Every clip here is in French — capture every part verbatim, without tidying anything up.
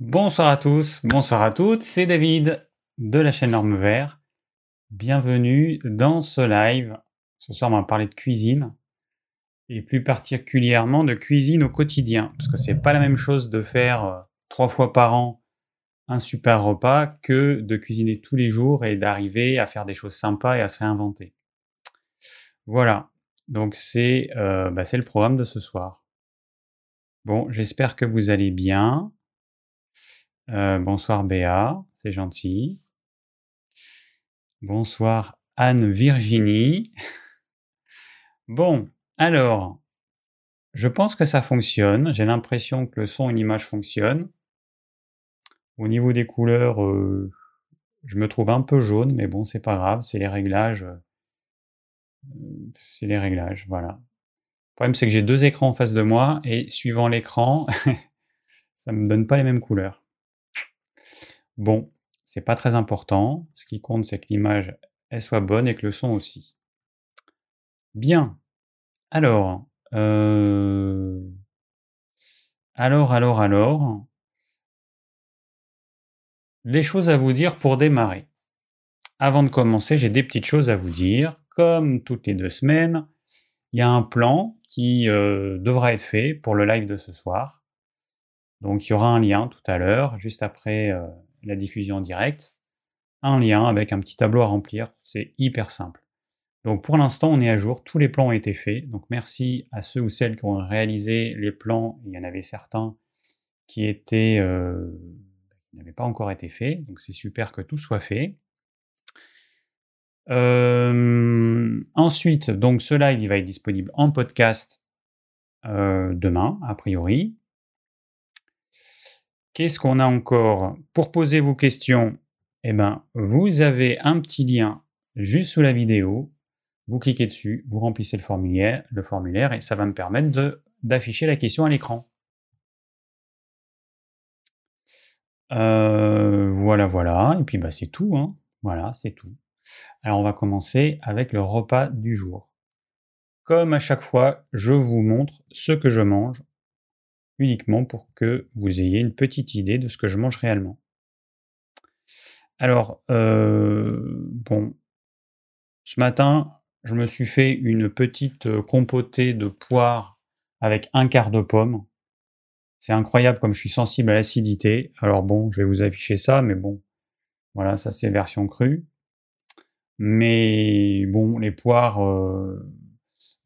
Bonsoir à tous, bonsoir à toutes, c'est David de la chaîne Norme Vert. Bienvenue dans ce live. Ce soir, on va parler de cuisine et plus particulièrement de cuisine au quotidien, parce que c'est pas la même chose de faire trois fois par an un super repas que de cuisiner tous les jours et d'arriver à faire des choses sympas et à se réinventer. Voilà, donc c'est, euh, bah c'est le programme de ce soir. Bon, j'espère que vous allez bien. Euh, bonsoir Béa, c'est gentil. Bonsoir Anne-Virginie. Bon, alors, je pense que ça fonctionne. J'ai l'impression que le son et l'image fonctionnent. Au niveau des couleurs, euh, je me trouve un peu jaune, mais bon, c'est pas grave, c'est les réglages. Euh, c'est les réglages, voilà. Le problème, c'est que j'ai deux écrans en face de moi, et suivant l'écran, ça me donne pas les mêmes couleurs. Bon, c'est pas très important. Ce qui compte, c'est que l'image, elle soit bonne et que le son aussi. Bien. Alors, euh... alors, alors, alors, les choses à vous dire pour démarrer. Avant de commencer, j'ai des petites choses à vous dire. Comme toutes les deux semaines, il y a un plan qui euh, devra être fait pour le live de ce soir. Donc, il y aura un lien tout à l'heure, juste après... Euh... la diffusion en direct, un lien avec un petit tableau à remplir, c'est hyper simple. Donc pour l'instant, on est à jour, tous les plans ont été faits, donc merci à ceux ou celles qui ont réalisé les plans, il y en avait certains qui étaient, euh, qui n'avaient pas encore été faits, donc c'est super que tout soit fait. Euh, ensuite, donc ce live, il va être disponible en podcast euh, demain, a priori. Qu'est-ce qu'on a encore? Pour poser vos questions, eh ben, vous avez un petit lien juste sous la vidéo. Vous cliquez dessus, vous remplissez le formulaire, le formulaire et ça va me permettre de, d'afficher la question à l'écran. Euh, voilà, voilà. Et puis, bah, c'est tout, hein. Voilà, c'est tout. Alors, on va commencer avec le repas du jour. Comme à chaque fois, je vous montre ce que je mange. Uniquement pour que vous ayez une petite idée de ce que je mange réellement. Alors, euh, bon, ce matin, je me suis fait une petite compotée de poire avec un quart de pomme. C'est incroyable comme je suis sensible à l'acidité. Alors bon, je vais vous afficher ça, mais bon, voilà, ça c'est version crue. Mais bon, les poires, euh,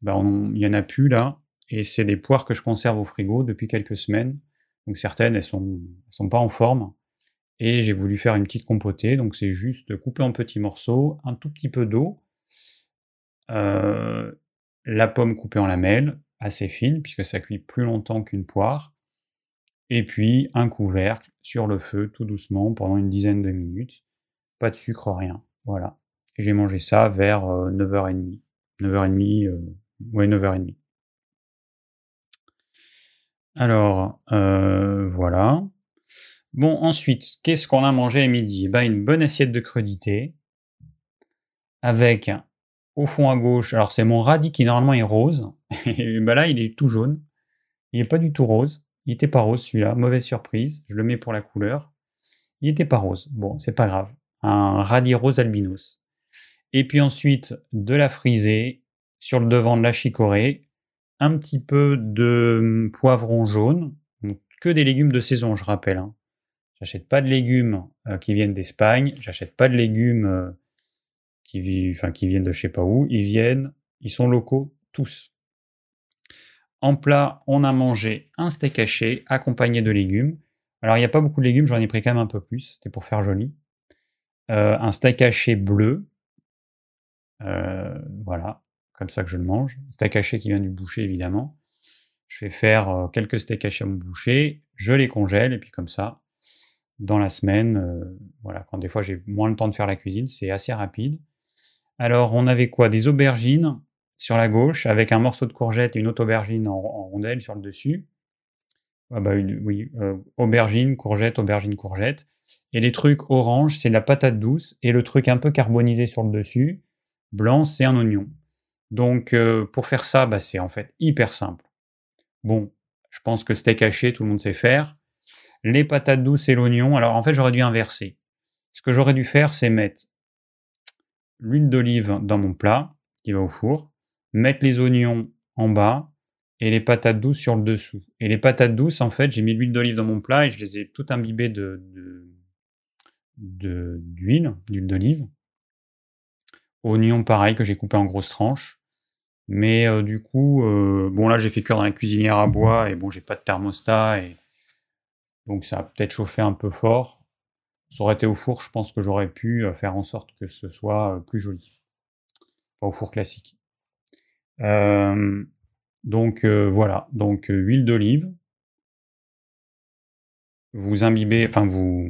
ben, il n'y en a plus là. Et c'est des poires que je conserve au frigo depuis quelques semaines. Donc certaines, elles sont, elles sont pas en forme. Et j'ai voulu faire une petite compotée. Donc c'est juste couper en petits morceaux, un tout petit peu d'eau, euh, la pomme coupée en lamelles, assez fine, puisque ça cuit plus longtemps qu'une poire. Et puis un couvercle sur le feu, tout doucement, pendant une dizaine de minutes. Pas de sucre, rien. Voilà. Et j'ai mangé ça vers euh, neuf heures trente. neuf heures trente, euh, ouais, neuf heures trente. Alors, euh, voilà. Bon, ensuite, qu'est-ce qu'on a mangé à midi? Eh ben, une bonne assiette de crudités avec, au fond à gauche, alors c'est mon radis qui normalement est rose. Et ben là, il est tout jaune. Il n'est pas du tout rose. Il n'était pas rose celui-là. Mauvaise surprise. Je le mets pour la couleur. Il n'était pas rose. Bon, c'est pas grave. Un radis rose albinos. Et puis ensuite, de la frisée sur le devant de la chicorée. Un petit peu de poivron jaune, donc que des légumes de saison, je rappelle. Hein. J'achète pas de légumes euh, qui viennent d'Espagne, j'achète pas de légumes euh, qui, vi- enfin, qui viennent de je sais pas où, ils viennent, ils sont locaux, tous. En plat, on a mangé un steak haché accompagné de légumes. Alors, il n'y a pas beaucoup de légumes, j'en ai pris quand même un peu plus, c'était pour faire joli. Euh, un steak haché bleu, euh, voilà. Comme ça que je le mange. Steak haché qui vient du boucher, évidemment. Je fais faire quelques steaks hachés à mon boucher, je les congèle, et puis comme ça, dans la semaine, euh, voilà, quand des fois j'ai moins le temps de faire la cuisine, c'est assez rapide. Alors, on avait quoi? Des aubergines sur la gauche, avec un morceau de courgette et une autre aubergine en, en rondelle sur le dessus. Ah bah une, oui, euh, aubergine, courgette, aubergine, courgette. Et les trucs orange, c'est de la patate douce, et le truc un peu carbonisé sur le dessus, blanc, c'est un oignon. Donc, euh, pour faire ça, bah, c'est en fait hyper simple. Bon, je pense que steak haché, tout le monde sait faire. les patates douces et l'oignon. Alors en fait, j'aurais dû inverser. Ce que j'aurais dû faire, c'est mettre l'huile d'olive dans mon plat qui va au four, mettre les oignons en bas et les patates douces sur le dessous. Et les patates douces, en fait, j'ai mis l'huile d'olive dans mon plat et je les ai toutes imbibées de, de, de, d'huile, d'huile d'olive. Oignons, pareil, que j'ai coupé en grosses tranches. Mais euh, du coup, euh, bon là, j'ai fait cuire dans la cuisinière à bois et bon, j'ai pas de thermostat et donc ça a peut-être chauffé un peu fort. Ça aurait été au four, je pense que j'aurais pu faire en sorte que ce soit plus joli. Enfin, au four classique. Euh, donc euh, voilà, donc euh, huile d'olive. Vous imbibez, enfin vous...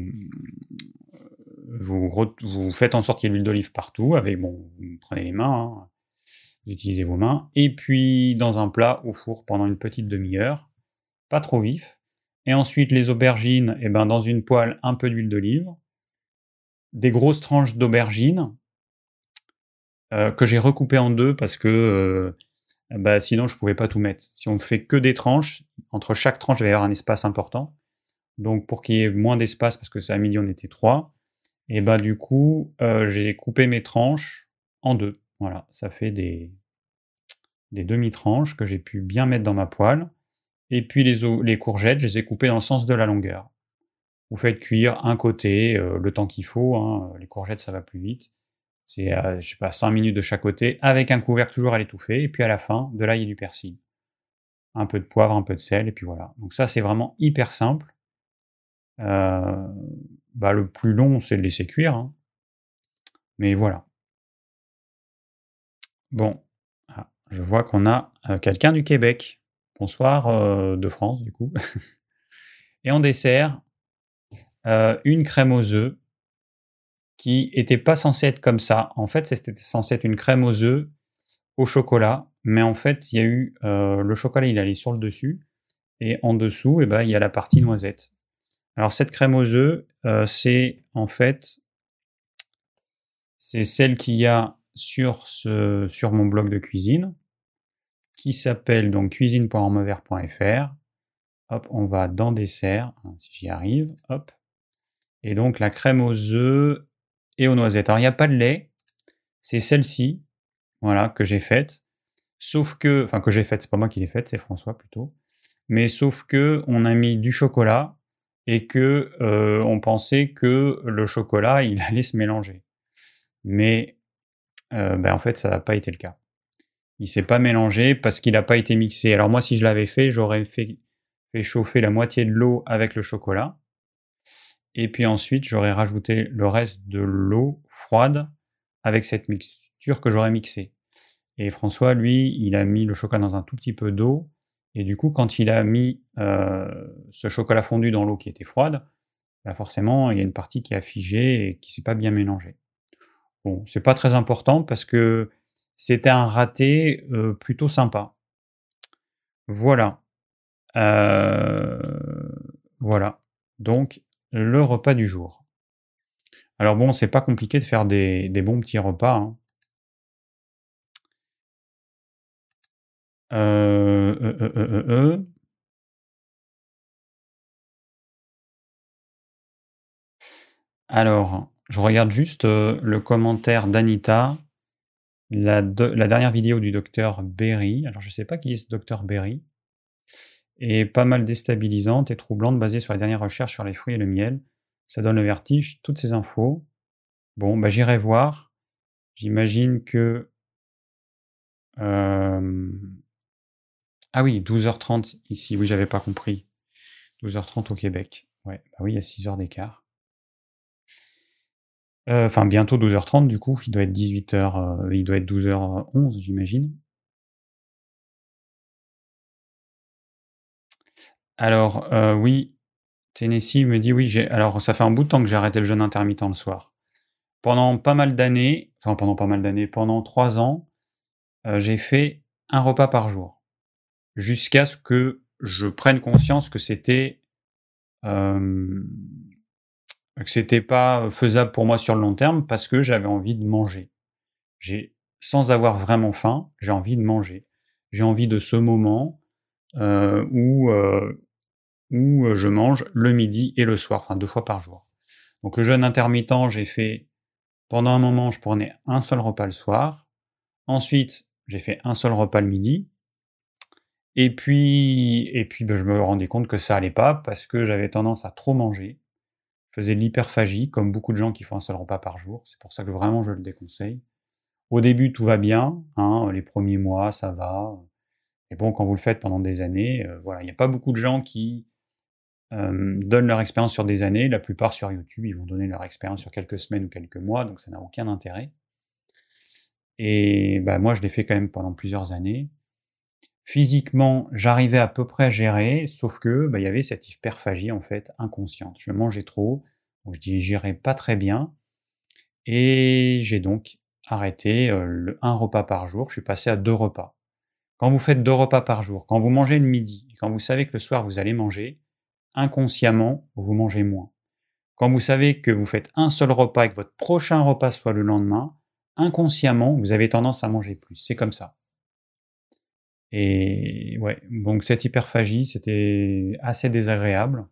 Vous, re- vous faites en sorte qu'il y ait de l'huile d'olive partout, avec, bon, vous prenez les mains, hein, vous utilisez vos mains, et puis dans un plat au four pendant une petite demi-heure, pas trop vif. Et ensuite, les aubergines, eh ben, dans une poêle, un peu d'huile d'olive, des grosses tranches d'aubergines, euh, que j'ai recoupées en deux, parce que euh, bah, sinon je ne pouvais pas tout mettre. Si on ne fait que des tranches, entre chaque tranche, il va y avoir un espace important. Donc pour qu'il y ait moins d'espace, parce que c'est à midi, on était trois, et bah du coup, euh, j'ai coupé mes tranches en deux. Voilà, ça fait des, des demi-tranches que j'ai pu bien mettre dans ma poêle. Et puis les, o- les courgettes, je les ai coupées dans le sens de la longueur. Vous faites cuire un côté, euh, le temps qu'il faut. Hein. Les courgettes, ça va plus vite. C'est, à, je sais pas, cinq minutes de chaque côté, avec un couvercle toujours à l'étouffer. Et puis à la fin, de l'ail et du persil. Un peu de poivre, un peu de sel, et puis voilà. Donc ça, c'est vraiment hyper simple. Euh... Bah, le plus long, c'est de laisser cuire. Hein. Mais voilà. Bon, ah, je vois qu'on a euh, quelqu'un du Québec. Bonsoir, euh, de France, du coup. Et en dessert, euh, une crème aux œufs qui n'était pas censée être comme ça. En fait, c'était censé être une crème aux œufs au chocolat. Mais en fait, il y a eu euh, le chocolat, il allait sur le dessus. Et en dessous, eh ben, il y a la partie noisette. Alors cette crème aux œufs, euh, c'est en fait c'est celle qu'il y a sur, ce, sur mon blog de cuisine, qui s'appelle donc cuisine point norme vert point f r. Hop, on va dans dessert, hein, si j'y arrive, hop. Et donc la crème aux œufs et aux noisettes. Alors il n'y a pas de lait, c'est celle-ci, voilà, que j'ai faite. Sauf que, enfin que j'ai faite, c'est pas moi qui l'ai faite, c'est François plutôt. Mais sauf que on a mis du chocolat. Et que euh, on pensait que le chocolat, il allait se mélanger. Mais euh, ben en fait, ça n'a pas été le cas. Il ne s'est pas mélangé parce qu'il n'a pas été mixé. Alors moi, si je l'avais fait, j'aurais fait, fait chauffer la moitié de l'eau avec le chocolat. Et puis ensuite, j'aurais rajouté le reste de l'eau froide avec cette mixture que j'aurais mixée. Et François, lui, il a mis le chocolat dans un tout petit peu d'eau. Et du coup, quand il a mis euh, ce chocolat fondu dans l'eau qui était froide, là forcément, il y a une partie qui a figé et qui ne s'est pas bien mélangée. Bon, c'est pas très important parce que c'était un raté euh, plutôt sympa. Voilà. Euh, voilà. Donc, le repas du jour. Alors bon, c'est pas compliqué de faire des, des bons petits repas, hein. Euh, euh, euh, euh, euh. Alors, je regarde juste euh, le commentaire d'Anita, la, de, la dernière vidéo du docteur Berry. Alors, je ne sais pas qui est ce docteur Berry. Et pas mal déstabilisante et troublante, basée sur les dernières recherches sur les fruits et le miel. Ça donne le vertige, toutes ces infos. Bon, bah, j'irai voir. J'imagine que... Euh... Ah oui, douze heures trente ici, oui, j'avais pas compris. douze heures trente au Québec. Ouais, bah oui, il y a six heures d'écart. Euh, enfin, bientôt douze heures trente, du coup, il doit être dix-huit heures, euh, il doit être douze heures onze, j'imagine. Alors, euh, oui, Tennessee me dit, oui, j'ai... alors ça fait un bout de temps que j'ai arrêté le jeûne intermittent le soir. Pendant pas mal d'années, enfin, pendant pas mal d'années, pendant trois ans, euh, j'ai fait un repas par jour. Jusqu'à ce que je prenne conscience que c'était euh, que c'était pas faisable pour moi sur le long terme parce que j'avais envie de manger. J'ai, sans avoir vraiment faim, j'ai envie de manger. J'ai envie de ce moment euh, où euh, où je mange le midi et le soir, enfin deux fois par jour. Donc le jeûne intermittent, j'ai fait, pendant un moment, je prenais un seul repas le soir. Ensuite, j'ai fait un seul repas le midi. Et puis, et puis ben, je me rendais compte que ça allait pas parce que j'avais tendance à trop manger. Je faisais de l'hyperphagie, comme beaucoup de gens qui font un seul repas par jour. C'est pour ça que vraiment, je le déconseille. Au début, tout va bien. Hein, les premiers mois, ça va. Et bon, quand vous le faites pendant des années, euh, voilà, il n'y a pas beaucoup de gens qui euh, donnent leur expérience sur des années. La plupart sur YouTube, ils vont donner leur expérience sur quelques semaines ou quelques mois, donc ça n'a aucun intérêt. Et bah, moi, je l'ai fait quand même pendant plusieurs années. Physiquement, j'arrivais à peu près à gérer, sauf que bah, y avait cette hyperphagie en fait inconsciente. Je mangeais trop, donc je digérais pas très bien, et j'ai donc arrêté euh, le un repas par jour. Je suis passé à deux repas. Quand vous faites deux repas par jour, quand vous mangez le midi, et quand vous savez que le soir vous allez manger, inconsciemment vous mangez moins. Quand vous savez que vous faites un seul repas et que votre prochain repas soit le lendemain, inconsciemment vous avez tendance à manger plus. C'est comme ça. Et ouais, donc cette hyperphagie, c'était assez désagréable.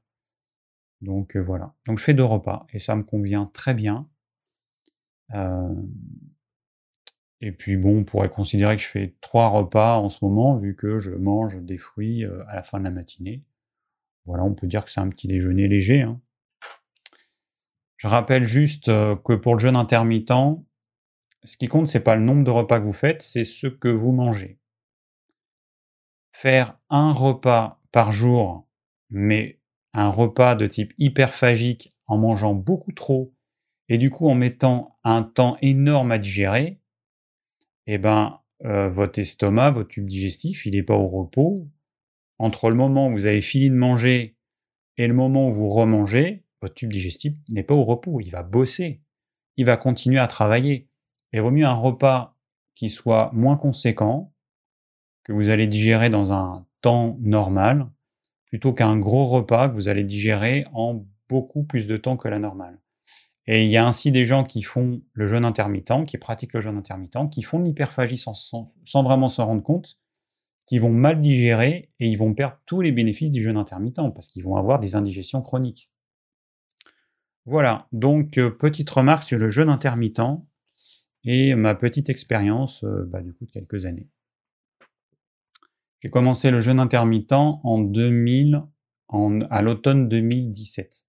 Donc euh, voilà. Donc je fais deux repas et ça me convient très bien. Euh... Et puis bon, on pourrait considérer que je fais trois repas en ce moment, vu que je mange des fruits à la fin de la matinée. Voilà, on peut dire que c'est un petit déjeuner léger. Hein. Je rappelle juste que pour le jeûne intermittent, ce qui compte, c'est pas le nombre de repas que vous faites, c'est ce que vous mangez. Faire un repas par jour, mais un repas de type hyperphagique en mangeant beaucoup trop et du coup en mettant un temps énorme à digérer, eh ben, euh, votre estomac, votre tube digestif, il n'est pas au repos. Entre le moment où vous avez fini de manger et le moment où vous remangez, votre tube digestif n'est pas au repos. Il va bosser, il va continuer à travailler. Il vaut mieux un repas qui soit moins conséquent, que vous allez digérer dans un temps normal, plutôt qu'un gros repas que vous allez digérer en beaucoup plus de temps que la normale. Et il y a ainsi des gens qui font le jeûne intermittent, qui pratiquent le jeûne intermittent, qui font de l'hyperphagie sans, sans, sans vraiment s'en rendre compte, qui vont mal digérer et ils vont perdre tous les bénéfices du jeûne intermittent, parce qu'ils vont avoir des indigestions chroniques. Voilà, donc euh, petite remarque sur le jeûne intermittent et ma petite expérience euh, bah, du coup de quelques années. J'ai commencé le jeûne intermittent en deux mille, en, à l'automne deux mille dix-sept.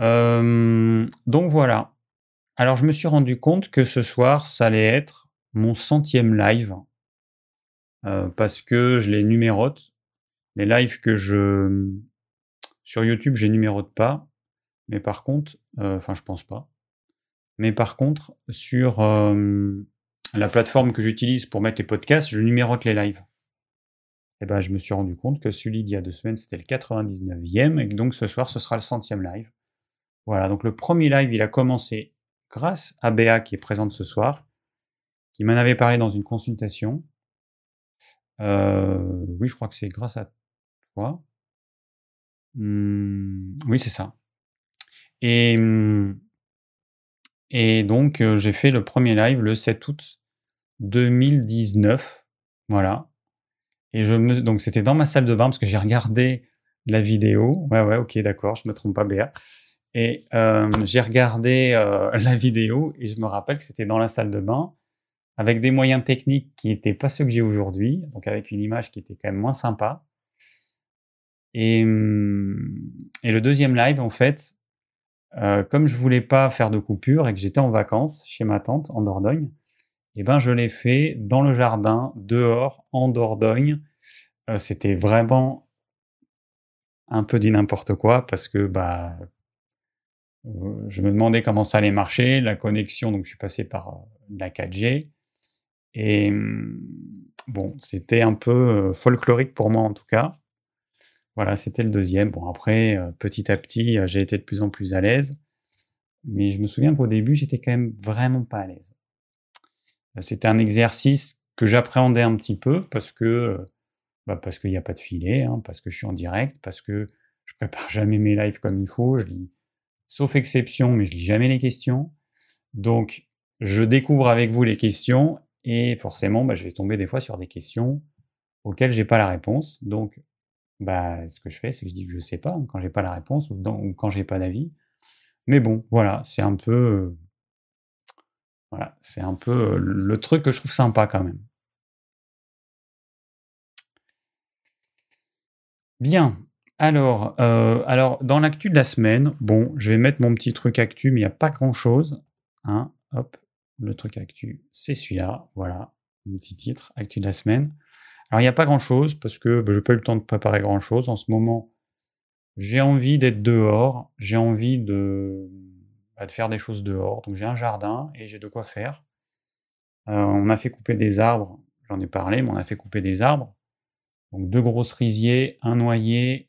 Euh, donc voilà. Alors je me suis rendu compte que ce soir, ça allait être mon centième live, euh, parce que je les numérote. Les lives que je... sur YouTube, je les numérote pas, mais par contre... Euh, enfin, je pense pas. Mais par contre, sur... Euh, la plateforme que j'utilise pour mettre les podcasts, je numérote les lives. Et ben, je me suis rendu compte que celui d'il y a deux semaines, c'était le quatre-vingt-dix-neuvième, et que donc ce soir, ce sera le centième live. Voilà, donc le premier live, il a commencé grâce à Béa, qui est présente ce soir, qui m'en avait parlé dans une consultation. Euh, oui, je crois que c'est grâce à toi. Hum, oui, c'est ça. Et... Hum, Et donc, euh, j'ai fait le premier live le sept août deux mille dix-neuf. Voilà. Et je me... Donc, c'était dans ma salle de bain parce que j'ai regardé la vidéo. Ouais, ouais, ok, d'accord, je ne me trompe pas, Béa. Et euh, j'ai regardé euh, la vidéo et je me rappelle que c'était dans la salle de bain avec des moyens techniques qui n'étaient pas ceux que j'ai aujourd'hui, donc avec une image qui était quand même moins sympa. Et, et le deuxième live, en fait... Euh, comme je voulais pas faire de coupure et que j'étais en vacances chez ma tante en Dordogne, eh ben je l'ai fait dans le jardin, dehors, en Dordogne. Euh, c'était vraiment un peu du n'importe quoi parce que bah euh, je me demandais comment ça allait marcher, la connexion, donc je suis passé par euh, la quatre G. Et euh, bon, c'était un peu euh, folklorique pour moi en tout cas. Voilà, c'était le deuxième. Bon, après, euh, petit à petit, euh, j'ai été de plus en plus à l'aise. Mais je me souviens qu'au début, j'étais quand même vraiment pas à l'aise. Euh, c'était un exercice que j'appréhendais un petit peu parce que, euh, bah, parce qu'il n'y a pas de filet, hein, parce que je suis en direct, parce que je prépare jamais mes lives comme il faut. Je lis, sauf exception, mais je lis jamais les questions. Donc, je découvre avec vous les questions et forcément, bah, je vais tomber des fois sur des questions auquel je n'ai pas la réponse. Donc, bah, ce que je fais, c'est que je dis que je ne sais pas, hein, quand je n'ai pas la réponse ou, dans, ou quand je n'ai pas d'avis. Mais bon, voilà, c'est un peu... Euh, voilà, c'est un peu le truc que je trouve sympa quand même. Bien, alors, euh, alors dans l'actu de la semaine, bon, je vais mettre mon petit truc actu, mais il n'y a pas grand-chose. Hein, hop, le truc actu, c'est celui-là, voilà, mon petit titre, actu de la semaine. Alors, il n'y a pas grand-chose parce que ben, je n'ai pas eu le temps de préparer grand-chose. En ce moment, j'ai envie d'être dehors, j'ai envie de... de faire des choses dehors, donc j'ai un jardin et j'ai de quoi faire. Euh, on a fait couper des arbres, j'en ai parlé, mais on a fait couper des arbres, donc deux grosses risiers, un noyer,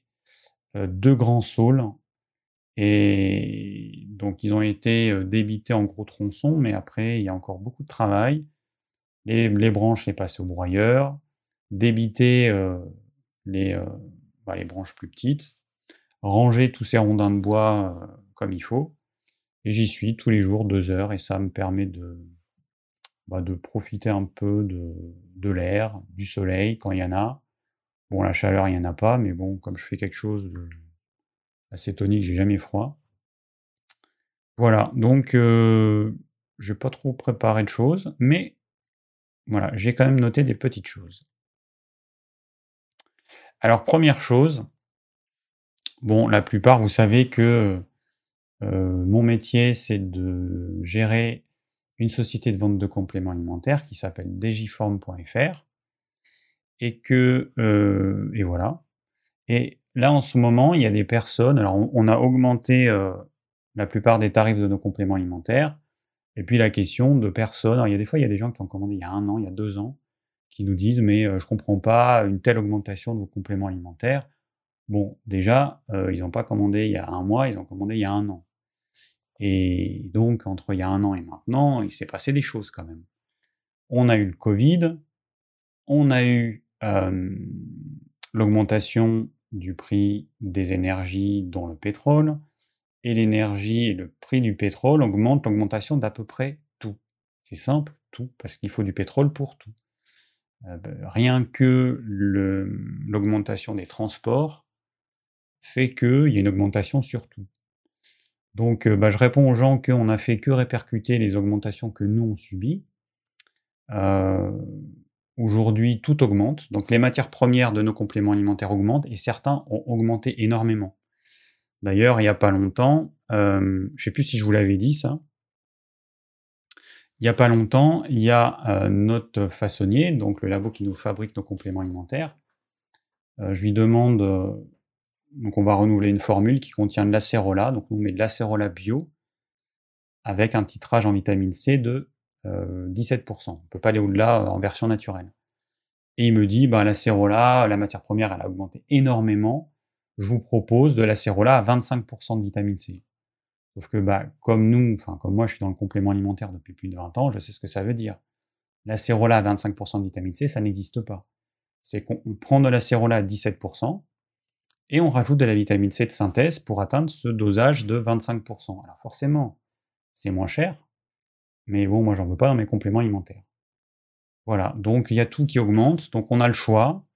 euh, deux grands saules, et donc ils ont été débités en gros tronçons, mais après il y a encore beaucoup de travail. Les, les branches les passer au broyeur, débiter euh, les, euh, bah, les branches plus petites, ranger tous ces rondins de bois euh, comme il faut. Et j'y suis tous les jours, deux heures, et ça me permet de, bah, de profiter un peu de, de l'air, du soleil, quand il y en a. Bon, la chaleur, il n'y en a pas, mais bon, comme je fais quelque chose d'assez tonique, j'ai jamais froid. Voilà, donc, euh, je n'ai pas trop préparé de choses, mais voilà, j'ai quand même noté des petites choses. Alors, première chose, bon, la plupart, vous savez que... Euh, mon métier, c'est de gérer une société de vente de compléments alimentaires qui s'appelle Digiform point F R. Et que, euh, et voilà. Et là, en ce moment, il y a des personnes. Alors, on, on a augmenté euh, la plupart des tarifs de nos compléments alimentaires. Et puis, la question de personnes. Alors, il y a des fois, il y a des gens qui ont commandé il y a un an, il y a deux ans, qui nous disent, mais euh, je ne comprends pas une telle augmentation de vos compléments alimentaires. Bon, déjà, euh, ils n'ont pas commandé il y a un mois, ils ont commandé il y a un an. Et donc, entre il y a un an et maintenant, il s'est passé des choses quand même. On a eu le Covid, on a eu euh, l'augmentation du prix des énergies, dont le pétrole, et l'énergie et le prix du pétrole augmentent l'augmentation d'à peu près tout. C'est simple, tout, parce qu'il faut du pétrole pour tout. Euh, rien que le, l'augmentation des transports fait qu'il y a une augmentation sur tout. Donc, bah, je réponds aux gens qu'on n'a fait que répercuter les augmentations que nous, on subit. Euh, aujourd'hui, tout augmente. Donc, les matières premières de nos compléments alimentaires augmentent et certains ont augmenté énormément. D'ailleurs, il n'y a pas longtemps, euh, je ne sais plus si je vous l'avais dit, ça. Il n'y a pas longtemps, il y a euh, notre façonnier, donc le labo qui nous fabrique nos compléments alimentaires. Euh, je lui demande... Euh, Donc, on va renouveler une formule qui contient de l'acérola. Donc, on met de l'acérola bio avec un titrage en vitamine C de euh, dix-sept pour cent. On ne peut pas aller au-delà en version naturelle. Et il me dit, ben, l'acérola, la matière première, elle a augmenté énormément. Je vous propose de l'acérola à vingt-cinq pour cent de vitamine C. Sauf que, ben, comme nous, enfin, comme moi, je suis dans le complément alimentaire depuis plus de vingt ans, je sais ce que ça veut dire. L'acérola à vingt-cinq pour cent de vitamine C, ça n'existe pas. C'est qu'on prend de l'acérola à dix-sept pour cent. Et on rajoute de la vitamine C de synthèse pour atteindre ce dosage de vingt-cinq pour cent. Alors forcément, c'est moins cher, mais bon, moi j'en veux pas dans mes compléments alimentaires. Voilà, donc il y a tout qui augmente, donc on a le choix,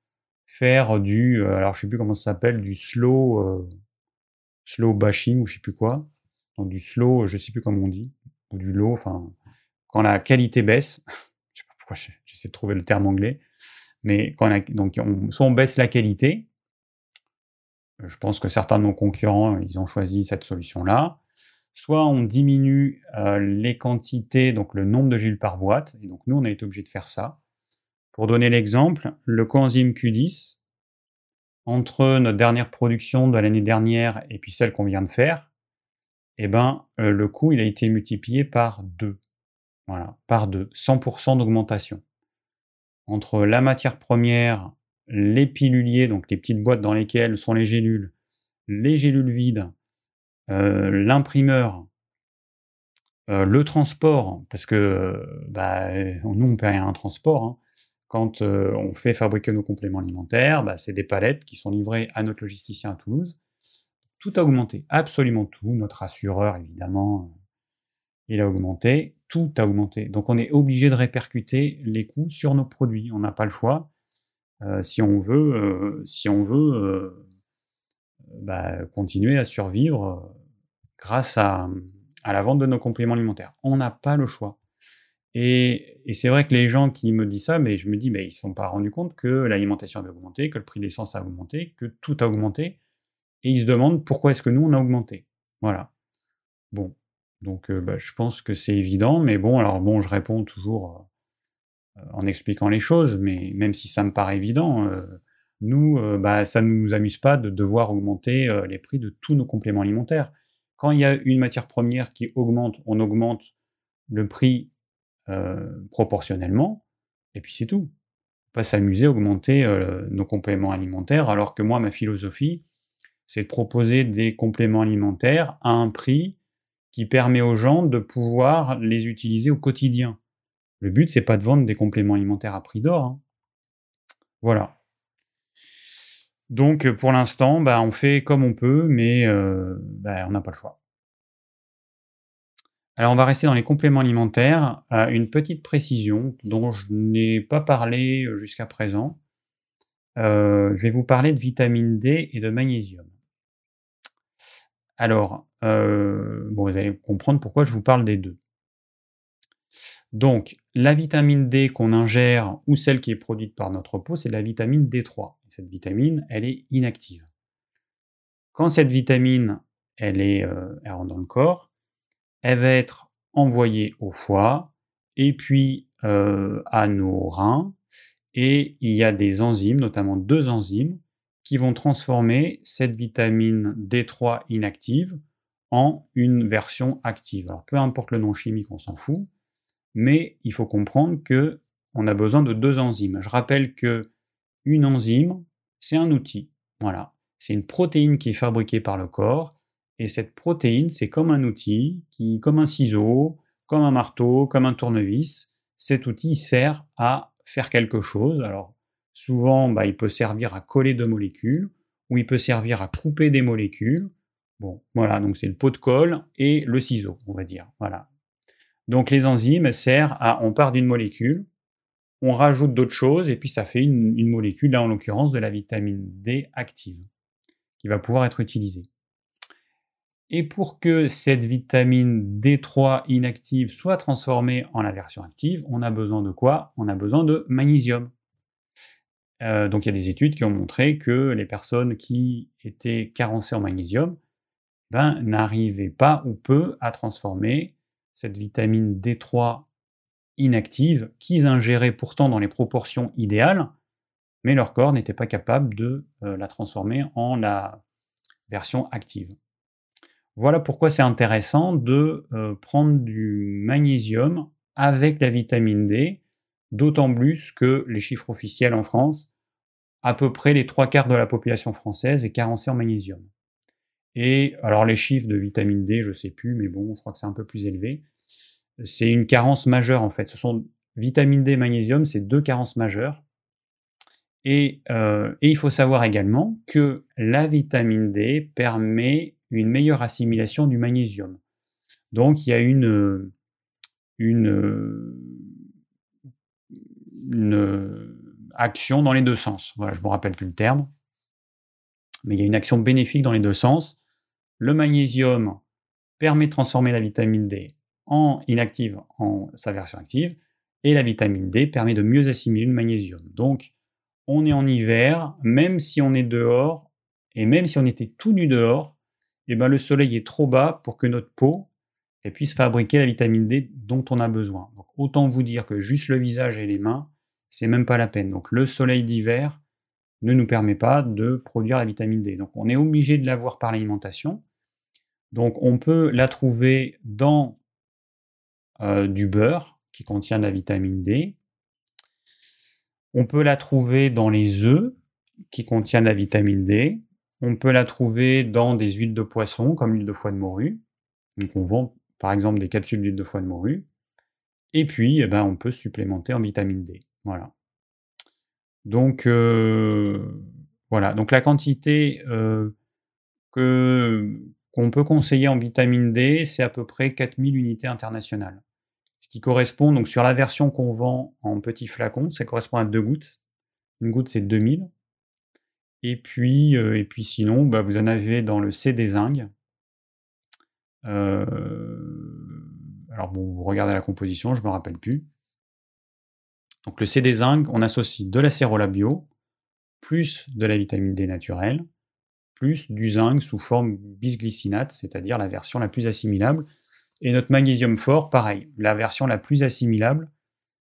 faire du, alors je sais plus comment ça s'appelle, du slow, euh, slow bashing ou je sais plus quoi, donc du slow, je sais plus comment on dit, ou du low, enfin, quand la qualité baisse, je sais pas pourquoi j'essaie de trouver le terme anglais, mais quand la, donc on, soit on baisse la qualité. Je pense que certains de nos concurrents, ils ont choisi cette solution-là. Soit on diminue euh, les quantités, donc le nombre de gélule par boîte. Et donc nous, on a été obligé de faire ça. Pour donner l'exemple, le coenzyme Q dix, entre notre dernière production de l'année dernière et puis celle qu'on vient de faire, eh ben, euh, le coût, il a été multiplié par deux. Voilà, par deux. cent pour cent d'augmentation. Entre la matière première, les piluliers, donc les petites boîtes dans lesquelles sont les gélules, les gélules vides, euh, l'imprimeur, euh, le transport, parce que bah, nous, on ne paie rien à un transport. Hein. Quand euh, on fait fabriquer nos compléments alimentaires, bah, c'est des palettes qui sont livrées à notre logisticien à Toulouse. Tout a augmenté, absolument tout. Notre assureur, évidemment, il a augmenté. Tout a augmenté. Donc, on est obligé de répercuter les coûts sur nos produits. On n'a pas le choix. euh, si on veut, euh, si on veut euh, bah, continuer à survivre grâce à, à la vente de nos compléments alimentaires. On n'a pas le choix. Et, et c'est vrai que les gens qui me disent ça, mais je me dis, bah, ils ne se sont pas rendus compte que l'alimentation avait augmenté, que le prix de l'essence a augmenté, que tout a augmenté. Et ils se demandent pourquoi est-ce que nous, on a augmenté. Voilà. Bon. Donc, euh, bah, je pense que c'est évident, mais bon, alors bon, je réponds toujours euh, en expliquant les choses, mais même si ça me paraît évident, euh, nous, euh, bah, ça ne nous amuse pas de devoir augmenter euh, les prix de tous nos compléments alimentaires. Quand il y a une matière première qui augmente, on augmente le prix euh, proportionnellement, et puis c'est tout. On ne peut pas s'amuser à augmenter euh, nos compléments alimentaires, alors que moi, ma philosophie, c'est de proposer des compléments alimentaires à un prix qui permet aux gens de pouvoir les utiliser au quotidien. Le but, c'est pas de vendre des compléments alimentaires à prix d'or. Hein. Voilà. Donc, pour l'instant, bah, on fait comme on peut, mais euh, bah, on n'a pas le choix. Alors, on va rester dans les compléments alimentaires. Euh, une petite précision dont je n'ai pas parlé jusqu'à présent. Euh, je vais vous parler de vitamine D et de magnésium. Alors, Euh, bon, vous allez comprendre pourquoi je vous parle des deux. Donc, la vitamine D qu'on ingère ou celle qui est produite par notre peau, c'est de la vitamine D trois. Cette vitamine, elle est inactive. Quand cette vitamine, elle est, euh, elle rentre dans le corps, elle va être envoyée au foie et puis euh, à nos reins. Et il y a des enzymes, notamment deux enzymes, qui vont transformer cette vitamine D trois inactive en une version active. Alors, peu importe le nom chimique, on s'en fout, mais il faut comprendre qu'on a besoin de deux enzymes. Je rappelle qu'une enzyme, c'est un outil. Voilà. C'est une protéine qui est fabriquée par le corps, et cette protéine, c'est comme un outil, qui, comme un ciseau, comme un marteau, comme un tournevis. Cet outil sert à faire quelque chose. Alors, souvent, bah, il peut servir à coller deux molécules, ou il peut servir à couper des molécules. Bon, voilà, donc c'est le pot de colle et le ciseau, on va dire. Voilà. Donc les enzymes servent à, on part d'une molécule, on rajoute d'autres choses, et puis ça fait une, une molécule, là en l'occurrence, de la vitamine D active, qui va pouvoir être utilisée. Et pour que cette vitamine D trois inactive soit transformée en la version active, on a besoin de quoi? On a besoin de magnésium. Euh, donc il y a des études qui ont montré que les personnes qui étaient carencées en magnésium, ben, n'arrivait pas ou peu à transformer cette vitamine D trois inactive qu'ils ingéraient pourtant dans les proportions idéales, mais leur corps n'était pas capable de euh, la transformer en la version active. Voilà pourquoi c'est intéressant de euh, prendre du magnésium avec la vitamine D, d'autant plus que les chiffres officiels en France, à peu près les trois quarts de la population française est carencée en magnésium. Et alors les chiffres de vitamine D, je ne sais plus, mais bon, je crois que c'est un peu plus élevé. C'est une carence majeure en fait. Ce sont vitamine D et magnésium, c'est deux carences majeures. Et, euh, et il faut savoir également que la vitamine D permet une meilleure assimilation du magnésium. Donc il y a une, une, une action dans les deux sens. Voilà, je ne me rappelle plus le terme. Mais il y a une action bénéfique dans les deux sens. Le magnésium permet de transformer la vitamine D en inactive, en sa version active, et la vitamine D permet de mieux assimiler le magnésium. Donc, on est en hiver, même si on est dehors, et même si on était tout nu dehors, eh ben le soleil est trop bas pour que notre peau puisse fabriquer la vitamine D dont on a besoin. Donc, autant vous dire que juste le visage et les mains, c'est même pas la peine. Donc, le soleil d'hiver ne nous permet pas de produire la vitamine D. Donc on est obligé de l'avoir par l'alimentation. Donc on peut la trouver dans euh, du beurre qui contient de la vitamine D. On peut la trouver dans les œufs qui contiennent de la vitamine D. On peut la trouver dans des huiles de poisson comme l'huile de foie de morue. Donc on vend par exemple des capsules d'huile de foie de morue. Et puis eh ben, on peut supplémenter en vitamine D. Voilà. Donc, euh, voilà. Donc, la quantité euh, que, qu'on peut conseiller en vitamine D, c'est à peu près quatre mille unités internationales. Ce qui correspond, donc sur la version qu'on vend en petits flacons, ça correspond à deux gouttes. Une goutte, c'est deux mille. Et puis, euh, et puis sinon, bah, vous en avez dans le C des zincs. Euh, alors bon, vous regardez la composition, je ne me rappelle plus. Donc le C des zincs, on associe de la cérola bio, plus de la vitamine D naturelle, plus du zinc sous forme bisglycinate, c'est-à-dire la version la plus assimilable. Et notre magnésium fort, pareil, la version la plus assimilable,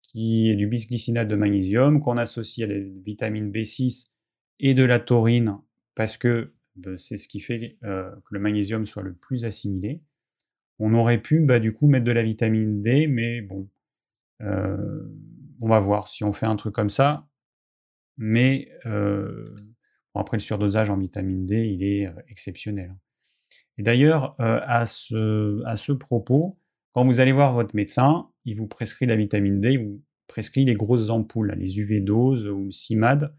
qui est du bisglycinate de magnésium, qu'on associe à la vitamine B six et de la taurine, parce que bah, c'est ce qui fait euh, que le magnésium soit le plus assimilé. On aurait pu, bah, du coup, mettre de la vitamine D, mais bon, euh, on va voir si on fait un truc comme ça. Mais euh, bon, après, le surdosage en vitamine D, il est euh, exceptionnel. Et d'ailleurs, euh, à, ce, à ce propos, quand vous allez voir votre médecin, il vous prescrit la vitamine D, il vous prescrit les grosses ampoules, les U V-doses ou CIMAD.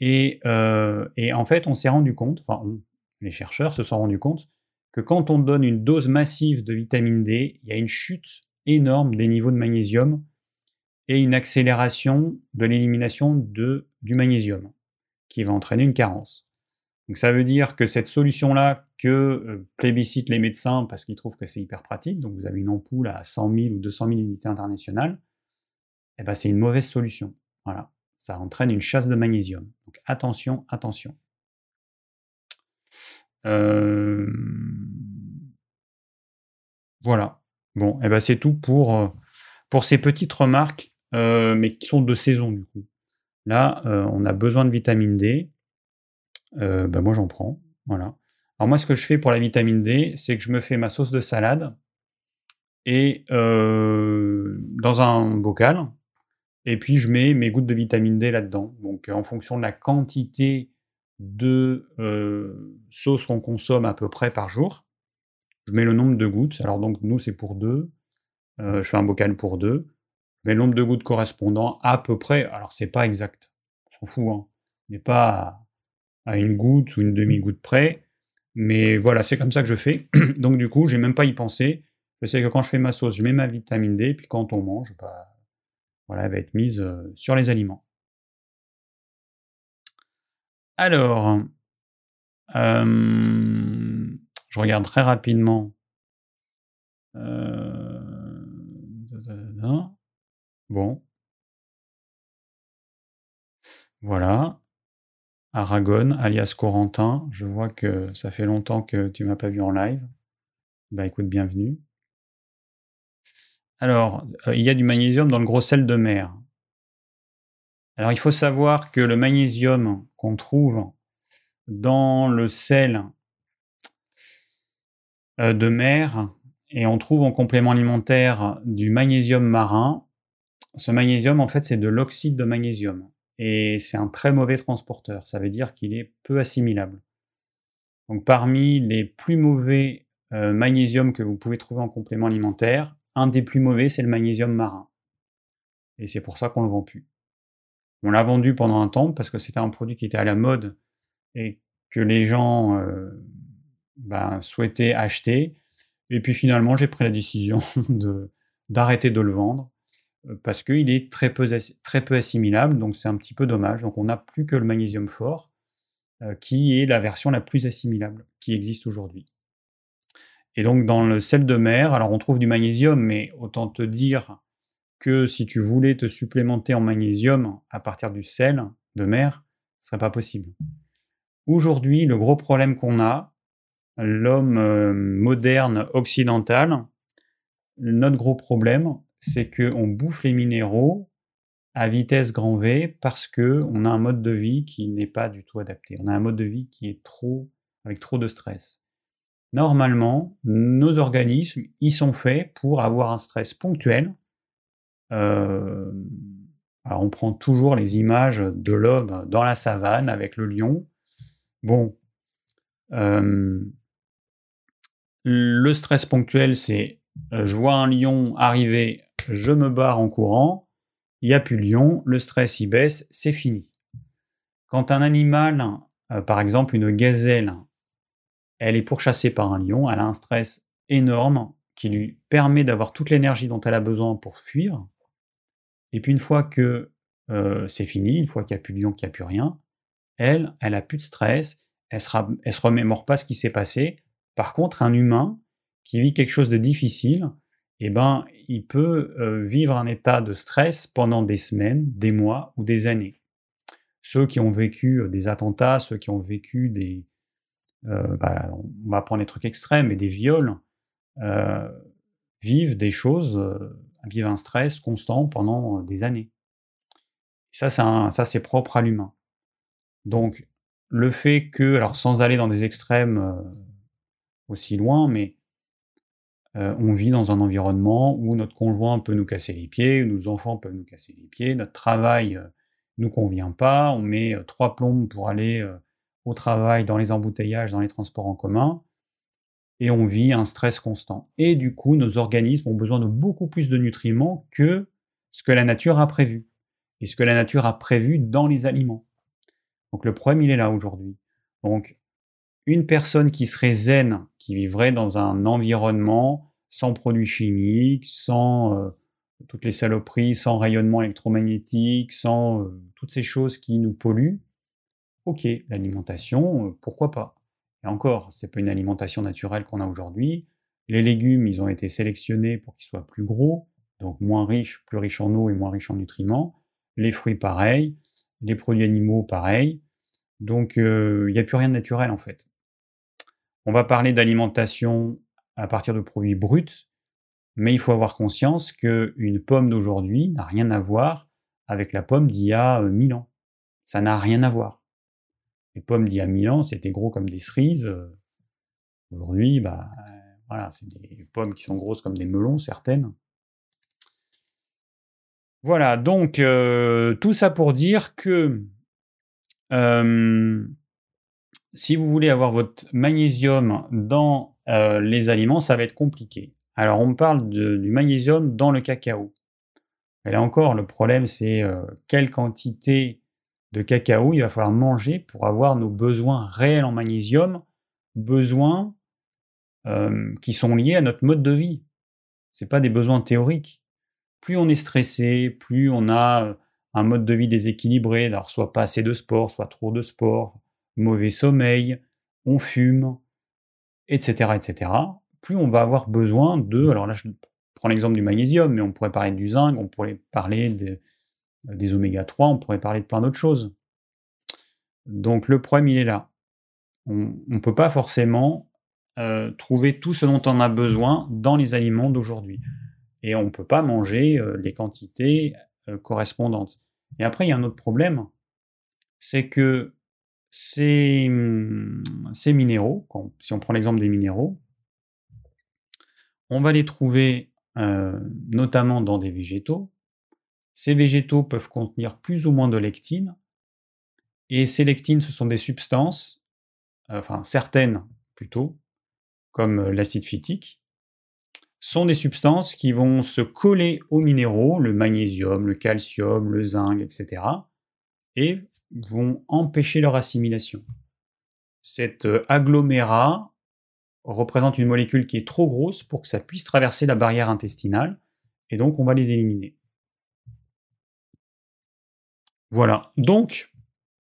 Et, euh, et en fait, on s'est rendu compte, enfin, on, les chercheurs se sont rendus compte, que quand on donne une dose massive de vitamine D, il y a une chute énorme des niveaux de magnésium et une accélération de l'élimination de, du magnésium, qui va entraîner une carence. Donc ça veut dire que cette solution-là, que euh, plébiscitent les médecins parce qu'ils trouvent que c'est hyper pratique, donc vous avez une ampoule à cent mille ou deux cent mille unités internationales, eh ben c'est une mauvaise solution. Voilà. Ça entraîne une chasse de magnésium. Donc attention, attention. Euh... Voilà. Bon, eh ben c'est tout pour, euh, pour ces petites remarques, euh, mais qui sont de saison du coup. Là, euh, on a besoin de vitamine D. Euh, ben moi j'en prends, voilà. Alors moi ce que je fais pour la vitamine D, c'est que je me fais ma sauce de salade et euh, dans un bocal, et puis je mets mes gouttes de vitamine D là-dedans. Donc euh, en fonction de la quantité de euh, sauce qu'on consomme à peu près par jour, je mets le nombre de gouttes. Alors donc nous c'est pour deux, euh, je fais un bocal pour deux, je mets le nombre de gouttes correspondant à peu près. Alors c'est pas exact, on s'en fout, hein. On n'est pas à une goutte ou une demi-goutte près, mais voilà, c'est comme ça que je fais. Donc du coup, j'ai même pas y pensé. Je sais que quand je fais ma sauce, je mets ma vitamine D, puis quand on mange, bah, voilà, elle va être mise euh, sur les aliments. Alors, euh, je regarde très rapidement. Euh, bon. Voilà. Aragon, alias Corentin, je vois que ça fait longtemps que tu ne m'as pas vu en live. Bah écoute, bienvenue. Alors, euh, il y a du magnésium dans le gros sel de mer. Alors il faut savoir que le magnésium qu'on trouve dans le sel euh, de mer, et on trouve en complément alimentaire du magnésium marin, ce magnésium en fait c'est de l'oxyde de magnésium. Et c'est un très mauvais transporteur, ça veut dire qu'il est peu assimilable. Donc parmi les plus mauvais euh, magnésiums que vous pouvez trouver en complément alimentaire, un des plus mauvais c'est le magnésium marin. Et c'est pour ça qu'on le vend plus. On l'a vendu pendant un temps parce que c'était un produit qui était à la mode et que les gens euh, ben, souhaitaient acheter. Et puis finalement j'ai pris la décision de, d'arrêter de le vendre, parce qu'il est très peu, très peu assimilable, donc c'est un petit peu dommage. Donc on n'a plus que le magnésium fort, euh, qui est la version la plus assimilable qui existe aujourd'hui. Et donc dans le sel de mer, alors on trouve du magnésium, mais autant te dire que si tu voulais te supplémenter en magnésium à partir du sel de mer, ce serait pas possible. Aujourd'hui, le gros problème qu'on a, l'homme euh, moderne occidental, notre gros problème, c'est qu'on bouffe les minéraux à vitesse grand V parce qu'on a un mode de vie qui n'est pas du tout adapté. On a un mode de vie qui est trop, avec trop de stress. Normalement, nos organismes, ils sont faits pour avoir un stress ponctuel. Euh, alors on prend toujours les images de l'homme dans la savane avec le lion. Bon, euh, le stress ponctuel, c'est je vois un lion arriver, je me barre en courant, il n'y a plus de lion, le stress y baisse, c'est fini. Quand un animal, euh, par exemple une gazelle, elle est pourchassée par un lion, elle a un stress énorme qui lui permet d'avoir toute l'énergie dont elle a besoin pour fuir. Et puis une fois que euh, c'est fini, une fois qu'il n'y a plus de lion, qu'il n'y a plus rien, elle, elle n'a plus de stress, elle ne elle se remémore pas ce qui s'est passé. Par contre, un humain qui vit quelque chose de difficile, eh ben, il peut euh, vivre un état de stress pendant des semaines, des mois ou des années. Ceux qui ont vécu des attentats, ceux qui ont vécu des... Euh, bah, on va prendre des trucs extrêmes, mais des viols, euh, vivent des choses, euh, vivent un stress constant pendant des années. Ça, c'est un, ça, c'est propre à l'humain. Donc, le fait que, alors sans aller dans des extrêmes euh, aussi loin, mais euh, on vit dans un environnement où notre conjoint peut nous casser les pieds, où nos enfants peuvent nous casser les pieds, notre travail ne euh, nous convient pas, on met euh, trois plombes pour aller euh, au travail, dans les embouteillages, dans les transports en commun, et on vit un stress constant. Et du coup, nos organismes ont besoin de beaucoup plus de nutriments que ce que la nature a prévu, et ce que la nature a prévu dans les aliments. Donc le problème, il est là aujourd'hui. Donc une personne qui serait zen, qui vivrait dans un environnement sans produits chimiques, sans euh, toutes les saloperies, sans rayonnement électromagnétique, sans euh, toutes ces choses qui nous polluent, ok, l'alimentation, pourquoi pas? Et encore, c'est pas une alimentation naturelle qu'on a aujourd'hui. Les légumes, ils ont été sélectionnés pour qu'ils soient plus gros, donc moins riches, plus riches en eau et moins riches en nutriments. Les fruits, pareil. Les produits animaux, pareil. Donc, il euh, n'y a plus rien de naturel, en fait. On va parler d'alimentation à partir de produits bruts, mais il faut avoir conscience qu'une pomme d'aujourd'hui n'a rien à voir avec la pomme d'il y a euh, mille ans. Ça n'a rien à voir. Les pommes d'il y a mille ans, c'était gros comme des cerises. Aujourd'hui, bah, euh, voilà, c'est des pommes qui sont grosses comme des melons, certaines. Voilà, donc euh, tout ça pour dire que euh, si vous voulez avoir votre magnésium dans euh, les aliments, ça va être compliqué. Alors, on parle de, du magnésium dans le cacao. Et là encore, le problème, c'est euh, quelle quantité de cacao il va falloir manger pour avoir nos besoins réels en magnésium, besoins euh, qui sont liés à notre mode de vie. Ce n'est pas des besoins théoriques. Plus on est stressé, plus on a un mode de vie déséquilibré, alors soit pas assez de sport, soit trop de sport, mauvais sommeil, on fume, et cetera, et cetera. Plus on va avoir besoin de... Alors là, je prends l'exemple du magnésium, mais on pourrait parler du zinc, on pourrait parler de... des oméga trois, on pourrait parler de plein d'autres choses. Donc le problème, il est là. On ne peut pas forcément euh, trouver tout ce dont on a besoin dans les aliments d'aujourd'hui. Et on ne peut pas manger euh, les quantités euh, correspondantes. Et après, il y a un autre problème, c'est que ces, hum, ces minéraux, quand, si on prend l'exemple des minéraux, on va les trouver euh, notamment dans des végétaux. Ces végétaux peuvent contenir plus ou moins de lectines, et ces lectines, ce sont des substances, euh, enfin certaines plutôt, comme l'acide phytique, sont des substances qui vont se coller aux minéraux, le magnésium, le calcium, le zinc, et cetera, et vont empêcher leur assimilation. Cet agglomérat représente une molécule qui est trop grosse pour que ça puisse traverser la barrière intestinale, et donc on va les éliminer. Voilà, donc,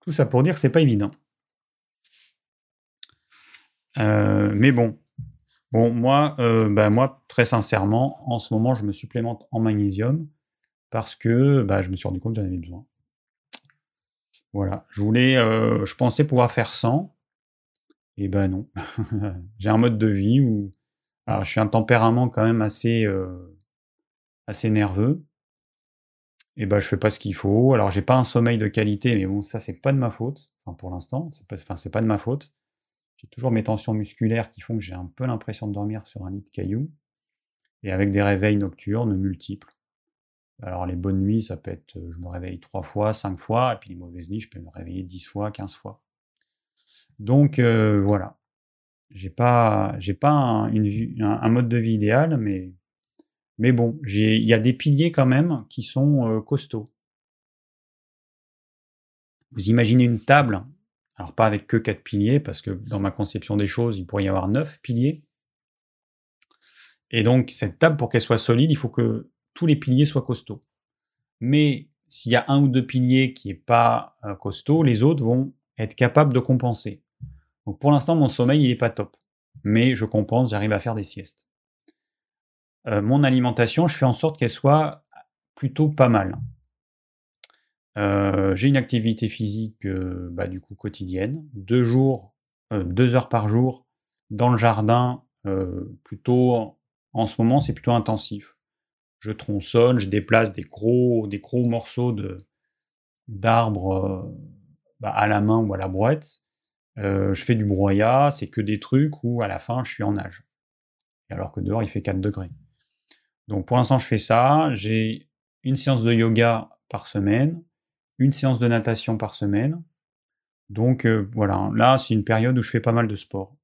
tout ça pour dire que c'est pas évident. Euh, mais bon, bon moi, euh, bah moi, très sincèrement, en ce moment, je me supplémente en magnésium parce que bah, je me suis rendu compte que j'en avais besoin. Voilà, je voulais, euh, je pensais pouvoir faire sans, et ben non. J'ai un mode de vie où, alors, je suis un tempérament quand même assez, euh, assez nerveux. Et eh ben je fais pas ce qu'il faut. Alors j'ai pas un sommeil de qualité, mais bon, ça c'est pas de ma faute. Enfin pour l'instant, c'est pas, enfin c'est pas de ma faute. J'ai toujours mes tensions musculaires qui font que j'ai un peu l'impression de dormir sur un lit de cailloux et avec des réveils nocturnes multiples. Alors les bonnes nuits, ça peut être je me réveille trois fois, cinq fois, et puis les mauvaises nuits, je peux me réveiller dix fois, quinze fois. Donc euh, voilà, j'ai pas, j'ai pas un, une, un, un mode de vie idéal, mais Mais bon, il y a des piliers quand même qui sont euh, costauds. Vous imaginez une table, alors pas avec que quatre piliers, parce que dans ma conception des choses, il pourrait y avoir neuf piliers. Et donc, cette table, pour qu'elle soit solide, il faut que tous les piliers soient costauds. Mais s'il y a un ou deux piliers qui n'est pas euh, costaud, les autres vont être capables de compenser. Donc pour l'instant, mon sommeil, il n'est pas top. Mais je compense, j'arrive à faire des siestes. Euh, mon alimentation, je fais en sorte qu'elle soit plutôt pas mal. Euh, j'ai une activité physique euh, bah, du coup quotidienne, deux jours, euh, deux heures par jour dans le jardin. Euh, plutôt en ce moment, c'est plutôt intensif. Je tronçonne, je déplace des gros, des gros morceaux de d'arbres euh, bah, à la main ou à la brouette. Euh, je fais du broyat, c'est que des trucs où à la fin je suis en nage. Alors que dehors il fait quatre degrés. Donc pour l'instant je fais ça, j'ai une séance de yoga par semaine, une séance de natation par semaine. Donc euh, voilà, là c'est une période où je fais pas mal de sport.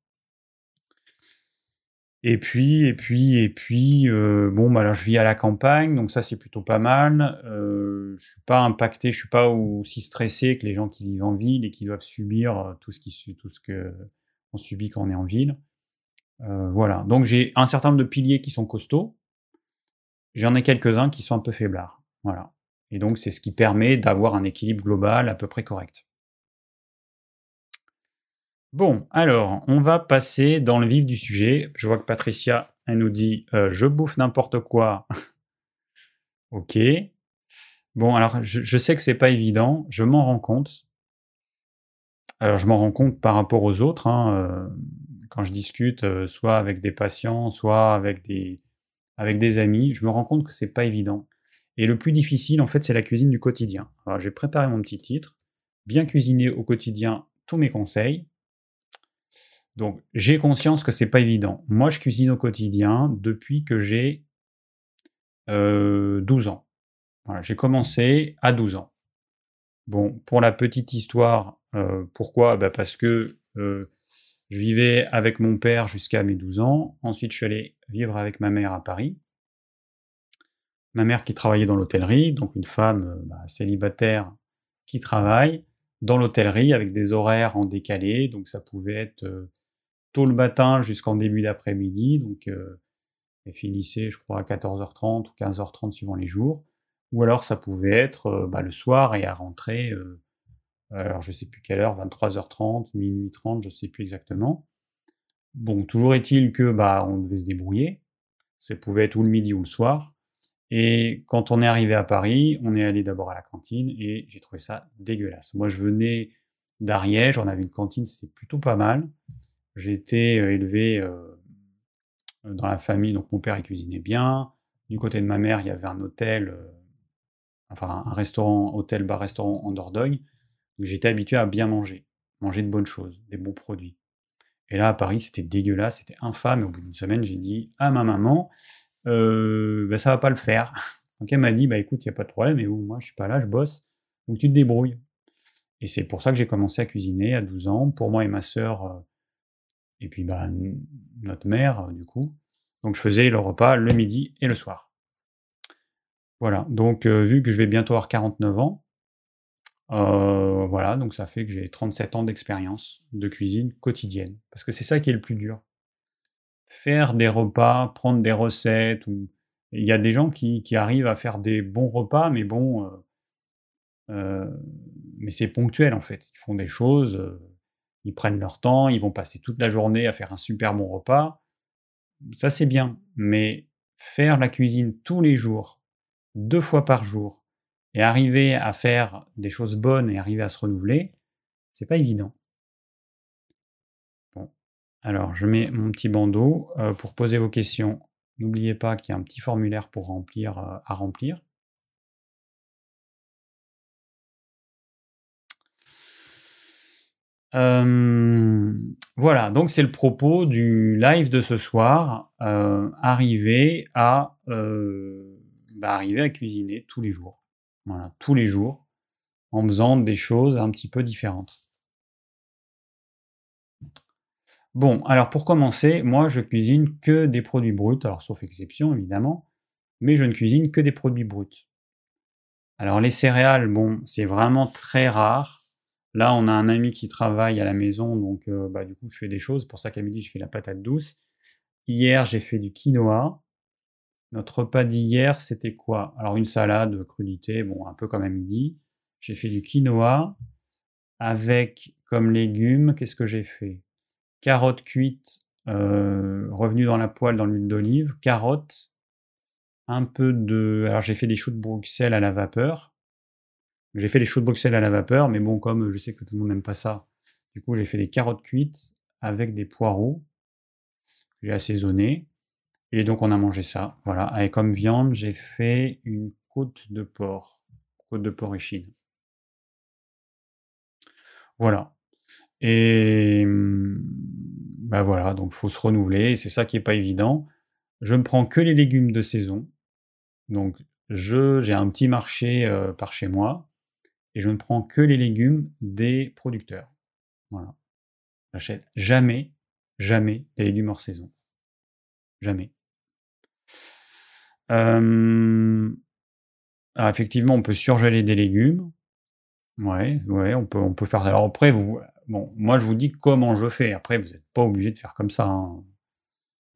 Et puis, et puis, et puis, euh, bon, bah alors je vis à la campagne, donc ça c'est plutôt pas mal. Euh, je suis pas impacté, je suis pas aussi stressé que les gens qui vivent en ville et qui doivent subir tout ce qui, tout ce que on subit quand on est en ville. Euh, voilà. Donc j'ai un certain nombre de piliers qui sont costauds. J'en ai quelques-uns qui sont un peu faiblards. Voilà. Et donc c'est ce qui permet d'avoir un équilibre global à peu près correct. Bon, alors, on va passer dans le vif du sujet. Je vois que Patricia, elle nous dit euh, « Je bouffe n'importe quoi ». Ok. Bon, alors, je, je sais que c'est pas évident. Je m'en rends compte. Alors, je m'en rends compte par rapport aux autres. Hein, euh, quand je discute, euh, soit avec des patients, soit avec des, avec des amis, je me rends compte que c'est pas évident. Et le plus difficile, en fait, c'est la cuisine du quotidien. Alors, j'ai préparé mon petit titre. « Bien cuisiner au quotidien, tous mes conseils ». Donc, j'ai conscience que c'est pas évident. Moi, je cuisine au quotidien depuis que j'ai euh, douze ans. Voilà, j'ai commencé à douze ans. Bon, pour la petite histoire, euh, pourquoi ? Bah parce que euh, je vivais avec mon père jusqu'à mes douze ans. Ensuite, je suis allé vivre avec ma mère à Paris. Ma mère qui travaillait dans l'hôtellerie, donc une femme bah, célibataire qui travaille dans l'hôtellerie avec des horaires en décalé. Donc, ça pouvait être... Euh, tôt le matin jusqu'en début d'après-midi, donc euh, elle finissait je crois à quatorze heures trente ou quinze heures trente suivant les jours, ou alors ça pouvait être euh, bah, le soir et à rentrer, euh, alors je sais plus quelle heure, vingt-trois heures trente, minuit trente, je sais plus exactement. Bon, toujours est-il que bah, on devait se débrouiller, ça pouvait être ou le midi ou le soir, et quand on est arrivé à Paris, on est allé d'abord à la cantine et j'ai trouvé ça dégueulasse. Moi je venais d'Ariège, on avait une cantine, c'était plutôt pas mal. J'ai été élevé euh, dans la famille, donc mon père il cuisinait bien. Du côté de ma mère, il y avait un hôtel, euh, enfin un restaurant, hôtel, bar, restaurant en Dordogne. J'étais habitué à bien manger, manger de bonnes choses, des bons produits. Et là, à Paris, c'était dégueulasse, c'était infâme. Et au bout d'une semaine, j'ai dit à ma maman, euh, ben, ça va pas le faire. Donc elle m'a dit, bah écoute, il n'y a pas de problème, mais bon, moi je suis pas là, je bosse, donc tu te débrouilles. Et c'est pour ça que j'ai commencé à cuisiner à douze ans, pour moi et ma sœur. Euh, Et puis, bah, notre mère, du coup. Donc, je faisais le repas le midi et le soir. Voilà. Donc, euh, vu que je vais bientôt avoir quarante-neuf ans, euh, voilà. Donc, ça fait que j'ai trente-sept ans d'expérience de cuisine quotidienne. Parce que c'est ça qui est le plus dur. Faire des repas, prendre des recettes. Ou... Il y a des gens qui, qui arrivent à faire des bons repas, mais bon, euh, euh, mais c'est ponctuel, en fait. Ils font des choses... Euh, Ils prennent leur temps, ils vont passer toute la journée à faire un super bon repas. Ça, c'est bien. Mais faire la cuisine tous les jours, deux fois par jour, et arriver à faire des choses bonnes et arriver à se renouveler, c'est pas évident. Bon. Alors, je mets mon petit bandeau euh, pour poser vos questions. N'oubliez pas qu'il y a un petit formulaire pour remplir, euh, à remplir. Euh, voilà, donc c'est le propos du live de ce soir, euh, arriver à euh, bah, arriver à cuisiner tous les jours, voilà, tous les jours, en faisant des choses un petit peu différentes. Bon, alors pour commencer, moi je cuisine que des produits bruts, alors sauf exception évidemment, mais je ne cuisine que des produits bruts. Alors les céréales, bon, c'est vraiment très rare. Là, on a un ami qui travaille à la maison, donc euh, bah, du coup, je fais des choses. C'est pour ça qu'à midi, je fais la patate douce. Hier, j'ai fait du quinoa. Notre repas d'hier, c'était quoi? Alors, une salade, crudité, bon, un peu comme à midi. J'ai fait du quinoa avec, comme légumes, qu'est-ce que j'ai fait? Carottes cuites, euh, revenues dans la poêle, dans l'huile d'olive, carottes, un peu de... Alors, j'ai fait des choux de Bruxelles à la vapeur. J'ai fait des choux de Bruxelles à la vapeur, mais bon, comme je sais que tout le monde n'aime pas ça, du coup, j'ai fait des carottes cuites avec des poireaux que j'ai assaisonnées. Et donc, on a mangé ça. Voilà. Et comme viande, j'ai fait une côte de porc. Côte de porc échine. Voilà. Et ben voilà, donc il faut se renouveler. Et c'est ça qui n'est pas évident. Je ne prends que les légumes de saison. Donc, je, j'ai un petit marché euh, par chez moi. Et je ne prends que les légumes des producteurs. Voilà. J'achète jamais, jamais des légumes hors saison. Jamais. Euh... Alors effectivement, on peut surgeler des légumes. Ouais, ouais, on peut, on peut faire. Alors après, vous, bon, moi je vous dis comment je fais. Après, vous n'êtes pas obligé de faire comme ça. Hein.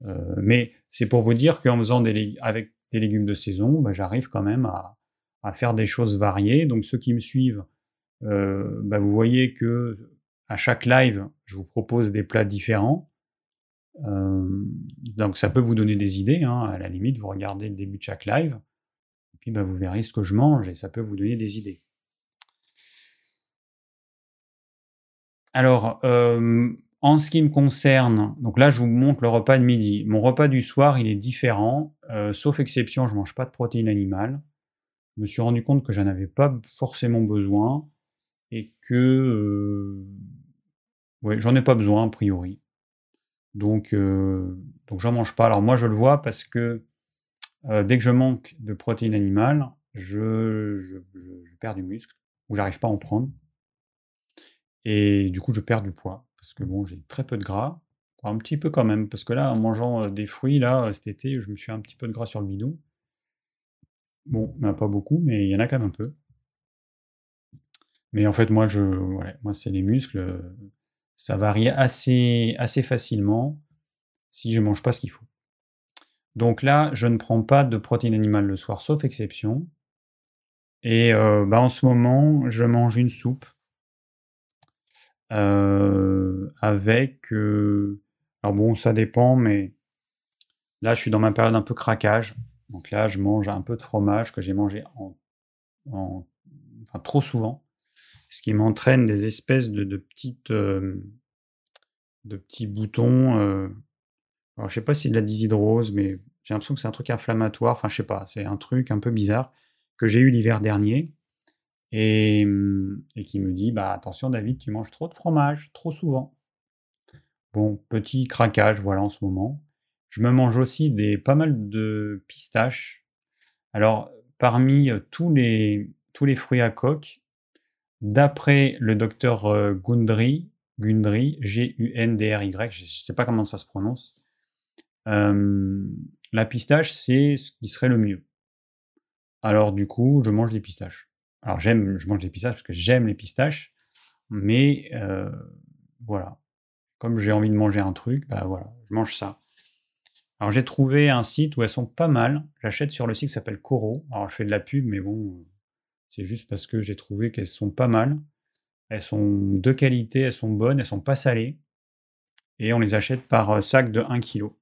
Euh, mais c'est pour vous dire qu'en faisant des lég... avec des légumes de saison, bah, j'arrive quand même à, à faire des choses variées. Donc ceux qui me suivent, euh, bah, vous voyez que à chaque live, je vous propose des plats différents. Euh, donc ça peut vous donner des idées, hein. À la limite vous regardez le début de chaque live et puis bah, vous verrez ce que je mange et ça peut vous donner des idées. Alors euh, en ce qui me concerne, donc là je vous montre le repas de midi. Mon repas du soir il est différent, euh, sauf exception, je ne mange pas de protéines animales. Je me suis rendu compte que j'en avais pas forcément besoin et que euh, ouais, j'en ai pas besoin a priori. Donc, euh, donc j'en mange pas. Alors moi, je le vois parce que euh, dès que je manque de protéines animales, je, je, je, je perds du muscle ou j'arrive pas à en prendre. Et du coup, je perds du poids parce que bon, j'ai très peu de gras. Enfin, un petit peu quand même parce que là, en mangeant des fruits, là, cet été, je me suis un petit peu de gras sur le bidou. Bon, ben, pas beaucoup, mais il y en a quand même un peu. Mais en fait, moi, je, ouais, moi c'est les muscles... Ça varie assez, assez facilement si je ne mange pas ce qu'il faut. Donc là, je ne prends pas de protéines animales le soir, sauf exception. Et euh, bah en ce moment, je mange une soupe euh, avec... Euh, alors bon, ça dépend, mais là, je suis dans ma période un peu craquage. Donc là, je mange un peu de fromage que j'ai mangé en, en, enfin, trop souvent. Ce qui m'entraîne des espèces de, de petites euh, de petits boutons. Euh, alors je sais pas si c'est de la dysidrose, mais j'ai l'impression que c'est un truc inflammatoire. Enfin, je sais pas, c'est un truc un peu bizarre que j'ai eu l'hiver dernier et, et qui me dit bah attention David, tu manges trop de fromage, trop souvent. Bon, petit craquage, voilà en ce moment. Je me mange aussi des pas mal de pistaches. Alors parmi tous les tous les fruits à coque. D'après le docteur Gundry, Gundry, G U N D R Y, je ne sais pas comment ça se prononce, euh, la pistache, c'est ce qui serait le mieux. Alors du coup, je mange des pistaches. Alors j'aime, je mange des pistaches parce que j'aime les pistaches, mais euh, voilà. Comme j'ai envie de manger un truc, bah voilà, je mange ça. Alors j'ai trouvé un site où elles sont pas mal. J'achète sur le site qui s'appelle Koro. Alors je fais de la pub, mais bon... C'est juste parce que j'ai trouvé qu'elles sont pas mal. Elles sont de qualité, elles sont bonnes, elles sont pas salées. Et on les achète par sac de un kilo.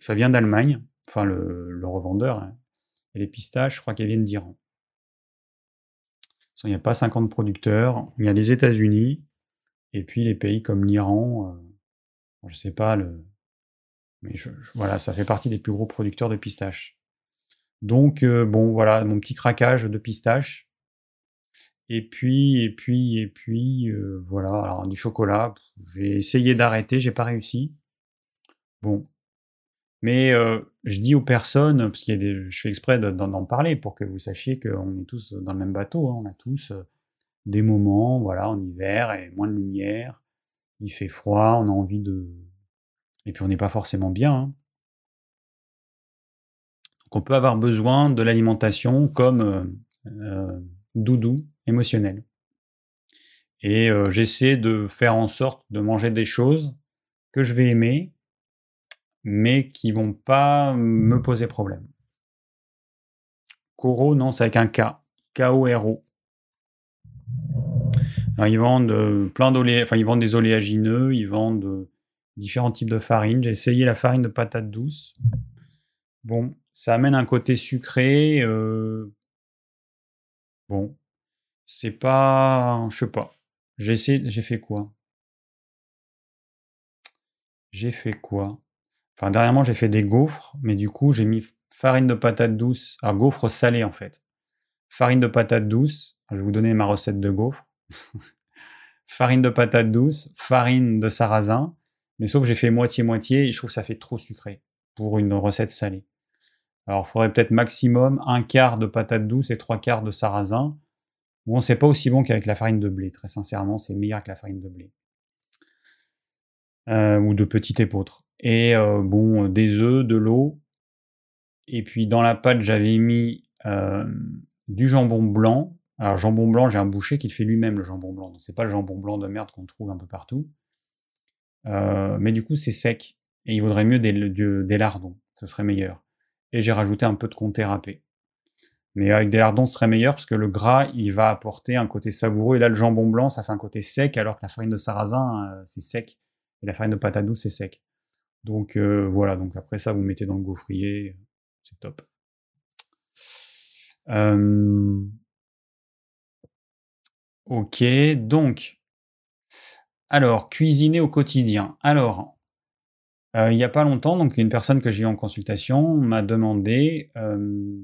Ça vient d'Allemagne, enfin le, le revendeur. Hein. Et les pistaches, je crois qu'elles viennent d'Iran. Il n'y a pas cinquante producteurs. Il y a les États-Unis et puis les pays comme l'Iran. Euh, je sais pas, le... mais je, je, voilà, ça fait partie des plus gros producteurs de pistaches. Donc euh, bon, voilà, mon petit craquage de pistaches. Et puis, et puis, et puis, euh, voilà. Alors, du chocolat, j'ai essayé d'arrêter, j'ai pas réussi. Bon. Mais euh, je dis aux personnes, parce qu'il y a des, je fais exprès d'en, d'en parler pour que vous sachiez qu'on est tous dans le même bateau. Hein. On a tous euh, des moments, voilà, en hiver, et moins de lumière, il fait froid, on a envie de... Et puis, on n'est pas forcément bien. Hein. Donc, on peut avoir besoin de l'alimentation comme euh, euh, doudou. Émotionnel. Et euh, j'essaie de faire en sorte de manger des choses que je vais aimer, mais qui vont pas me poser problème. Koro, non, c'est avec un K. K O R O. Alors, ils vendent euh, plein d'olé... Enfin, ils vendent des oléagineux, ils vendent euh, différents types de farines. J'ai essayé la farine de patate douce. Bon, ça amène un côté sucré. Euh... Bon, c'est pas... Je sais pas. J'ai essayé... J'ai fait quoi J'ai fait quoi Enfin, dernièrement, j'ai fait des gaufres, mais du coup, j'ai mis farine de patate douce. Alors, gaufres salées, en fait. Farine de patate douce. Alors, je vais vous donner ma recette de gaufres. Farine de patate douce, farine de sarrasin. Mais sauf que j'ai fait moitié-moitié et je trouve que ça fait trop sucré pour une recette salée. Alors, il faudrait peut-être maximum un quart de patate douce et trois quarts de sarrasin. Bon, c'est pas aussi bon qu'avec la farine de blé. Très sincèrement, c'est meilleur que la farine de blé. Euh, ou de petit épeautre. Et euh, bon, des œufs, de l'eau. Et puis dans la pâte, j'avais mis euh, du jambon blanc. Alors jambon blanc, j'ai un boucher qui le fait lui-même, le jambon blanc. Donc c'est pas le jambon blanc de merde qu'on trouve un peu partout. Euh, mais du coup, c'est sec. Et il vaudrait mieux des, des, des lardons. Ce serait meilleur. Et j'ai rajouté un peu de comté râpé. Mais avec des lardons, ce serait meilleur parce que le gras, il va apporter un côté savoureux. Et là, le jambon blanc, ça fait un côté sec, alors que la farine de sarrasin, euh, c'est sec. Et la farine de patate douce, c'est sec. Donc euh, voilà, donc après ça, vous mettez dans le gaufrier, c'est top. Euh... Ok, donc, alors, cuisiner au quotidien. Alors, euh, il n'y a pas longtemps, donc une personne que j'ai eu en consultation m'a demandé euh,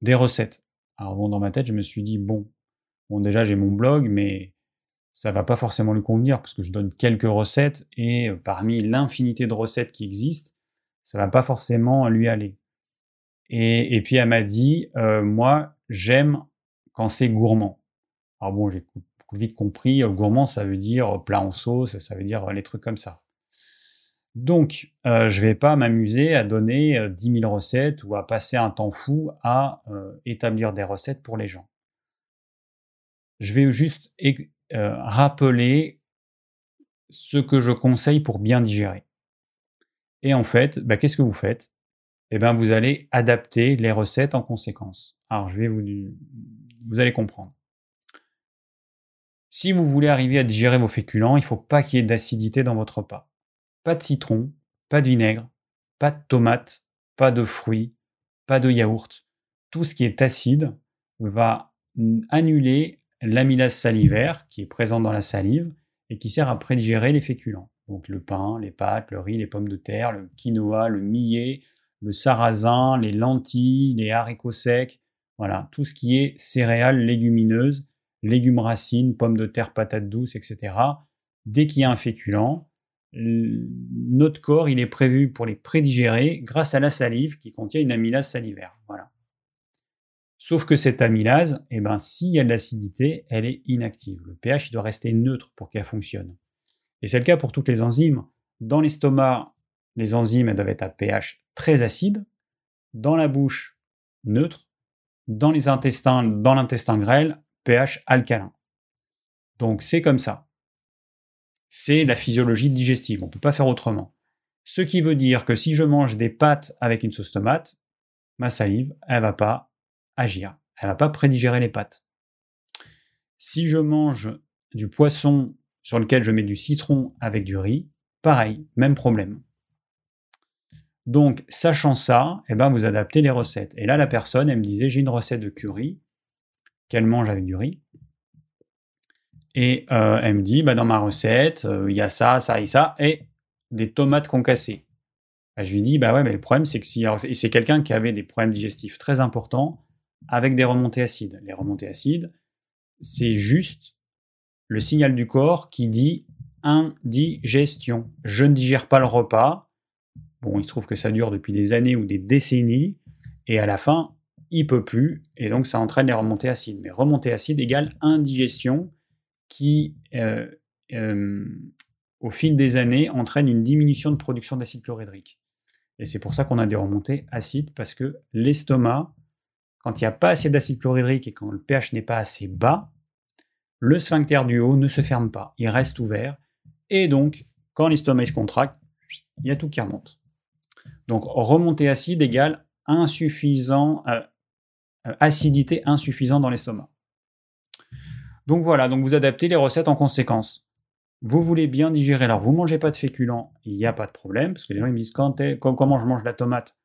des recettes. Alors bon, dans ma tête, je me suis dit, bon, bon déjà j'ai mon blog, mais... ça va pas forcément lui convenir parce que je donne quelques recettes et parmi l'infinité de recettes qui existent, ça va pas forcément lui aller. Et, et puis elle m'a dit, euh, moi j'aime quand c'est gourmand. Alors bon, j'ai vite compris, gourmand ça veut dire plat en sauce, ça veut dire les trucs comme ça. Donc euh, je vais pas m'amuser à donner dix mille recettes ou à passer un temps fou à euh, établir des recettes pour les gens. Je vais juste ex- Euh, rappeler ce que je conseille pour bien digérer. Et en fait, bah, qu'est-ce que vous faites ? Eh ben, vous allez adapter les recettes en conséquence. Alors, je vais vous, vous allez comprendre. Si vous voulez arriver à digérer vos féculents, il faut pas qu'il y ait d'acidité dans votre repas. Pas de citron, pas de vinaigre, pas de tomate, pas de fruits, pas de yaourt. Tout ce qui est acide va annuler l'amylase salivaire qui est présente dans la salive et qui sert à prédigérer les féculents. Donc le pain, les pâtes, le riz, les pommes de terre, le quinoa, le millet, le sarrasin, les lentilles, les haricots secs, voilà, tout ce qui est céréales, légumineuses, légumes racines, pommes de terre, patates douces, et cetera. Dès qu'il y a un féculent, notre corps il est prévu pour les prédigérer grâce à la salive qui contient une amylase salivaire. Voilà. Sauf que cette amylase, eh ben, s'il y a de l'acidité, elle est inactive. Le pH il doit rester neutre pour qu'elle fonctionne. Et c'est le cas pour toutes les enzymes. Dans l'estomac, les enzymes elles doivent être à pH très acide. Dans la bouche, neutre. Dans les intestins, dans l'intestin grêle, pH alcalin. Donc c'est comme ça. C'est la physiologie digestive, on ne peut pas faire autrement. Ce qui veut dire que si je mange des pâtes avec une sauce tomate, ma salive, elle ne va pas agir. Elle ne va pas prédigérer les pâtes. Si je mange du poisson sur lequel je mets du citron avec du riz, pareil, même problème. Donc, sachant ça, eh ben, vous adaptez les recettes. Et là, la personne, elle me disait, j'ai une recette de curry qu'elle mange avec du riz. Et euh, elle me dit, bah, dans ma recette, il euh, y a ça, ça et ça, et des tomates concassées. Bah, je lui dis, bah ouais, mais le problème, c'est que si... Alors, c'est, c'est quelqu'un qui avait des problèmes digestifs très importants, avec des remontées acides. Les remontées acides, c'est juste le signal du corps qui dit indigestion. Je ne digère pas le repas. Bon, il se trouve que ça dure depuis des années ou des décennies, et à la fin, il ne peut plus, et donc ça entraîne les remontées acides. Mais remontées acides égale indigestion qui, euh, euh, au fil des années, entraîne une diminution de production d'acide chlorhydrique. Et c'est pour ça qu'on a des remontées acides, parce que l'estomac, quand il n'y a pas assez d'acide chlorhydrique et quand le pH n'est pas assez bas, le sphincter du haut ne se ferme pas, il reste ouvert. Et donc, quand l'estomac se contracte, il y a tout qui remonte. Donc, remontée acide égale insuffisant, euh, acidité insuffisante dans l'estomac. Donc voilà, donc vous adaptez les recettes en conséquence. Vous voulez bien digérer, alors vous ne mangez pas de féculents, il n'y a pas de problème, parce que les gens ils me disent quand comment je mange la tomate.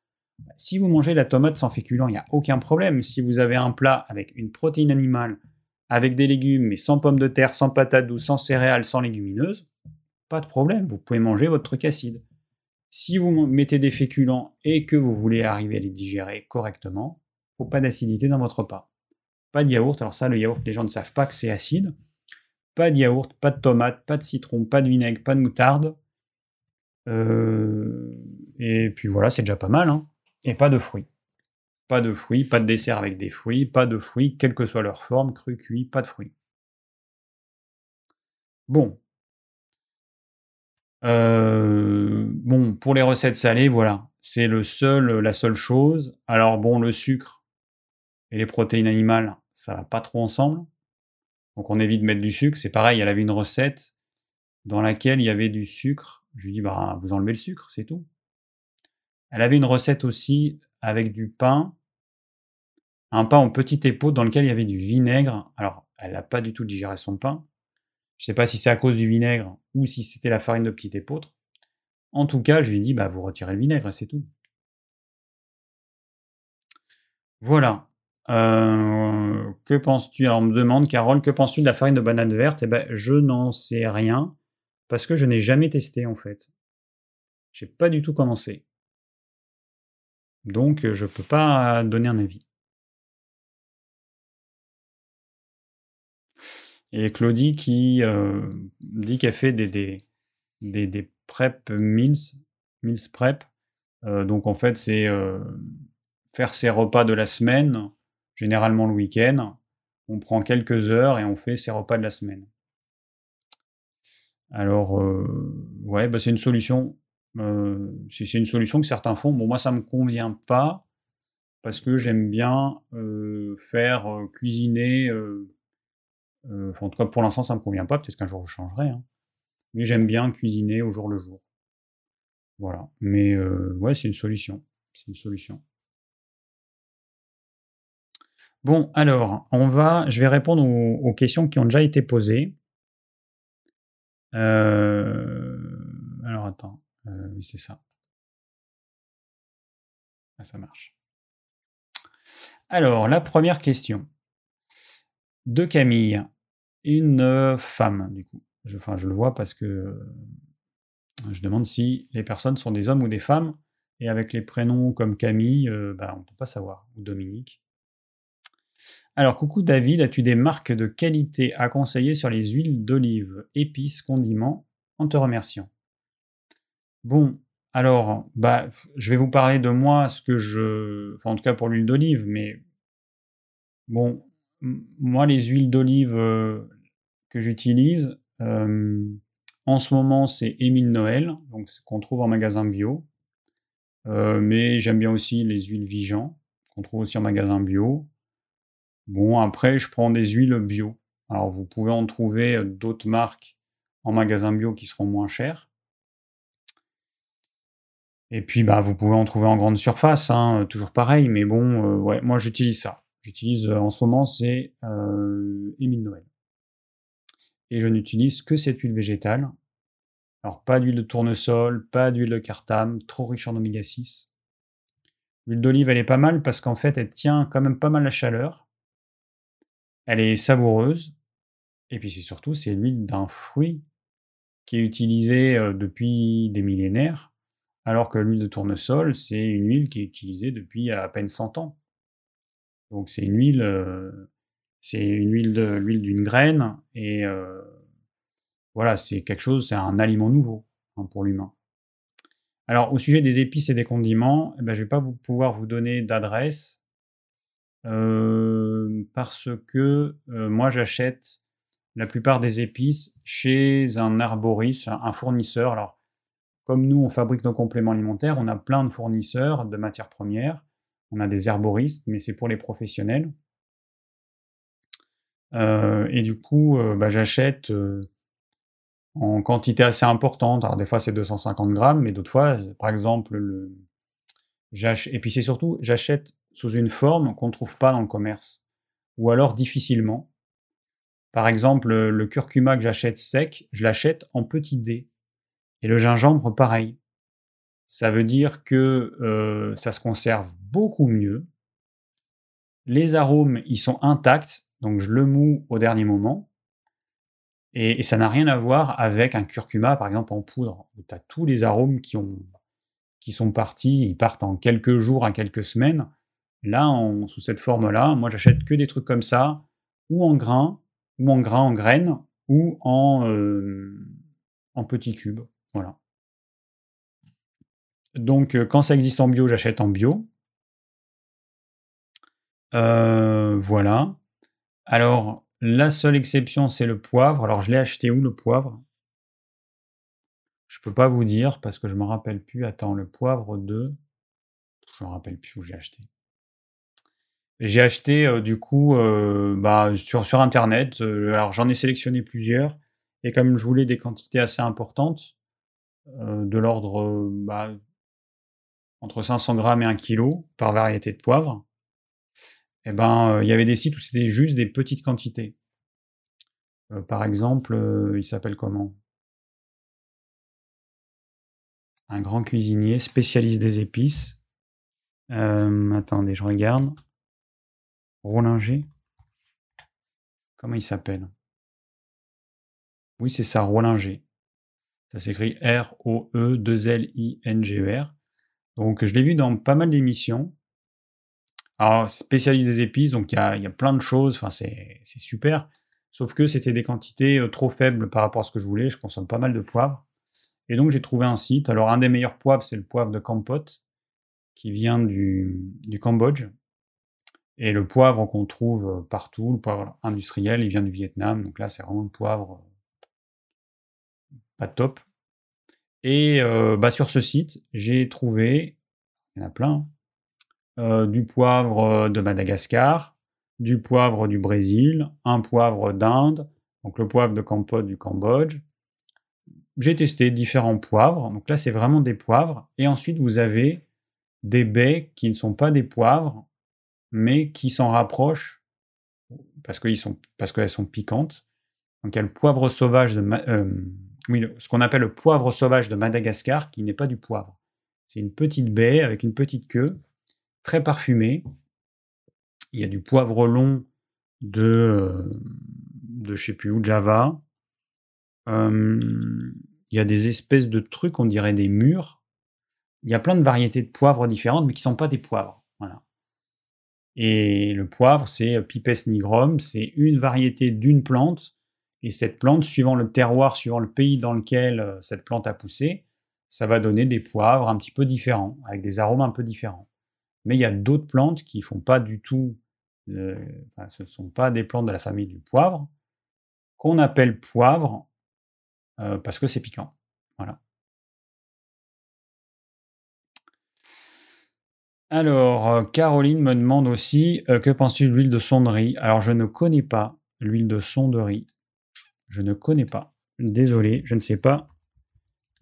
Si vous mangez la tomate sans féculents, il n'y a aucun problème. Si vous avez un plat avec une protéine animale, avec des légumes, mais sans pommes de terre, sans patates douces, sans céréales, sans légumineuses, pas de problème, vous pouvez manger votre truc acide. Si vous mettez des féculents et que vous voulez arriver à les digérer correctement, il ne faut pas d'acidité dans votre repas. Pas de yaourt, alors ça, le yaourt, les gens ne savent pas que c'est acide. Pas de yaourt, pas de tomate, pas de citron, pas de vinaigre, pas de moutarde. Euh... Et puis voilà, c'est déjà pas mal, hein. Et pas de fruits. Pas de fruits, pas de dessert avec des fruits, pas de fruits, quelle que soit leur forme, cru, cuit, pas de fruits. Bon. Euh... Bon, pour les recettes salées, voilà. C'est le seul, la seule chose. Alors bon, le sucre et les protéines animales, ça va pas trop ensemble. Donc on évite de mettre du sucre, c'est pareil, elle avait une recette dans laquelle il y avait du sucre. Je lui dis, bah vous enlevez le sucre, c'est tout. Elle avait une recette aussi avec du pain, un pain en petite épaule dans lequel il y avait du vinaigre. Alors elle n'a pas du tout digéré son pain. Je ne sais pas si c'est à cause du vinaigre ou si c'était la farine de petite épaule. En tout cas, je lui dis, bah vous retirez le vinaigre, c'est tout. Voilà. Euh, que penses-tu ? Alors on me demande, Carole, que penses-tu de la farine de banane verte ? Eh ben, je n'en sais rien parce que je n'ai jamais testé en fait. J'ai pas du tout commencé, donc je peux pas donner un avis. Et Claudie qui euh, dit qu'elle fait des des des, des prep meals, meals prep. Euh, donc en fait c'est euh, faire ses repas de la semaine. Généralement le week-end, on prend quelques heures et on fait ses repas de la semaine. Alors, euh, ouais, bah c'est une solution. Euh, c'est, c'est une solution que certains font. Bon, moi, ça me convient pas parce que j'aime bien euh, faire euh, cuisiner. Euh, euh, en tout cas, pour l'instant, ça me convient pas. Peut-être qu'un jour, je changerai. Hein. Mais j'aime bien cuisiner au jour le jour. Voilà. Mais euh, ouais, c'est une solution. C'est une solution. Bon, alors, on va, je vais répondre aux, aux questions qui ont déjà été posées. Euh, alors, attends. Euh, oui, c'est ça. Ah, ça marche. Alors, la première question de Camille. Une femme, du coup. Je, enfin, je le vois parce que je demande si les personnes sont des hommes ou des femmes. Et avec les prénoms comme Camille, euh, bah, on ne peut pas savoir. Ou Dominique. Alors, coucou David, as-tu des marques de qualité à conseiller sur les huiles d'olive, épices, condiments ? En te remerciant. Bon, alors, bah, je vais vous parler de moi, ce que je... Enfin, en tout cas pour l'huile d'olive, mais... Bon, m- moi, les huiles d'olive euh, que j'utilise, euh, en ce moment, c'est Emile Noël, donc ce qu'on trouve en magasin bio. Euh, mais j'aime bien aussi les huiles Vigeant, qu'on trouve aussi en magasin bio. Bon, après, je prends des huiles bio. Alors, vous pouvez en trouver d'autres marques en magasin bio qui seront moins chères. Et puis, bah, vous pouvez en trouver en grande surface, hein, toujours pareil. Mais bon, euh, ouais, moi, j'utilise ça. J'utilise, euh, en ce moment, c'est euh, Emile Noël. Et je n'utilise que cette huile végétale. Alors, pas d'huile de tournesol, pas d'huile de cartame, trop riche en oméga six. L'huile d'olive, elle est pas mal parce qu'en fait, elle tient quand même pas mal la chaleur. Elle est savoureuse, et puis c'est surtout, c'est l'huile d'un fruit qui est utilisée depuis des millénaires, alors que l'huile de tournesol, c'est une huile qui est utilisée depuis à peine cent ans. Donc c'est une huile, euh, c'est une huile de, l'huile d'une graine, et euh, voilà, c'est quelque chose, c'est un aliment nouveau hein, pour l'humain. Alors au sujet des épices et des condiments, eh ben, je ne vais pas vous, pouvoir vous donner d'adresse, Euh, parce que euh, moi j'achète la plupart des épices chez un arboriste, un fournisseur. Alors, comme nous on fabrique nos compléments alimentaires, on a plein de fournisseurs de matières premières, on a des herboristes, mais c'est pour les professionnels. Euh, et du coup, euh, bah, j'achète euh, en quantité assez importante. Alors, des fois c'est deux cent cinquante grammes, mais d'autres fois, par exemple, le... j'ach... et puis c'est surtout, j'achète sous une forme qu'on ne trouve pas dans le commerce, ou alors difficilement. Par exemple, le curcuma que j'achète sec, je l'achète en petits dés. Et le gingembre, pareil. Ça veut dire que euh, ça se conserve beaucoup mieux. Les arômes, ils sont intacts, donc je le moue au dernier moment. Et, et ça n'a rien à voir avec un curcuma, par exemple, en poudre, où tu as tous les arômes qui, ont, qui sont partis, ils partent en quelques jours, à quelques semaines. Là, on, sous cette forme-là, moi, j'achète que des trucs comme ça, ou en grains, ou en grains, en graines, ou en, euh, en petits cubes. Voilà. Donc, quand ça existe en bio, j'achète en bio. Euh, voilà. Alors, la seule exception, c'est le poivre. Alors, je l'ai acheté où, le poivre? Je peux pas vous dire, parce que je me rappelle plus. Attends, le poivre de... Je me rappelle plus où j'ai acheté. J'ai acheté, euh, du coup, euh, bah, sur, sur Internet. Euh, alors, j'en ai sélectionné plusieurs. Et comme je voulais des quantités assez importantes, euh, de l'ordre euh, bah, entre cinq cents grammes et un kilo par variété de poivre, eh ben, euh, y avait des sites où c'était juste des petites quantités. Euh, par exemple, euh, il s'appelle comment? Un grand cuisinier, spécialiste des épices. Euh, attendez, je regarde. Roelinger. Comment il s'appelle? Oui, c'est ça, Roelinger. Ça s'écrit R O E deux L I N G E R. Donc, je l'ai vu dans pas mal d'émissions. Alors, spécialiste des épices, donc il y a, y a plein de choses, enfin, c'est, c'est super. Sauf que c'était des quantités trop faibles par rapport à ce que je voulais, je consomme pas mal de poivre. Et donc j'ai trouvé un site, alors un des meilleurs poivres, c'est le poivre de Kampot, qui vient du, du Cambodge. Et le poivre qu'on trouve partout, le poivre industriel, il vient du Vietnam, donc là c'est vraiment le poivre pas top. Et euh, bah, sur ce site, j'ai trouvé, il y en a plein, Euh, du poivre de Madagascar, du poivre du Brésil, un poivre d'Inde, donc le poivre de Kampot du Cambodge. J'ai testé différents poivres, donc là c'est vraiment des poivres, et ensuite vous avez des baies qui ne sont pas des poivres, mais qui s'en rapprochent, parce, qu'ils sont, parce qu'elles sont piquantes. Donc il y a le poivre sauvage de... Ma- euh, oui, ce qu'on appelle le poivre sauvage de Madagascar, qui n'est pas du poivre. C'est une petite baie avec une petite queue, très parfumé. Il y a du poivre long de, de je sais plus où, Java. Euh, il y a des espèces de trucs, on dirait des mûres. Il y a plein de variétés de poivres différentes, mais qui ne sont pas des poivres. Voilà. Et le poivre, c'est Pipes nigrum, c'est une variété d'une plante. Et cette plante, suivant le terroir, suivant le pays dans lequel cette plante a poussé, ça va donner des poivres un petit peu différents, avec des arômes un peu différents. Mais il y a d'autres plantes qui font pas du tout, euh, enfin, ce ne sont pas des plantes de la famille du poivre, qu'on appelle poivre euh, parce que c'est piquant. Voilà. Alors, euh, Caroline me demande aussi euh, que penses-tu de l'huile de sonderie? Alors, je ne connais pas l'huile de sonderie. Je ne connais pas. Désolé, je ne sais pas.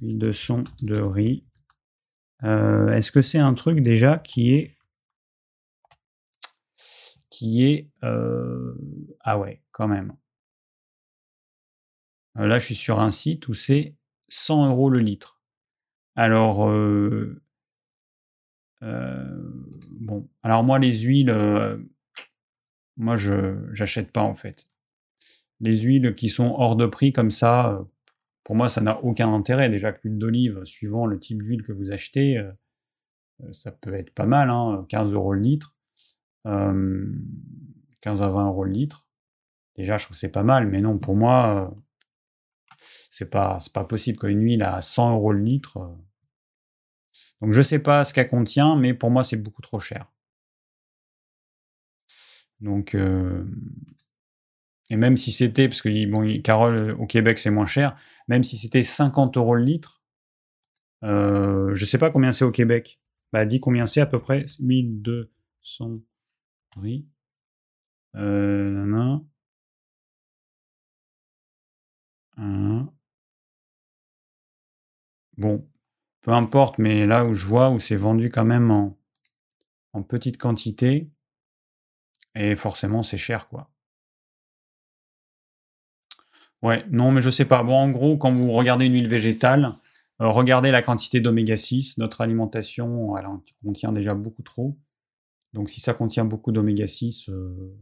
L'huile de sonderie. Euh, est-ce que c'est un truc déjà qui est qui est euh... ah ouais quand même euh, là je suis sur un site où c'est cent euros le litre. Alors euh... Euh... bon alors moi les huiles euh... moi je j'achète pas en fait les huiles qui sont hors de prix comme ça. euh... Pour moi, ça n'a aucun intérêt. Déjà que l'huile d'olive, suivant le type d'huile que vous achetez, euh, ça peut être pas mal, hein, quinze euros le litre, euh, quinze à vingt euros le litre. Déjà, je trouve que c'est pas mal, mais non, pour moi, euh, c'est pas, c'est pas possible qu'une huile à cent euros le litre. Euh... Donc, je sais pas ce qu'elle contient, mais pour moi, c'est beaucoup trop cher. Donc... Euh... Et même si c'était, parce que bon, Carole, au Québec, c'est moins cher, même si c'était cinquante euros le litre, euh, je ne sais pas combien c'est au Québec. Bah, dis combien c'est à peu près, mille deux cents riz. Euh, nanana. Nanana. Bon, peu importe, mais là où je vois, où c'est vendu quand même en, en petite quantité, et forcément c'est cher, quoi. Ouais, non, mais je sais pas. Bon, en gros, quand vous regardez une huile végétale, euh, regardez la quantité d'oméga six. Notre alimentation, elle en contient déjà beaucoup trop. Donc, si ça contient beaucoup d'oméga six, euh,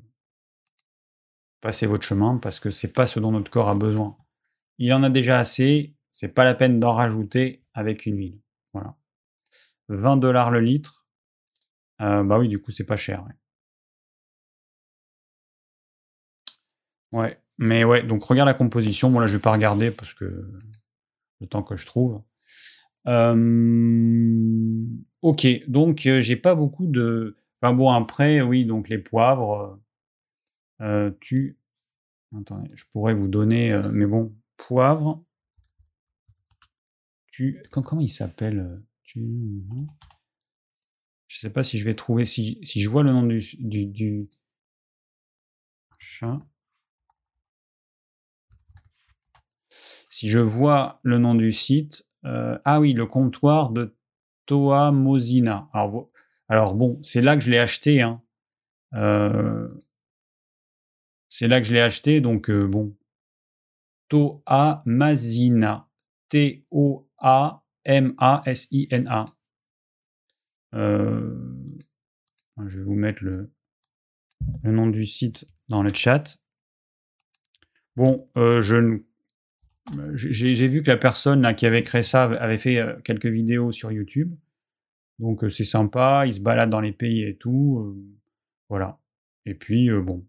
passez votre chemin, parce que c'est pas ce dont notre corps a besoin. Il en a déjà assez, c'est pas la peine d'en rajouter avec une huile. Voilà. vingt dollars le litre. Euh, bah oui, du coup, c'est pas cher. Ouais. ouais. Mais ouais, donc regarde la composition. Bon, là, je vais pas regarder parce que le temps que je trouve. Euh... Ok, donc euh, j'ai pas beaucoup de... Enfin bon, après, oui, donc les poivres, euh, tu... Attendez, je pourrais vous donner... Euh, mais bon, poivre... Tu... Comment il s'appelle tu... Je sais pas si je vais trouver... Si, si je vois le nom du... du, du... chat... Si je vois le nom du site, euh, ah oui, le comptoir de Toamasina. Alors, alors bon, c'est là que je l'ai acheté. Hein. Euh, c'est là que je l'ai acheté, donc euh, bon. Toamasina. T O A M A S I N A. Euh, je vais vous mettre le, le nom du site dans le chat. Bon, euh, je ne... J'ai, j'ai vu que la personne là, qui avait créé ça avait fait euh, quelques vidéos sur YouTube. Donc, euh, c'est sympa. Il se balade dans les pays et tout. Euh, voilà. Et puis, euh, bon.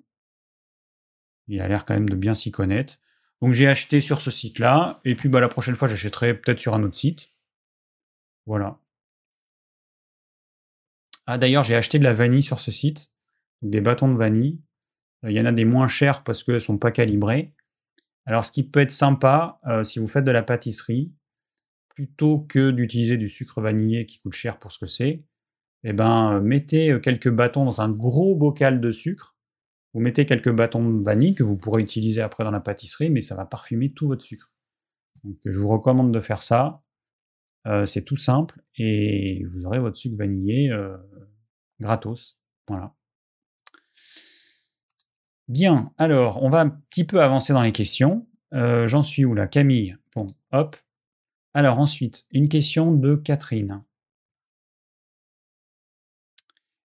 Il a l'air quand même de bien s'y connaître. Donc, j'ai acheté sur ce site-là. Et puis, bah, la prochaine fois, j'achèterai peut-être sur un autre site. Voilà. Ah, d'ailleurs, j'ai acheté de la vanille sur ce site. Des bâtons de vanille. Il y en a des moins chers parce qu'elles ne sont pas calibrées. Alors, ce qui peut être sympa, euh, si vous faites de la pâtisserie, plutôt que d'utiliser du sucre vanillé qui coûte cher pour ce que c'est, eh ben, euh, mettez quelques bâtons dans un gros bocal de sucre. Vous mettez quelques bâtons de vanille que vous pourrez utiliser après dans la pâtisserie, mais ça va parfumer tout votre sucre. Donc, je vous recommande de faire ça. Euh, c'est tout simple et vous aurez votre sucre vanillé euh, gratos. Voilà. Bien, alors, on va un petit peu avancer dans les questions. Euh, j'en suis où, là ? Camille. Bon, hop. Alors, ensuite, une question de Catherine.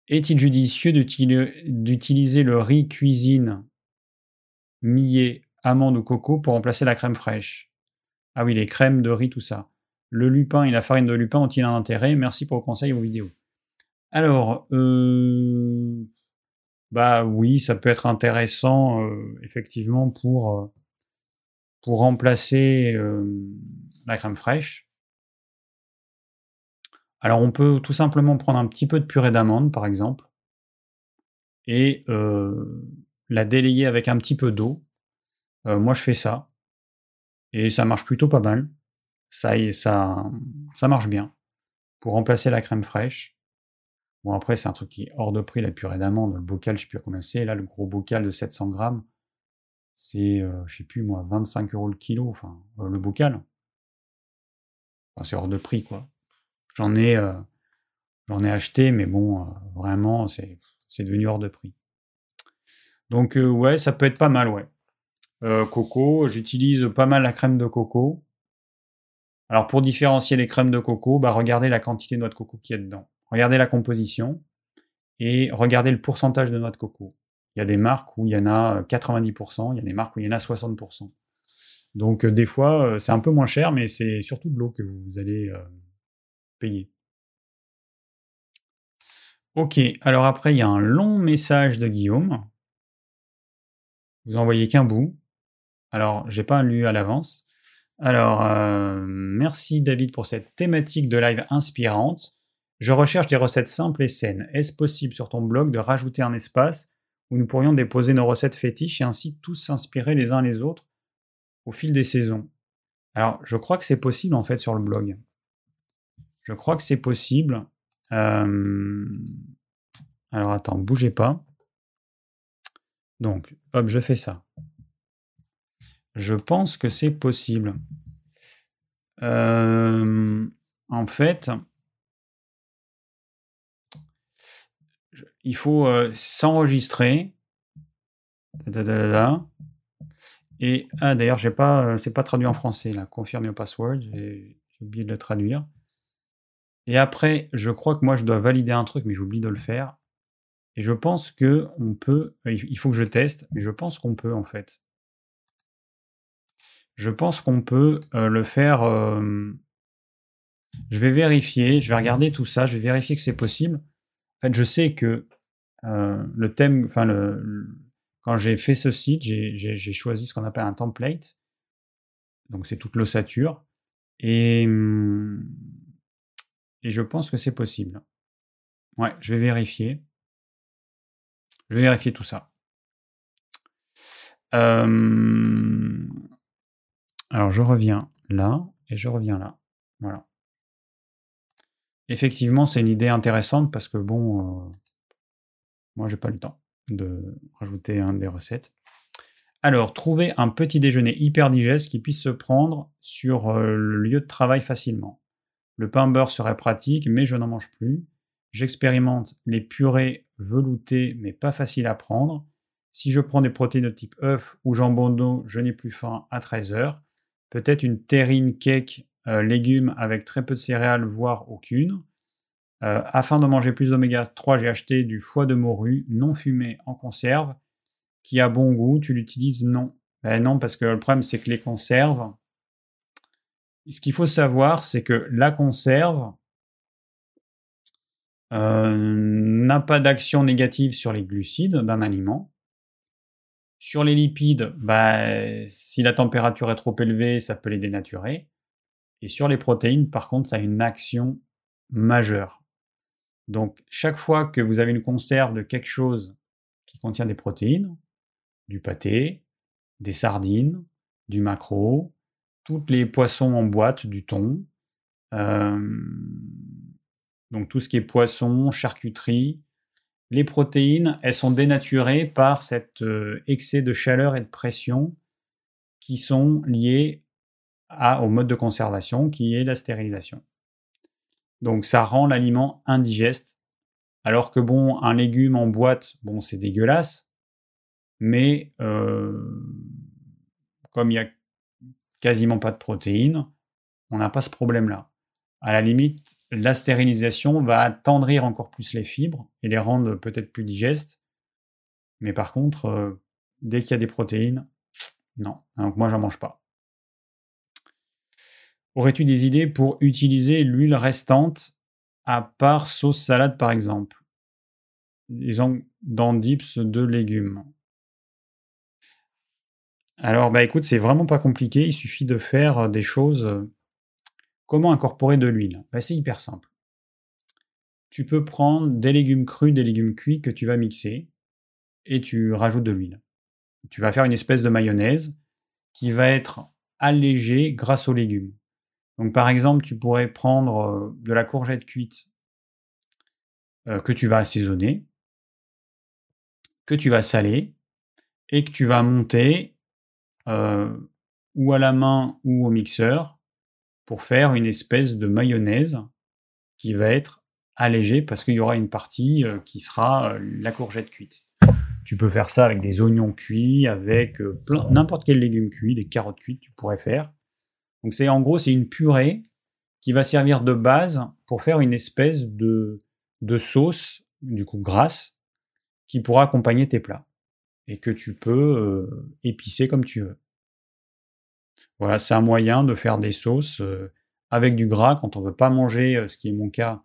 Est-il judicieux d'utiliser le riz cuisine, millet, amande ou coco pour remplacer la crème fraîche ? Ah oui, les crèmes de riz, tout ça. Le lupin et la farine de lupin ont-ils un intérêt ? Merci pour vos conseils et vos vidéos. Alors, euh... bah oui, ça peut être intéressant euh, effectivement pour, euh, pour remplacer euh, la crème fraîche. Alors on peut tout simplement prendre un petit peu de purée d'amande par exemple et euh, la délayer avec un petit peu d'eau. Euh, moi je fais ça et ça marche plutôt pas mal. Ça, ça, ça marche bien pour remplacer la crème fraîche. Bon, après, c'est un truc qui est hors de prix, la purée d'amande. Le bocal, je ne sais plus combien c'est. Là, le gros bocal de sept cents grammes, c'est, euh, je ne sais plus moi, vingt-cinq euros le kilo, enfin, euh, le bocal. Enfin, c'est hors de prix, quoi. J'en ai, euh, j'en ai acheté, mais bon, euh, vraiment, c'est, c'est devenu hors de prix. Donc, euh, ouais, ça peut être pas mal, ouais. Euh, coco, j'utilise pas mal la crème de coco. Alors, pour différencier les crèmes de coco, bah, regardez la quantité de noix de coco qu'il y a dedans. Regardez la composition et regardez le pourcentage de noix de coco. Il y a des marques où il y en a quatre-vingt-dix pour cent, il y a des marques où il y en a soixante pour cent. Donc des fois, c'est un peu moins cher, mais c'est surtout de l'eau que vous allez euh, payer. Ok, alors après, il y a un long message de Guillaume. Vous n'en voyez qu'un bout. Alors, je n'ai pas lu à l'avance. Alors, euh, merci David pour cette thématique de live inspirante. Je recherche des recettes simples et saines. Est-ce possible sur ton blog de rajouter un espace où nous pourrions déposer nos recettes fétiches et ainsi tous s'inspirer les uns les autres au fil des saisons ? Alors, je crois que c'est possible en fait sur le blog. Je crois que c'est possible. Euh... Alors, attends, bougez pas. Donc, hop, je fais ça. Je pense que c'est possible. Euh... En fait... il faut euh, s'enregistrer. Et ah, d'ailleurs, j'ai pas, euh, c'est pas traduit en français là. Confirme your password. J'ai, j'ai oublié de le traduire. Et après, je crois que moi, je dois valider un truc, mais j'oublie de le faire. Et je pense que on peut. Il faut que je teste, mais je pense qu'on peut en fait. Je pense qu'on peut euh, le faire. Euh, je vais vérifier, je vais regarder tout ça, je vais vérifier que c'est possible. En fait, je sais que euh, le thème, enfin le, le, quand j'ai fait ce site, j'ai, j'ai, j'ai choisi ce qu'on appelle un template. Donc c'est toute l'ossature. Et, et je pense que c'est possible. Ouais, je vais vérifier. Je vais vérifier tout ça. Euh, alors, je reviens là et je reviens là. Voilà. Effectivement, c'est une idée intéressante parce que, bon, euh, moi, j'ai pas le temps de rajouter un des recettes. Alors, trouver un petit déjeuner hyper digeste qui puisse se prendre sur euh, le lieu de travail facilement. Le pain beurre serait pratique, mais je n'en mange plus. J'expérimente les purées veloutées, mais pas faciles à prendre. Si je prends des protéines de type œuf ou jambon d'eau, je n'ai plus faim à treize heures. Peut-être une terrine cake euh, légumes avec très peu de céréales, voire aucune. Euh, afin de manger plus d'oméga trois, j'ai acheté du foie de morue non fumé en conserve qui a bon goût. Tu l'utilises? Non. Ben non, parce que le problème, c'est que les conserves... Ce qu'il faut savoir, c'est que la conserve... Euh, n'a pas d'action négative sur les glucides d'un aliment. Sur les lipides, bah, si la température est trop élevée, ça peut les dénaturer. Et sur les protéines, par contre, ça a une action majeure. Donc, chaque fois que vous avez une conserve de quelque chose qui contient des protéines, du pâté, des sardines, du maquereau, toutes les poissons en boîte, du thon... Euh, Donc tout ce qui est poisson, charcuterie, les protéines, elles sont dénaturées par cet euh, excès de chaleur et de pression qui sont liés à, au mode de conservation qui est la stérilisation. Donc ça rend l'aliment indigeste, alors que bon, un légume en boîte, bon c'est dégueulasse, mais euh, comme il n'y a quasiment pas de protéines, on n'a pas ce problème-là. À la limite, la stérilisation va attendrir encore plus les fibres et les rendre peut-être plus digestes. Mais par contre, euh, dès qu'il y a des protéines, non. Donc moi, j'en mange pas. Aurais-tu des idées pour utiliser l'huile restante à part sauce salade, par exemple? Disons, dans dips de légumes. Alors, bah écoute, c'est vraiment pas compliqué. Il suffit de faire des choses... Comment incorporer de l'huile? Ben, c'est hyper simple. Tu peux prendre des légumes crus, des légumes cuits que tu vas mixer et tu rajoutes de l'huile. Tu vas faire une espèce de mayonnaise qui va être allégée grâce aux légumes. Donc par exemple, tu pourrais prendre de la courgette cuite euh, que tu vas assaisonner, que tu vas saler et que tu vas monter euh, ou à la main ou au mixeur pour faire une espèce de mayonnaise qui va être allégée parce qu'il y aura une partie qui sera la courgette cuite. Tu peux faire ça avec des oignons cuits, avec plein, n'importe quel légume cuit, des carottes cuites, tu pourrais faire. Donc c'est en gros, c'est une purée qui va servir de base pour faire une espèce de, de sauce, du coup grasse, qui pourra accompagner tes plats et que tu peux euh, épicer comme tu veux. Voilà, c'est un moyen de faire des sauces avec du gras quand on ne veut pas manger, ce qui est mon cas,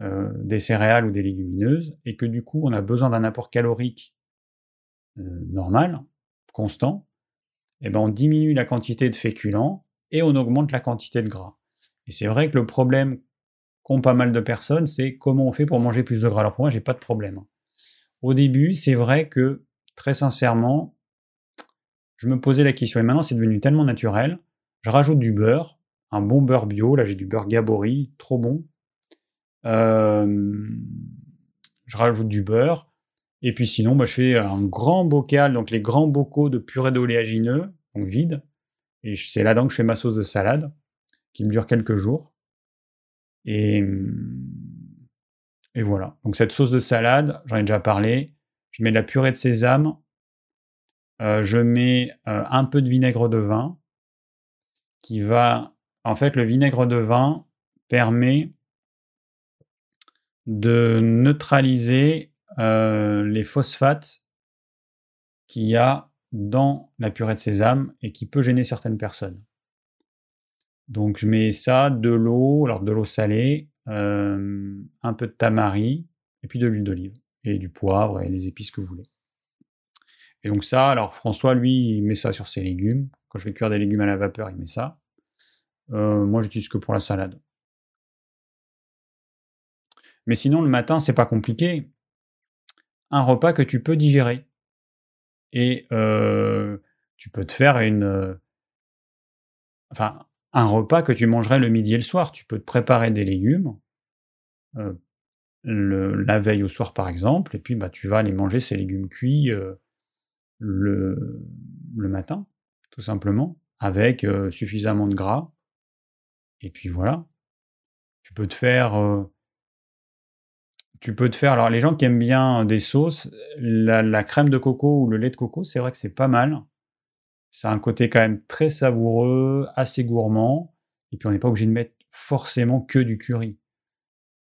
euh, des céréales ou des légumineuses, et que du coup, on a besoin d'un apport calorique euh, normal, constant. Et ben, on diminue la quantité de féculents et on augmente la quantité de gras. Et c'est vrai que le problème qu'ont pas mal de personnes, c'est comment on fait pour manger plus de gras. Alors pour moi, j'ai pas de problème. Au début, c'est vrai que, très sincèrement, je me posais la question, et maintenant c'est devenu tellement naturel, je rajoute du beurre, un bon beurre bio, là j'ai du beurre Gabori, trop bon, euh, je rajoute du beurre, et puis sinon bah, je fais un grand bocal, donc les grands bocaux de purée d'oléagineux, donc vide, et c'est là-dedans que je fais ma sauce de salade, qui me dure quelques jours, et Et voilà. Donc cette sauce de salade, j'en ai déjà parlé. Je mets de la purée de sésame. Euh, je mets euh, un peu de vinaigre de vin qui va... En fait, le vinaigre de vin permet de neutraliser euh, les phosphates qu'il y a dans la purée de sésame et qui peut gêner certaines personnes. Donc je mets ça, de l'eau, alors de l'eau salée, euh, un peu de tamari, et puis de l'huile d'olive, et du poivre, et les épices que vous voulez. Et donc ça, alors François, lui, il met ça sur ses légumes. Quand je vais cuire des légumes à la vapeur, il met ça. Euh, moi, j'utilise que pour la salade. Mais sinon, le matin, c'est pas compliqué. Un repas que tu peux digérer. Et euh, tu peux te faire une... Euh, enfin, un repas que tu mangerais le midi et le soir. Tu peux te préparer des légumes, euh, le, la veille au soir, par exemple, et puis bah, tu vas aller manger ces légumes cuits euh, le, le matin, tout simplement, avec euh, suffisamment de gras. Et puis voilà. Tu peux te faire... Euh, Tu peux te faire, alors les gens qui aiment bien des sauces, la, la crème de coco ou le lait de coco, c'est vrai que c'est pas mal. Ça a un côté quand même très savoureux, assez gourmand. Et puis on n'est pas obligé de mettre forcément que du curry.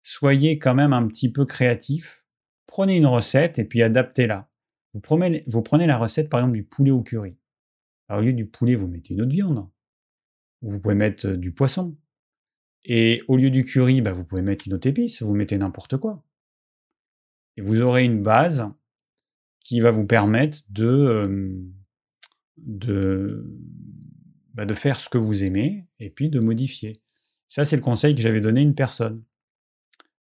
Soyez quand même un petit peu créatif. Prenez une recette et puis adaptez-la. Vous prenez, vous prenez la recette par exemple du poulet au curry. Alors, au lieu du poulet, vous mettez une autre viande. Vous pouvez mettre du poisson. Et au lieu du curry, bah, vous pouvez mettre une autre épice. Vous mettez n'importe quoi. Et vous aurez une base qui va vous permettre de, euh, de, bah de faire ce que vous aimez et puis de modifier. Ça, c'est le conseil que j'avais donné à une personne.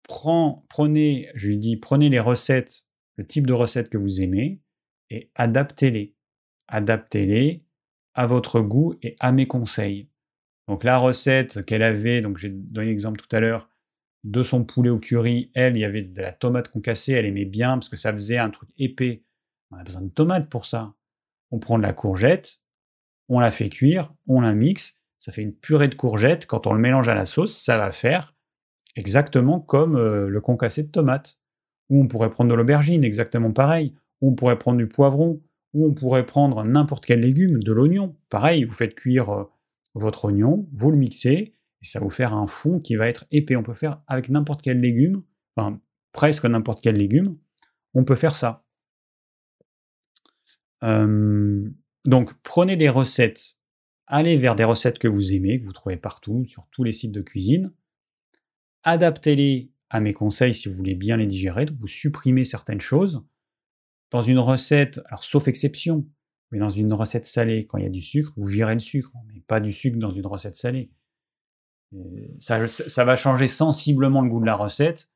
Prends, prenez, je lui dis, prenez les recettes, le type de recettes que vous aimez et adaptez-les. Adaptez-les à votre goût et à mes conseils. Donc la recette qu'elle avait, donc j'ai donné l'exemple tout à l'heure, de son poulet au curry, elle, il y avait de la tomate concassée, elle aimait bien parce que ça faisait un truc épais. On a besoin de tomates pour ça. On prend de la courgette, on la fait cuire, on la mixe, ça fait une purée de courgette. Quand on le mélange à la sauce, ça va faire exactement comme euh, le concassé de tomate. Ou on pourrait prendre de l'aubergine, exactement pareil. Ou on pourrait prendre du poivron. Ou on pourrait prendre n'importe quel légume, de l'oignon. Pareil, vous faites cuire euh, votre oignon, vous le mixez, et ça va vous faire un fond qui va être épais. On peut faire avec n'importe quel légume, enfin presque n'importe quel légume, on peut faire ça. Euh, donc prenez des recettes, allez vers des recettes que vous aimez, que vous trouvez partout, sur tous les sites de cuisine. Adaptez-les à mes conseils si vous voulez bien les digérer, vous supprimez certaines choses. Dans une recette, alors sauf exception, mais dans une recette salée, quand il y a du sucre, vous virez le sucre, mais pas du sucre dans une recette salée. Ça, ça va changer sensiblement le goût de la recette.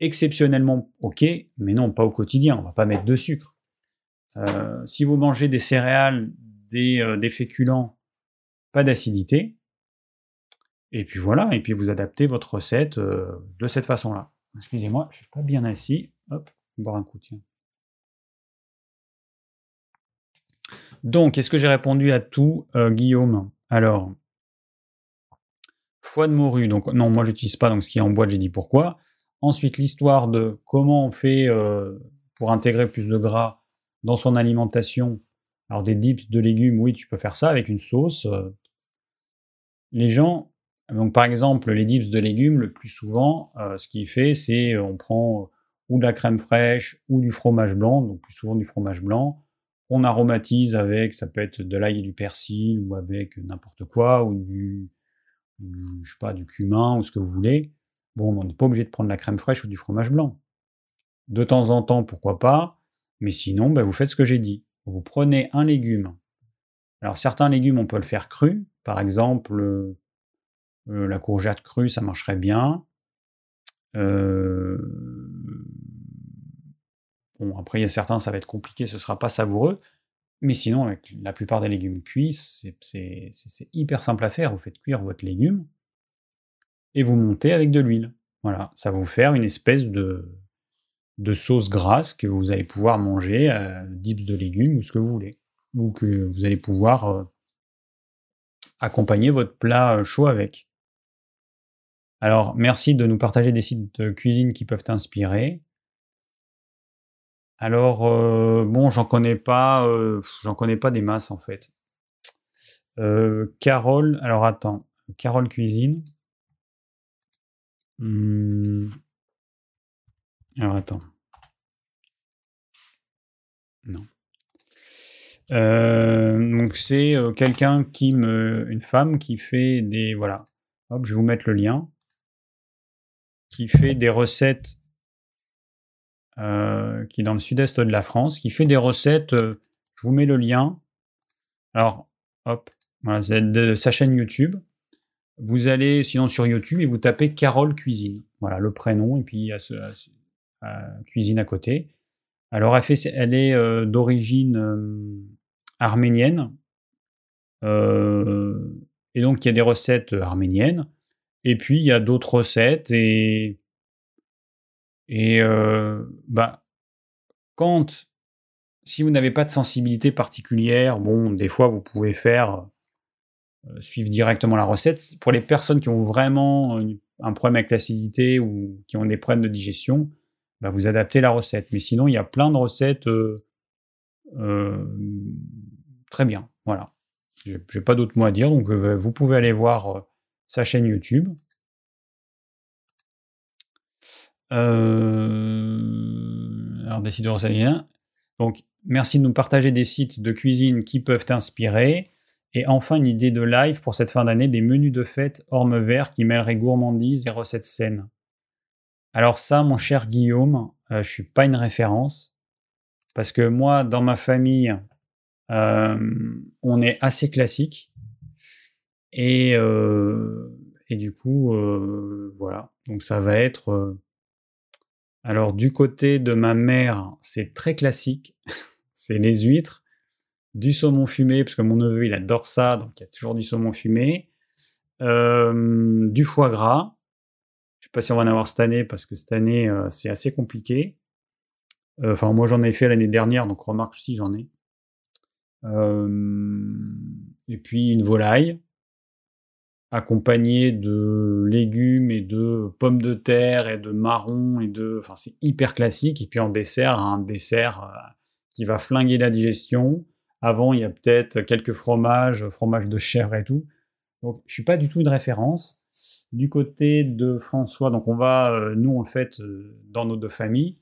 Exceptionnellement, ok, mais non, pas au quotidien. On va pas mettre de sucre. Euh, si vous mangez des céréales, des, euh, des féculents, pas d'acidité. Et puis voilà, et puis vous adaptez votre recette euh, de cette façon-là. Excusez-moi, je suis pas bien assis. Hop, on va boire un coup, tiens. Donc, est-ce que j'ai répondu à tout, euh, Guillaume ? Alors... Foie de morue, donc non, moi j'utilise pas, donc ce qui est en boîte, j'ai dit pourquoi. Ensuite, l'histoire de comment on fait euh, pour intégrer plus de gras dans son alimentation. Alors des dips de légumes, oui, tu peux faire ça avec une sauce. Les gens, donc par exemple, les dips de légumes, le plus souvent, euh, ce qu'il fait, c'est euh, on prend ou de la crème fraîche ou du fromage blanc, donc plus souvent du fromage blanc. On aromatise avec, ça peut être de l'ail et du persil ou avec n'importe quoi ou du... je sais pas, du cumin ou ce que vous voulez. Bon, on n'est pas obligé de prendre de la crème fraîche ou du fromage blanc. De temps en temps, pourquoi pas, mais sinon, ben, vous faites ce que j'ai dit. Vous prenez un légume. Alors, certains légumes, on peut le faire cru. Par exemple, euh, la courgette crue, ça marcherait bien. Euh... Bon, après, il y a certains, ça va être compliqué, ce sera pas savoureux. Mais sinon, avec la plupart des légumes cuits, c'est, c'est, c'est, c'est hyper simple à faire. Vous faites cuire votre légume et vous montez avec de l'huile. Voilà, ça va vous faire une espèce de, de sauce grasse que vous allez pouvoir manger, euh, dips de légumes ou ce que vous voulez. Ou que vous allez pouvoir euh, accompagner votre plat chaud avec. Alors, merci de nous partager des sites de cuisine qui peuvent t'inspirer. Alors, euh, bon, j'en connais pas, euh, j'en connais pas des masses, en fait. Euh, Carole, alors attends, Carole Cuisine. Hum, alors, attends. Non. Euh, donc, c'est euh, quelqu'un qui me... Une femme qui fait des... Voilà. Hop, je vais vous mettre le lien. Qui fait des recettes... Euh, qui est dans le sud-est de la France, qui fait des recettes, euh, je vous mets le lien, alors, hop, voilà, c'est de sa chaîne YouTube, vous allez sinon sur YouTube et vous tapez Carole Cuisine, voilà, le prénom, et puis à ce, à ce, à Cuisine à côté. Alors, elle, fait, elle est euh, d'origine euh, arménienne, euh, et donc il y a des recettes arméniennes, et puis il y a d'autres recettes, et... Et euh, bah, quand, si vous n'avez pas de sensibilité particulière, bon, des fois, vous pouvez faire, euh, suivre directement la recette. Pour les personnes qui ont vraiment une, un problème avec l'acidité ou qui ont des problèmes de digestion, bah, vous adaptez la recette. Mais sinon, il y a plein de recettes euh, euh, très bien. Voilà. J'ai, j'ai pas d'autres mots à dire, donc euh, vous pouvez aller voir euh, sa chaîne YouTube. Euh... Alors, des sites de recettes. Donc, merci de nous partager des sites de cuisine qui peuvent t'inspirer. Et enfin, une idée de live pour cette fin d'année, des menus de fête Norme Vert qui mêleraient gourmandise et recettes saines. Alors ça, mon cher Guillaume, euh, je suis pas une référence. Parce que moi, dans ma famille, euh, on est assez classique. Et, euh, et du coup, euh, voilà. Donc ça va être... Euh, Alors, du côté de ma mère, c'est très classique. C'est les huîtres, du saumon fumé, parce que mon neveu, il adore ça, donc il y a toujours du saumon fumé. Euh, du foie gras. Je ne sais pas si on va en avoir cette année, parce que cette année, euh, c'est assez compliqué. Enfin, euh, moi, j'en ai fait l'année dernière, donc remarque si j'en ai. Euh, et puis, une volaille, accompagné de légumes et de pommes de terre et de marrons et de... Enfin, c'est hyper classique. Et puis en dessert, un dessert qui va flinguer la digestion. Avant, il y a peut-être quelques fromages, fromage de chèvre et tout. Donc, je suis pas du tout une référence. Du côté de François, donc on va... Nous, on le fait dans nos deux familles.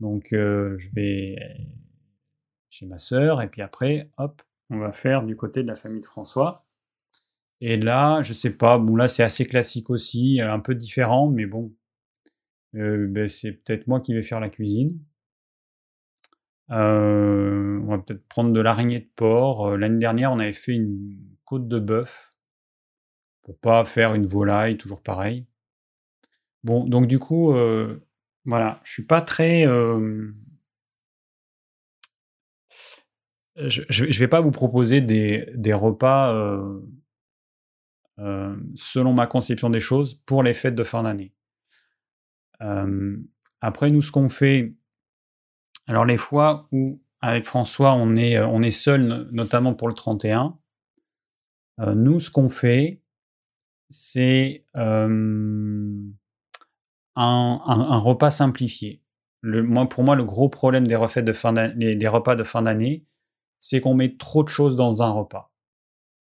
Donc, euh, je vais chez ma sœur. Et puis après, hop, on va faire du côté de la famille de François. Et là, je sais pas, bon là c'est assez classique aussi, un peu différent, mais bon, euh, ben, c'est peut-être moi qui vais faire la cuisine. Euh, on va peut-être prendre de l'araignée de porc. L'année dernière, on avait fait une côte de bœuf, pour pas faire une volaille, toujours pareil. Bon, donc du coup, euh, voilà, je suis pas très... Euh... Je, je, je vais pas vous proposer des, des repas... Euh... Euh, selon ma conception des choses, pour les fêtes de fin d'année. Euh, après, nous, ce qu'on fait... Alors, les fois où, avec François, on est, on est seul, notamment pour le trente et un, euh, nous, ce qu'on fait, c'est euh, un, un, un repas simplifié. Le, moi, pour moi, le gros problème des, refaites de fin d'année, des repas de fin d'année, c'est qu'on met trop de choses dans un repas.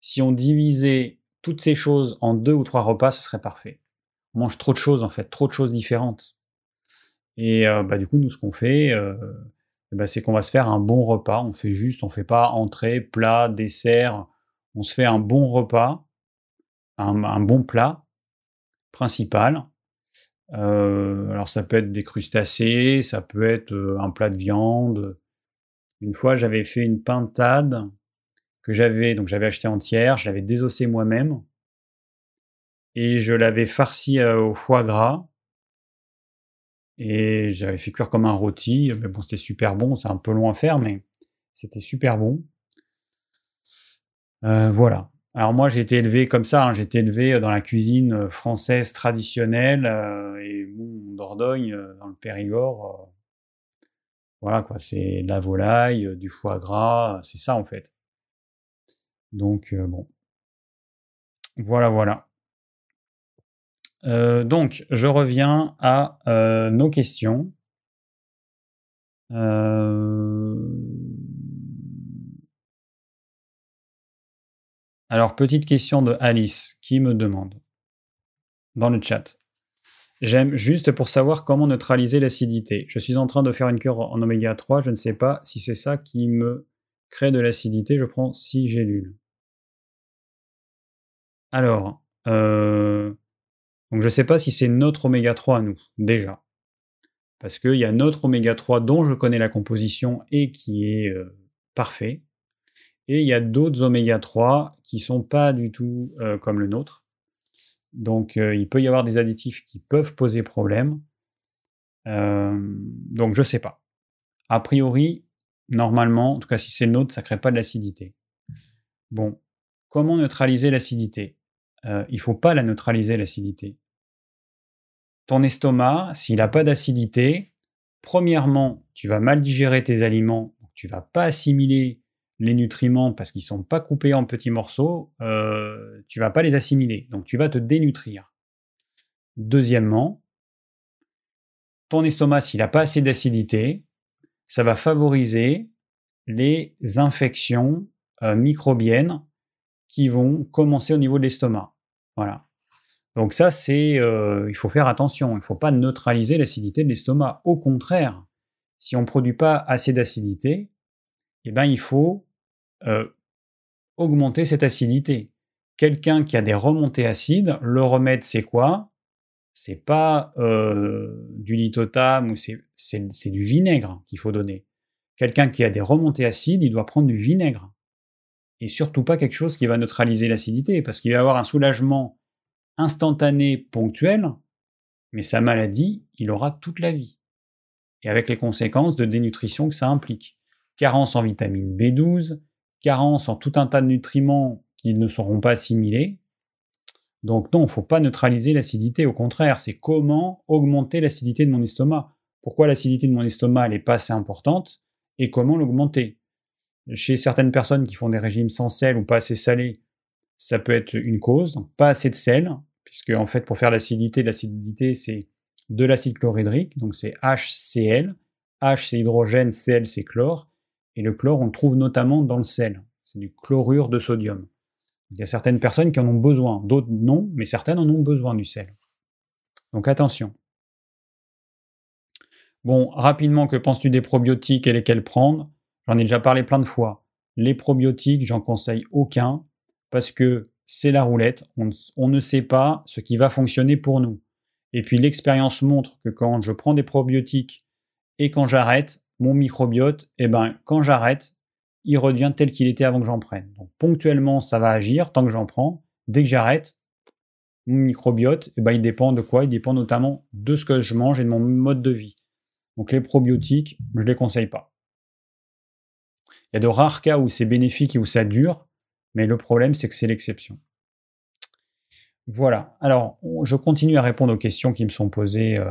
Si on divisait toutes ces choses en deux ou trois repas, ce serait parfait. On mange trop de choses, en fait, trop de choses différentes. Et euh, bah, du coup, nous, ce qu'on fait, euh, bah, c'est qu'on va se faire un bon repas. On fait juste, on ne fait pas entrée, plat, dessert. On se fait un bon repas, un, un bon plat principal. Euh, alors, ça peut être des crustacés, ça peut être un plat de viande. Une fois, j'avais fait une pintade... que j'avais donc j'avais acheté entière, je l'avais désossée moi-même et je l'avais farcie au foie gras et j'avais fait cuire comme un rôti, mais bon c'était super bon, c'est un peu long à faire mais c'était super bon. Euh, voilà. Alors moi j'ai été élevé comme ça, hein, j'ai été élevé dans la cuisine française traditionnelle euh, et bon en Dordogne dans le Périgord, euh, voilà quoi, c'est de la volaille, du foie gras, c'est ça en fait. Donc, euh, bon. Voilà, voilà. Euh, donc, je reviens à euh, nos questions. Euh... Alors, petite question de Alice qui me demande dans le chat. J'aime juste pour savoir comment neutraliser l'acidité. Je suis en train de faire une cure en oméga trois. Je ne sais pas si c'est ça qui me crée de l'acidité. Je prends six gélules. Alors, euh, donc je ne sais pas si c'est notre oméga trois à nous, déjà. Parce qu'il y a notre oméga trois dont je connais la composition et qui est euh, parfait. Et il y a d'autres oméga trois qui ne sont pas du tout euh, comme le nôtre. Donc, euh, il peut y avoir des additifs qui peuvent poser problème. Euh, donc, je ne sais pas. A priori, normalement, en tout cas, si c'est le nôtre, ça ne crée pas de l'acidité. Bon, comment neutraliser l'acidité ? euh, Il ne faut pas la neutraliser, l'acidité. Ton estomac, s'il n'a pas d'acidité, premièrement, tu vas mal digérer tes aliments, donc tu ne vas pas assimiler les nutriments, parce qu'ils ne sont pas coupés en petits morceaux, euh, tu ne vas pas les assimiler. Donc, tu vas te dénutrir. Deuxièmement, ton estomac, s'il n'a pas assez d'acidité, ça va favoriser les infections euh, microbiennes qui vont commencer au niveau de l'estomac. Voilà. Donc ça, c'est, euh, il faut faire attention. Il ne faut pas neutraliser l'acidité de l'estomac. Au contraire, si on ne produit pas assez d'acidité, eh bien, il faut euh, augmenter cette acidité. Quelqu'un qui a des remontées acides, le remède, c'est quoi ? C'est pas euh, du lithotame, ou c'est, c'est, c'est du vinaigre qu'il faut donner. Quelqu'un qui a des remontées acides, il doit prendre du vinaigre. Et surtout pas quelque chose qui va neutraliser l'acidité, parce qu'il va avoir un soulagement instantané, ponctuel, mais sa maladie, il aura toute la vie. Et avec les conséquences de dénutrition que ça implique. Carence en vitamine B douze, carence en tout un tas de nutriments qui ne seront pas assimilés. Donc non, il ne faut pas neutraliser l'acidité, au contraire, c'est comment augmenter l'acidité de mon estomac. Pourquoi l'acidité de mon estomac n'est pas assez importante et comment l'augmenter. Chez certaines personnes qui font des régimes sans sel ou pas assez salés, ça peut être une cause, donc pas assez de sel, puisque en fait pour faire l'acidité, l'acidité c'est de l'acide chlorhydrique, donc c'est HCl, H c'est hydrogène, Cl c'est chlore. Et le chlore, on le trouve notamment dans le sel. C'est du chlorure de sodium. Il y a certaines personnes qui en ont besoin, d'autres non, mais certaines en ont besoin du sel. Donc attention. Bon, rapidement, que penses-tu des probiotiques et lesquels prendre ? J'en ai déjà parlé plein de fois. Les probiotiques, j'en conseille aucun, parce que c'est la roulette. On, on ne sait pas ce qui va fonctionner pour nous. Et puis l'expérience montre que quand je prends des probiotiques et quand j'arrête, mon microbiote, eh ben, quand j'arrête, il redevient tel qu'il était avant que j'en prenne. Donc ponctuellement, ça va agir tant que j'en prends. Dès que j'arrête, mon microbiote, eh ben, il dépend de quoi ? Il dépend notamment de ce que je mange et de mon mode de vie. Donc les probiotiques, je ne les conseille pas. Il y a de rares cas où c'est bénéfique et où ça dure, mais le problème, c'est que c'est l'exception. Voilà. Alors, je continue à répondre aux questions qui me sont posées euh,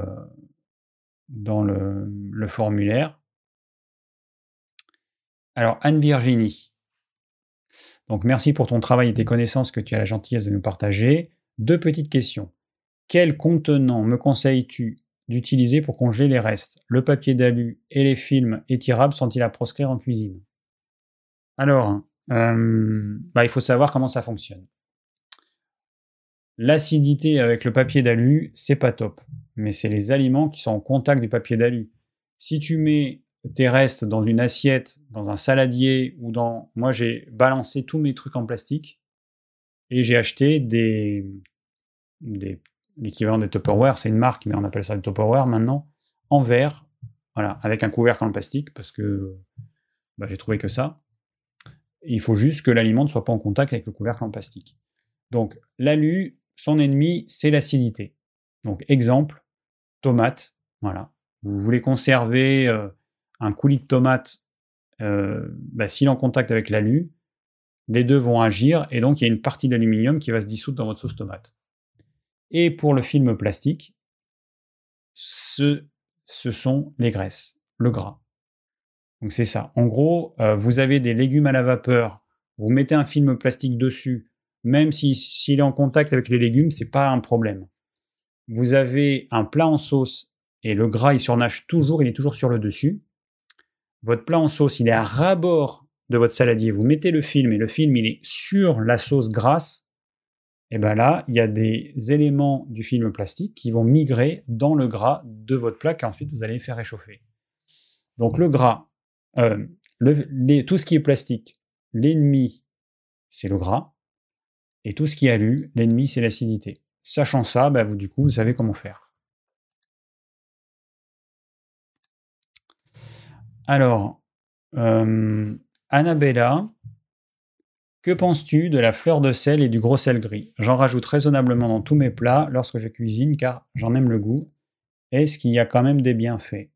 dans le, le formulaire. Alors, Anne-Virginie, donc merci pour ton travail et tes connaissances que tu as la gentillesse de nous partager. Deux petites questions. Quel contenant me conseilles-tu d'utiliser pour congeler les restes ? Le papier d'alu et les films étirables sont-ils à proscrire en cuisine ? Alors, euh, bah, il faut savoir comment ça fonctionne. L'acidité avec le papier d'alu, c'est pas top, mais c'est les aliments qui sont en contact du papier d'alu. Si tu mets tes restes dans une assiette, dans un saladier ou dans... Moi, j'ai balancé tous mes trucs en plastique et j'ai acheté des... des... l'équivalent des Tupperware, c'est une marque, mais on appelle ça des Tupperware maintenant, en verre, voilà, avec un couvercle en plastique parce que bah, j'ai trouvé que ça. Il faut juste que l'aliment ne soit pas en contact avec le couvercle en plastique. Donc, l'alu, son ennemi, c'est l'acidité. Donc, exemple, tomate, voilà. Vous voulez conserver... Euh, un coulis de tomate, euh, bah, s'il est en contact avec l'alu, les deux vont agir et donc il y a une partie d'aluminium qui va se dissoudre dans votre sauce tomate. Et pour le film plastique, ce, ce sont les graisses, le gras. Donc c'est ça. En gros, euh, vous avez des légumes à la vapeur, vous mettez un film plastique dessus, même si, s'il est en contact avec les légumes, c'est pas un problème. vous avez un plat en sauce et le gras, il surnage toujours, il est toujours sur le dessus. Votre plat en sauce, il est à ras-bord de votre saladier. Vous mettez le film et le film, il est sur la sauce grasse. Et bien là, il y a des éléments du film plastique qui vont migrer dans le gras de votre plat qu'ensuite vous allez faire réchauffer. Donc le gras, euh, le, les, tout ce qui est plastique, l'ennemi, c'est le gras. Et tout ce qui est alu, l'ennemi, c'est l'acidité. Sachant ça, ben vous, du coup, vous savez comment faire. Alors, euh, Annabella, que penses-tu de la fleur de sel et du gros sel gris? J'en rajoute raisonnablement dans tous mes plats lorsque je cuisine, car j'en aime le goût. Est-ce qu'il y a quand même des bienfaits?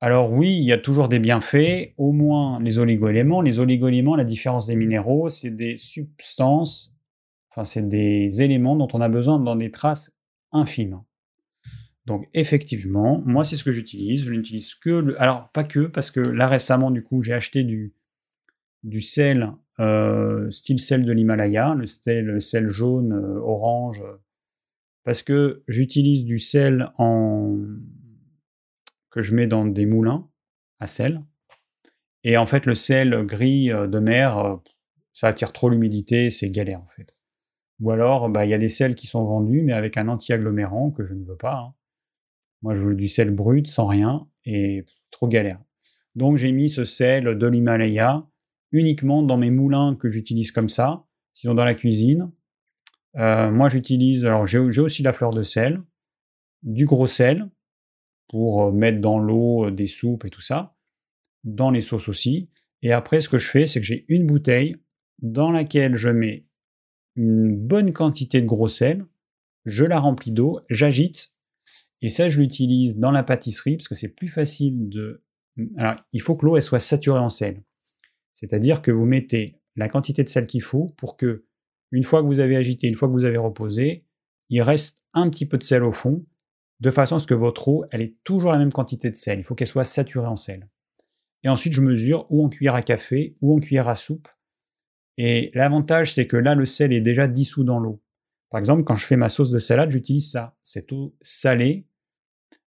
Alors oui, il y a toujours des bienfaits, au moins les oligo-éléments. Les oligo-éléments, la différence des minéraux, c'est des substances, enfin c'est des éléments dont on a besoin dans des traces infimes. Donc effectivement, moi c'est ce que j'utilise, je n'utilise que... Le... Alors pas que, parce que là récemment du coup j'ai acheté du, du sel, euh, style sel de l'Himalaya, le sel, le sel jaune, euh, orange, parce que j'utilise du sel en... que je mets dans des moulins à sel. Et en fait, le sel gris de mer, ça attire trop l'humidité, c'est galère en fait. Ou alors, bah, y a des sels qui sont vendus, mais avec un anti-agglomérant que je ne veux pas. Hein. Moi, je veux du sel brut, sans rien, et trop galère. Donc, j'ai mis ce sel de l'Himalaya uniquement dans mes moulins que j'utilise comme ça, sinon dans la cuisine. Euh, moi, j'utilise, alors j'ai, j'ai aussi la fleur de sel, du gros sel, pour mettre dans l'eau des soupes et tout ça, dans les sauces aussi. Et après, ce que je fais, c'est que j'ai une bouteille dans laquelle je mets une bonne quantité de gros sel, je la remplis d'eau, j'agite, et ça, je l'utilise dans la pâtisserie, parce que c'est plus facile de... Alors, il faut que l'eau, elle soit saturée en sel. C'est-à-dire que vous mettez la quantité de sel qu'il faut pour que, une fois que vous avez agité, une fois que vous avez reposé, il reste un petit peu de sel au fond, de façon à ce que votre eau, elle est toujours la même quantité de sel. Il faut qu'elle soit saturée en sel. Et ensuite, je mesure ou en cuillère à café ou en cuillère à soupe. Et l'avantage, c'est que là, le sel est déjà dissous dans l'eau. Par exemple, quand je fais ma sauce de salade, j'utilise ça, cette eau salée.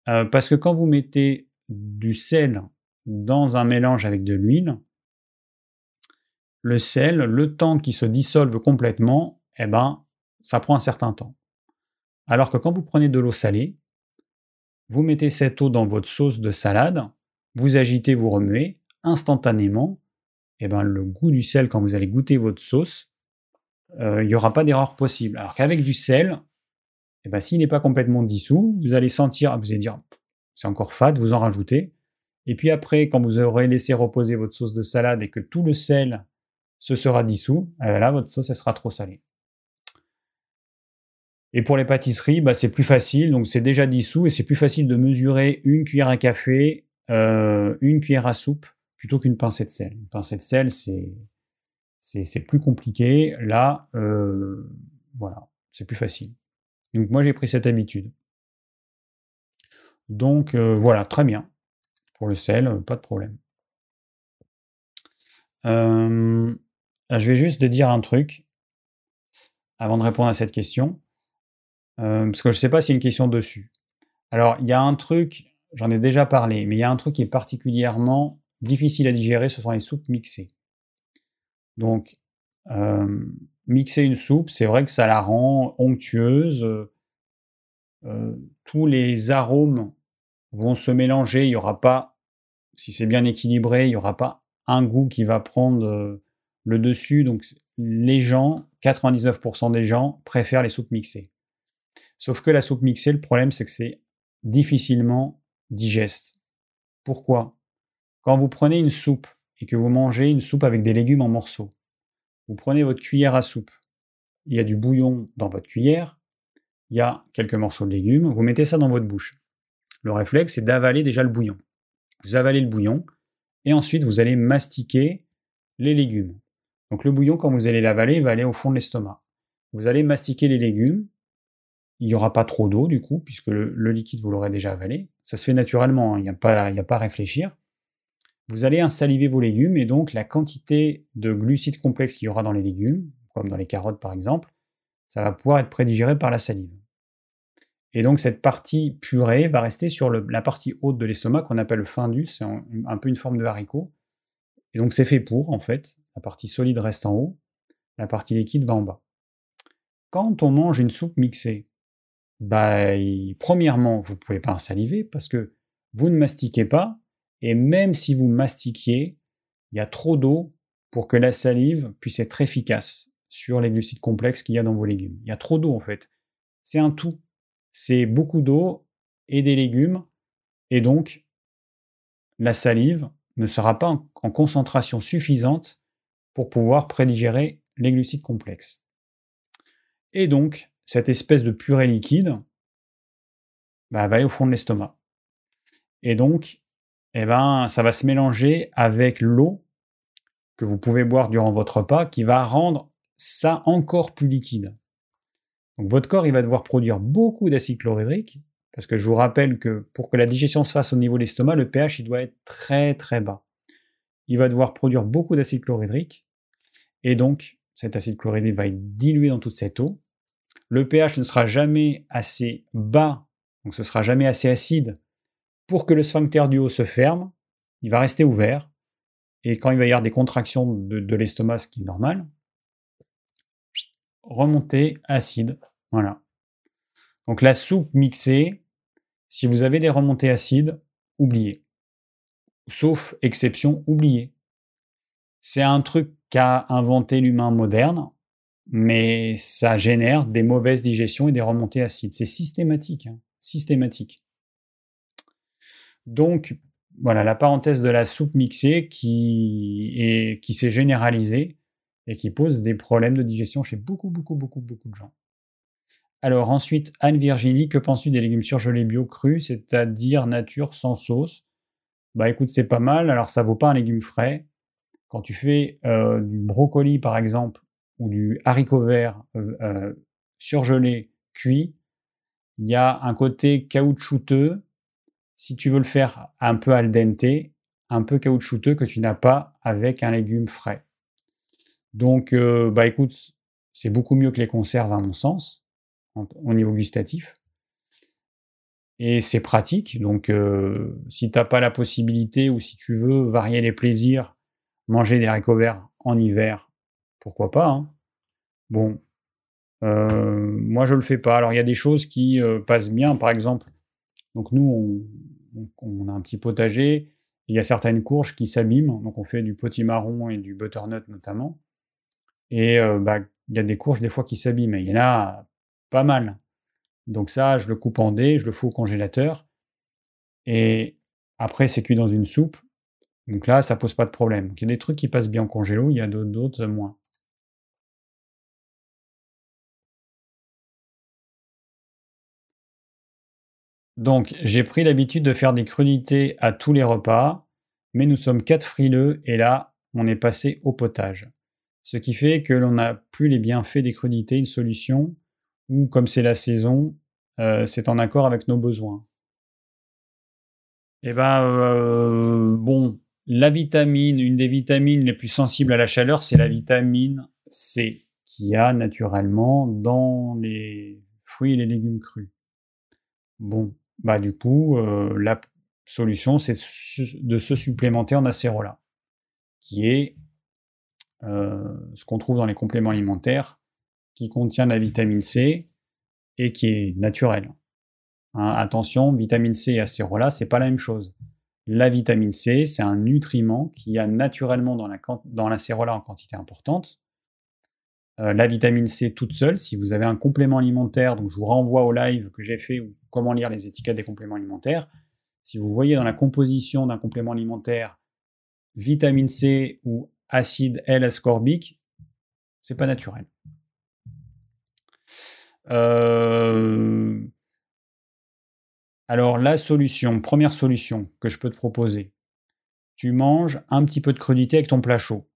Euh, parce que quand vous mettez du sel dans un mélange avec de l'huile, le sel, le temps qu'il se dissolve complètement, eh ben, ça prend un certain temps. Alors que quand vous prenez de l'eau salée, vous mettez cette eau dans votre sauce de salade, vous agitez, vous remuez, instantanément, et ben le goût du sel, quand vous allez goûter votre sauce, euh, il n'y aura pas d'erreur possible. Alors qu'avec du sel, et ben, s'il n'est pas complètement dissous, vous allez sentir, vous allez dire, c'est encore fade, vous en rajoutez. Et puis après, quand vous aurez laissé reposer votre sauce de salade et que tout le sel se sera dissous, et ben là, votre sauce elle sera trop salée. Et pour les pâtisseries, bah, c'est plus facile, donc c'est déjà dissous, et c'est plus facile de mesurer une cuillère à café, euh, une cuillère à soupe, plutôt qu'une pincée de sel. Une pincée de sel, c'est, c'est, c'est plus compliqué. Là, euh, voilà, c'est plus facile. Donc moi, j'ai pris cette habitude. Donc euh, voilà, très bien. Pour le sel, pas de problème. Euh, là, je vais juste te dire un truc, avant de répondre à cette question. Euh, parce que je ne sais pas s'il y a une question dessus. Alors, il y a un truc, j'en ai déjà parlé, mais il y a un truc qui est particulièrement difficile à digérer, ce sont les soupes mixées. Donc, euh, mixer une soupe, c'est vrai que ça la rend onctueuse, euh, tous les arômes vont se mélanger, il n'y aura pas, si c'est bien équilibré, il n'y aura pas un goût qui va prendre euh, le dessus, donc les gens, quatre-vingt-dix-neuf pour cent des gens, préfèrent les soupes mixées. Sauf que la soupe mixée, le problème, c'est que c'est difficilement digeste. Pourquoi? Quand vous prenez une soupe et que vous mangez une soupe avec des légumes en morceaux, vous prenez votre cuillère à soupe, il y a du bouillon dans votre cuillère, il y a quelques morceaux de légumes, vous mettez ça dans votre bouche. Le réflexe, c'est d'avaler déjà le bouillon. Vous avalez le bouillon et ensuite, vous allez mastiquer les légumes. Donc le bouillon, quand vous allez l'avaler, il va aller au fond de l'estomac. Vous allez mastiquer les légumes. Il n'y aura pas trop d'eau, du coup, puisque le, le liquide, vous l'aurez déjà avalé. Ça se fait naturellement, il n'y a pas, il n'y a pas à réfléchir. Vous allez insaliver vos légumes, et donc la quantité de glucides complexes qu'il y aura dans les légumes, comme dans les carottes par exemple, ça va pouvoir être prédigéré par la salive. Et donc cette partie purée va rester sur le, la partie haute de l'estomac qu'on appelle le fundus, c'est un, un peu une forme de haricot. Et donc c'est fait pour, en fait, la partie solide reste en haut, la partie liquide va en bas. Quand on mange une soupe mixée, bah, premièrement, vous ne pouvez pas en saliver parce que vous ne mastiquez pas, et même si vous mastiquiez, il y a trop d'eau pour que la salive puisse être efficace sur les glucides complexes qu'il y a dans vos légumes. Il y a trop d'eau, en fait. C'est un tout. C'est beaucoup d'eau et des légumes, et donc la salive ne sera pas en, en concentration suffisante pour pouvoir prédigérer les glucides complexes. Et donc, cette espèce de purée liquide bah, va aller au fond de l'estomac. Et donc, eh ben, ça va se mélanger avec l'eau que vous pouvez boire durant votre repas, qui va rendre ça encore plus liquide. Donc, votre corps, il va devoir produire beaucoup d'acide chlorhydrique, parce que je vous rappelle que pour que la digestion se fasse au niveau de l'estomac, le pH, il doit être très très bas. Il va devoir produire beaucoup d'acide chlorhydrique, et donc cet acide chlorhydrique va être dilué dans toute cette eau. Le pH ne sera jamais assez bas, donc ce ne sera jamais assez acide, pour que le sphincter du haut se ferme. Il va rester ouvert, et quand il va y avoir des contractions de, de l'estomac, ce qui est normal, remontée acide, voilà. Donc la soupe mixée, si vous avez des remontées acides, oubliez. Sauf exception, oubliez. C'est un truc qu'a inventé l'humain moderne, mais ça génère des mauvaises digestions et des remontées acides. C'est systématique, hein, systématique. Donc voilà la parenthèse de la soupe mixée qui, est, qui s'est généralisée et qui pose des problèmes de digestion chez beaucoup, beaucoup, beaucoup, beaucoup de gens. Alors ensuite, Anne-Virginie, que penses-tu des légumes surgelés bio crus, c'est-à-dire nature, sans sauce? Bah écoute, c'est pas mal, alors ça vaut pas un légume frais. Quand tu fais euh, du brocoli, par exemple, ou du haricot vert euh, euh, surgelé, cuit, il y a un côté caoutchouteux, si tu veux le faire un peu al dente, un peu caoutchouteux, que tu n'as pas avec un légume frais. Donc, euh, bah écoute, c'est beaucoup mieux que les conserves, à mon sens, au niveau gustatif, et c'est pratique. Donc euh, si t'as pas la possibilité, ou si tu veux varier les plaisirs, manger des haricots verts en hiver, pourquoi pas, hein. Bon, euh, moi je le fais pas. Alors il y a des choses qui euh, passent bien, par exemple, donc nous on, on, on a un petit potager, il y a certaines courges qui s'abîment, donc on fait du potimarron et du butternut notamment, et euh, bah, il y a des courges des fois qui s'abîment, et il y en a pas mal. Donc ça, je le coupe en dés, je le fous au congélateur, et après c'est cuit dans une soupe, donc là ça pose pas de problème. Donc, il y a des trucs qui passent bien en congélo, il y a d'autres, d'autres moins. Donc j'ai pris l'habitude de faire des crudités à tous les repas, mais nous sommes quatre frileux, et là on est passé au potage. Ce qui fait que l'on n'a plus les bienfaits des crudités, une solution ou comme c'est la saison, euh, c'est en accord avec nos besoins. Eh ben, euh, bon, la vitamine, une des vitamines les plus sensibles à la chaleur, c'est la vitamine C, qu'il y a naturellement dans les fruits et les légumes crus. Bon, bah du coup, euh, la solution, c'est de se supplémenter en acérola, qui est euh, ce qu'on trouve dans les compléments alimentaires, qui contient la vitamine C et qui est naturelle. Hein, attention, vitamine C et acérola, c'est pas la même chose. La vitamine C, c'est un nutriment qu'il y a naturellement dans, la, dans l'acérola en quantité importante. Euh, la vitamine C toute seule, si vous avez un complément alimentaire, donc je vous renvoie au live que j'ai fait, ou comment lire les étiquettes des compléments alimentaires, si vous voyez dans la composition d'un complément alimentaire vitamine C ou acide L-ascorbique, c'est pas naturel. Euh... Alors la solution, première solution que je peux te proposer, tu manges un petit peu de crudité avec ton plat chaud.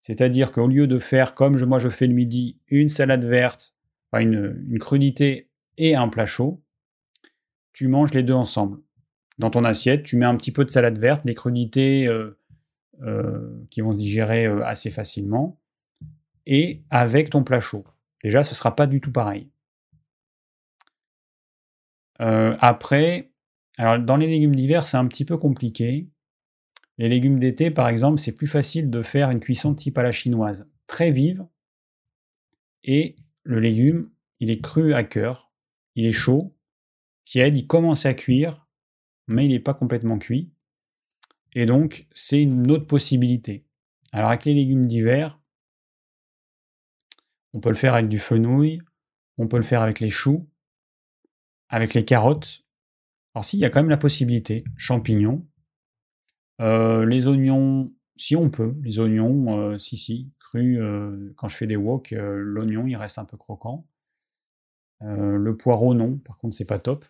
C'est-à-dire qu'au lieu de faire comme je, moi je fais le midi, une salade verte, enfin une, une crudité et un plat chaud, tu manges les deux ensemble. Dans ton assiette, tu mets un petit peu de salade verte, des crudités euh, euh, qui vont se digérer euh, assez facilement, et avec ton plat chaud. Déjà, ce ne sera pas du tout pareil. Euh, après, alors dans les légumes d'hiver, c'est un petit peu compliqué. Les légumes d'été, par exemple, c'est plus facile de faire une cuisson type à la chinoise, très vive. Et le légume, il est cru à cœur, il est chaud, tiède, il commence à cuire, mais il n'est pas complètement cuit. Et donc, c'est une autre possibilité. Alors avec les légumes d'hiver, on peut le faire avec du fenouil, on peut le faire avec les choux, avec les carottes. Alors si, il y a quand même la possibilité. Champignons, euh, les oignons, si on peut. Les oignons, euh, si, si, crus. Euh, quand je fais des woks, euh, l'oignon, il reste un peu croquant. Euh, le poireau, non. Par contre, c'est pas top.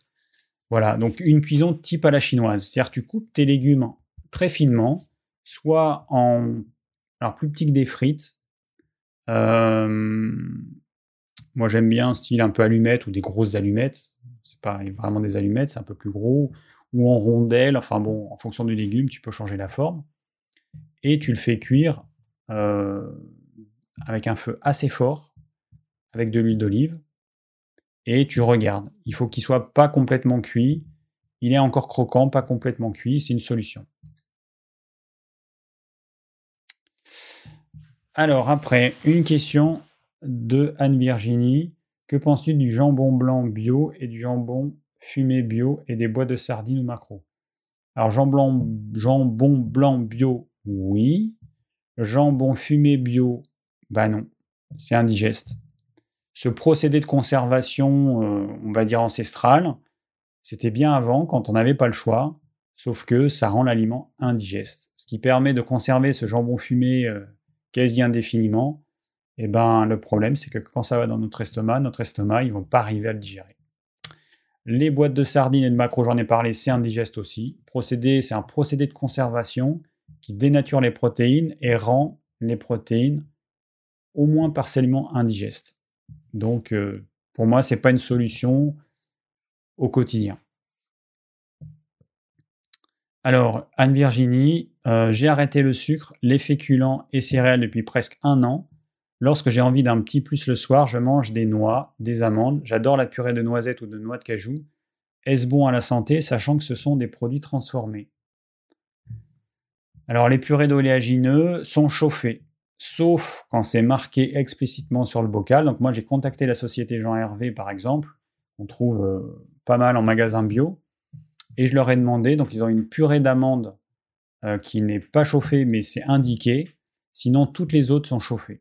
Voilà, donc une cuisson type à la chinoise. C'est-à-dire tu coupes tes légumes très finement, soit en... Alors, plus petit que des frites. Euh, moi, j'aime bien style un peu allumettes ou des grosses allumettes. C'est pas vraiment des allumettes, c'est un peu plus gros. Ou en rondelles. Enfin bon, en fonction du légume, tu peux changer la forme. Et tu le fais cuire euh, avec un feu assez fort, avec de l'huile d'olive. Et tu regardes. Il faut qu'il soit pas complètement cuit. Il est encore croquant, pas complètement cuit. C'est une solution. Alors après, une question de Anne-Virginie. Que penses-tu du jambon blanc bio et du jambon fumé bio et des boîtes de sardines ou maquereaux? Alors jambon, jambon blanc bio, oui. Jambon fumé bio, bah non, c'est indigeste. Ce procédé de conservation, euh, on va dire ancestral, c'était bien avant quand on n'avait pas le choix, sauf que ça rend l'aliment indigeste. Ce qui permet de conserver ce jambon fumé euh, quasi indéfiniment, et eh ben le problème c'est que quand ça va dans notre estomac, notre estomac, ils vont pas arriver à le digérer. Les boîtes de sardines et de maquereaux, j'en ai parlé, c'est indigeste aussi. Procédé, c'est un procédé de conservation qui dénature les protéines et rend les protéines au moins partiellement indigestes. Donc euh, pour moi, c'est pas une solution au quotidien. Alors, Anne-Virginie, euh, j'ai arrêté le sucre, les féculents et céréales depuis presque un an. Lorsque j'ai envie d'un petit plus le soir, je mange des noix, des amandes. J'adore la purée de noisettes ou de noix de cajou. Est-ce bon à la santé, sachant que ce sont des produits transformés? Alors, les purées d'oléagineux sont chauffées, sauf quand c'est marqué explicitement sur le bocal. Donc moi, j'ai contacté la société Jean Hervé, par exemple. On trouve euh, pas mal en magasin bio. Et je leur ai demandé, donc ils ont une purée d'amandes euh, qui n'est pas chauffée, mais c'est indiqué. Sinon, toutes les autres sont chauffées.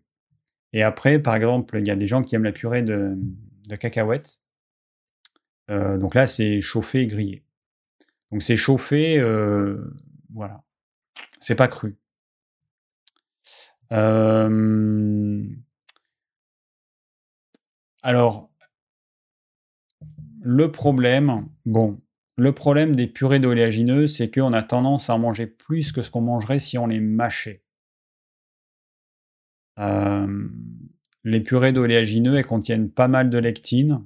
Et après, par exemple, il y a des gens qui aiment la purée de, de cacahuètes. Euh, donc là, c'est chauffé et grillé. Donc c'est chauffé, euh, voilà. C'est pas cru. Euh... Alors, le problème, bon... Le problème des purées d'oléagineux, c'est qu'on a tendance à en manger plus que ce qu'on mangerait si on les mâchait. Euh, les purées d'oléagineux, elles contiennent pas mal de lectines.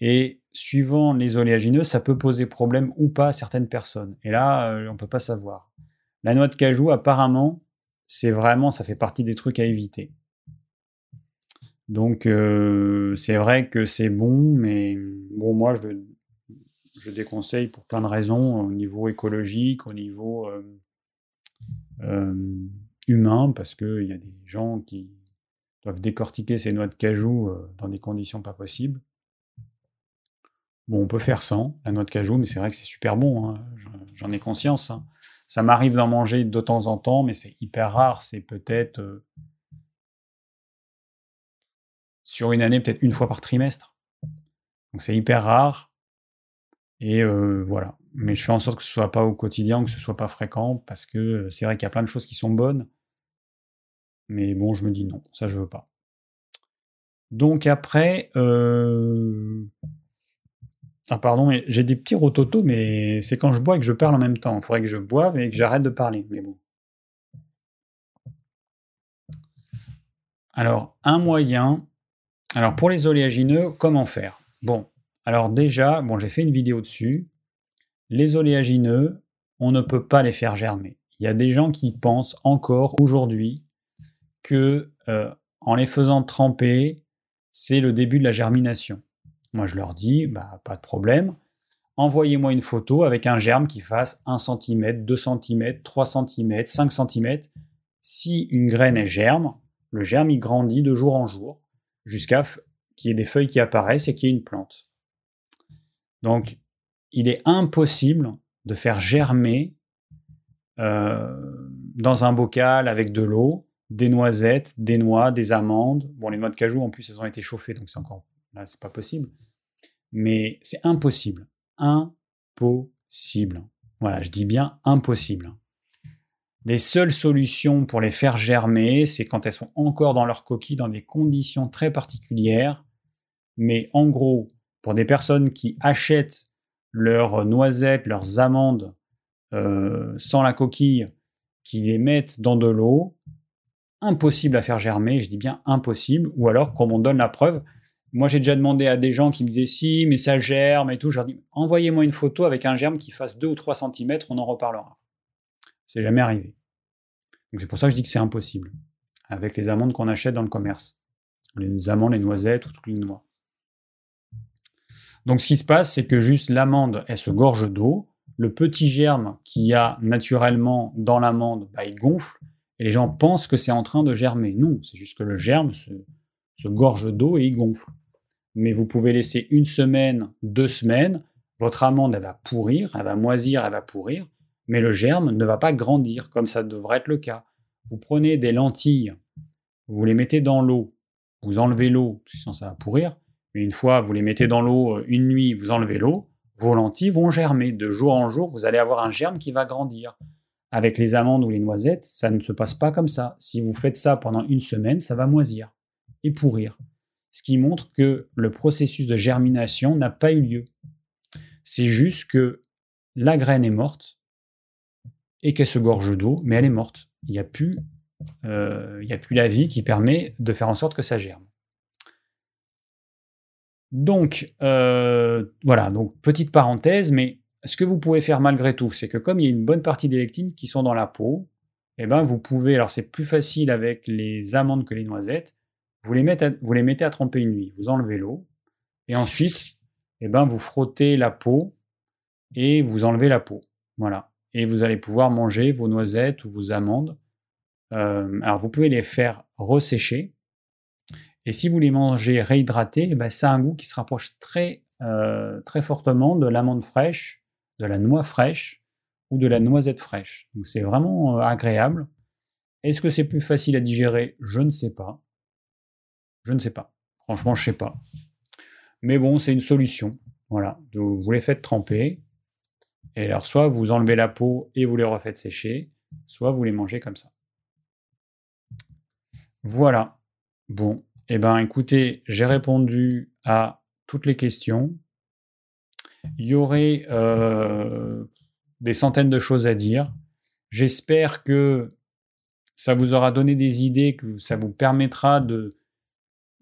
Et suivant les oléagineux, ça peut poser problème ou pas à certaines personnes. Et là, euh, on ne peut pas savoir. La noix de cajou, apparemment, c'est vraiment, ça fait partie des trucs à éviter. Donc, euh, c'est vrai que c'est bon, mais bon, moi, je... Je déconseille pour plein de raisons, au niveau écologique, au niveau euh, euh, humain, parce qu'il y a des gens qui doivent décortiquer ces noix de cajou euh, dans des conditions pas possibles. Bon, on peut faire sans la noix de cajou, mais c'est vrai que c'est super bon, hein, j'en ai conscience. Hein. Ça m'arrive d'en manger de temps en temps, mais c'est hyper rare, c'est peut-être euh, sur une année, peut-être une fois par trimestre. Donc c'est hyper rare. Et euh, voilà. Mais je fais en sorte que ce soit pas au quotidien, que ce soit pas fréquent, parce que c'est vrai qu'il y a plein de choses qui sont bonnes. Mais bon, je me dis non, ça je veux pas. Donc après, euh... ah pardon, j'ai des petits rototos, mais c'est quand je bois et que je parle en même temps. Il faudrait que je boive et que j'arrête de parler. Mais bon. Alors un moyen. Alors pour les oléagineux, comment faire? Bon. Alors déjà, bon, j'ai fait une vidéo dessus. Les oléagineux, on ne peut pas les faire germer. Il y a des gens qui pensent encore aujourd'hui que euh, en les faisant tremper, c'est le début de la germination. Moi, je leur dis, bah, pas de problème, envoyez-moi une photo avec un germe qui fasse un centimètre, deux centimètres, trois centimètres, cinq centimètres. Si une graine est germe, le germe il grandit de jour en jour, jusqu'à f- qu'il y ait des feuilles qui apparaissent et qu'il y ait une plante. Donc, il est impossible de faire germer euh, dans un bocal avec de l'eau des noisettes, des noix, des amandes. Bon, les noix de cajou, en plus, elles ont été chauffées, donc c'est encore... Là, c'est pas possible. Mais c'est impossible. Impossible. Voilà, je dis bien impossible. Les seules solutions pour les faire germer, c'est quand elles sont encore dans leur coquille, dans des conditions très particulières. Mais en gros, pour des personnes qui achètent leurs noisettes, leurs amandes euh, sans la coquille, qui les mettent dans de l'eau, impossible à faire germer, je dis bien impossible, ou alors qu'on m'en donne la preuve. Moi, j'ai déjà demandé à des gens qui me disaient « si, mais ça germe et tout », je leur dis « envoyez-moi une photo avec un germe qui fasse deux ou trois centimètres, on en reparlera ». C'est jamais arrivé. Donc c'est pour ça que je dis que c'est impossible, avec les amandes qu'on achète dans le commerce. Les amandes, les noisettes ou toutes les noix. Donc ce qui se passe, c'est que juste l'amande, elle se gorge d'eau, le petit germe qu'il y a naturellement dans l'amande, bah, il gonfle, et les gens pensent que c'est en train de germer. Non, c'est juste que le germe se, se gorge d'eau et il gonfle. Mais vous pouvez laisser une semaine, deux semaines, votre amande, elle va pourrir, elle va moisir, elle va pourrir, mais le germe ne va pas grandir, comme ça devrait être le cas. Vous prenez des lentilles, vous les mettez dans l'eau, vous enlevez l'eau, sinon ça va pourrir, mais une fois, vous les mettez dans l'eau une nuit, vous enlevez l'eau, vos lentilles vont germer. De jour en jour, vous allez avoir un germe qui va grandir. Avec les amandes ou les noisettes, ça ne se passe pas comme ça. Si vous faites ça pendant une semaine, ça va moisir et pourrir. Ce qui montre que le processus de germination n'a pas eu lieu. C'est juste que la graine est morte et qu'elle se gorge d'eau, mais elle est morte. Il n'y a plus, euh, il n'y a plus la vie qui permet de faire en sorte que ça germe. Donc, euh, voilà, donc petite parenthèse, mais ce que vous pouvez faire malgré tout, c'est que comme il y a une bonne partie des lectines qui sont dans la peau, eh ben vous pouvez, alors c'est plus facile avec les amandes que les noisettes, vous les mettez à, vous les mettez à tremper une nuit, vous enlevez l'eau, et ensuite, eh ben vous frottez la peau et vous enlevez la peau. Voilà. Et vous allez pouvoir manger vos noisettes ou vos amandes. Euh, alors vous pouvez les faire ressécher, et si vous les mangez réhydratées, eh ben ça a un goût qui se rapproche très, euh, très fortement de l'amande fraîche, de la noix fraîche ou de la noisette fraîche. Donc c'est vraiment euh, agréable. Est-ce que c'est plus facile à digérer ? Je ne sais pas. Je ne sais pas. Franchement, je ne sais pas. Mais bon, c'est une solution. Voilà. Donc, vous les faites tremper. Et alors, soit vous enlevez la peau et vous les refaites sécher, soit vous les mangez comme ça. Voilà. Bon. Eh bien, écoutez, j'ai répondu à toutes les questions. Il y aurait euh, des centaines de choses à dire. J'espère que ça vous aura donné des idées, que ça vous permettra de,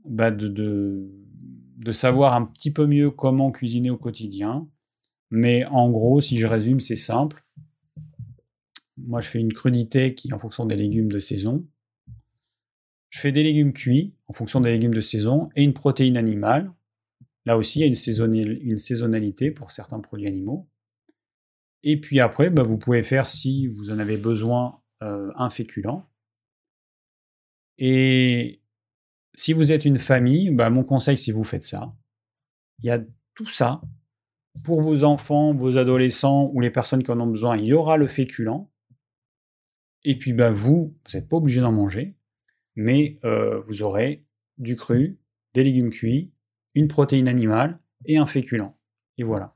bah de, de, de savoir un petit peu mieux comment cuisiner au quotidien. Mais en gros, si je résume, c'est simple. Moi, je fais une crudité qui est en fonction des légumes de saison. Je fais des légumes cuits, en fonction des légumes de saison, et une protéine animale. Là aussi, il y a une, saisonnal- une saisonnalité pour certains produits animaux. Et puis après, bah, vous pouvez faire, si vous en avez besoin, euh, un féculent. Et si vous êtes une famille, bah, mon conseil, si vous faites ça, il y a tout ça. Pour vos enfants, vos adolescents ou les personnes qui en ont besoin, il y aura le féculent. Et puis bah, vous, vous n'êtes pas obligé d'en manger. Mais euh, vous aurez du cru, des légumes cuits, une protéine animale et un féculent. Et voilà.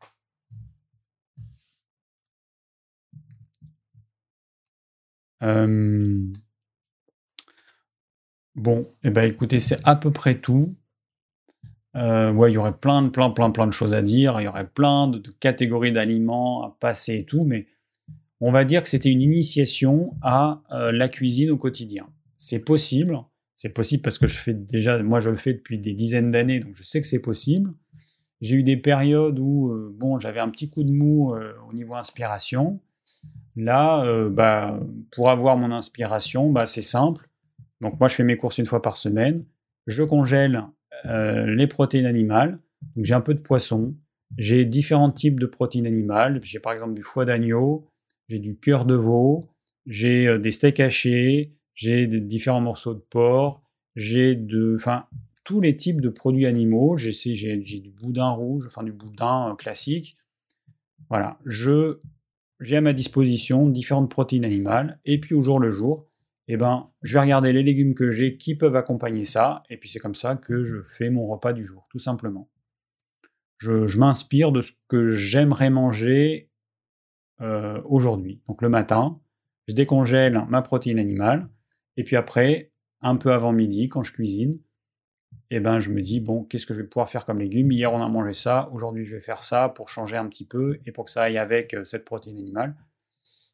Euh... Bon, eh ben, écoutez, c'est à peu près tout. Euh, ouais, il y aurait plein, de, plein, plein, plein de choses à dire. Il y aurait plein de, de catégories d'aliments à passer et tout. Mais on va dire que c'était une initiation à euh, la cuisine au quotidien. C'est possible, c'est possible parce que je fais déjà, moi je le fais depuis des dizaines d'années, donc je sais que c'est possible. J'ai eu des périodes où euh, bon, j'avais un petit coup de mou euh, au niveau inspiration. Là, euh, bah, pour avoir mon inspiration, bah, c'est simple. Donc moi je fais mes courses une fois par semaine, je congèle euh, les protéines animales. Donc, j'ai un peu de poisson, j'ai différents types de protéines animales. J'ai par exemple du foie d'agneau, j'ai du cœur de veau, j'ai euh, des steaks hachés, j'ai des différents morceaux de porc, j'ai de, enfin, tous les types de produits animaux. J'ai, j'ai, j'ai du boudin rouge, enfin du boudin euh, classique. Voilà, je, j'ai à ma disposition différentes protéines animales. Et puis au jour le jour, eh ben, je vais regarder les légumes que j'ai qui peuvent accompagner ça. Et puis c'est comme ça que je fais mon repas du jour, tout simplement. Je, je m'inspire de ce que j'aimerais manger euh, aujourd'hui. Donc le matin, je décongèle ma protéine animale. Et puis après, un peu avant midi, quand je cuisine, eh ben, je me dis, bon, qu'est-ce que je vais pouvoir faire comme légumes? Hier, on a mangé ça. Aujourd'hui, je vais faire ça pour changer un petit peu et pour que ça aille avec euh, cette protéine animale.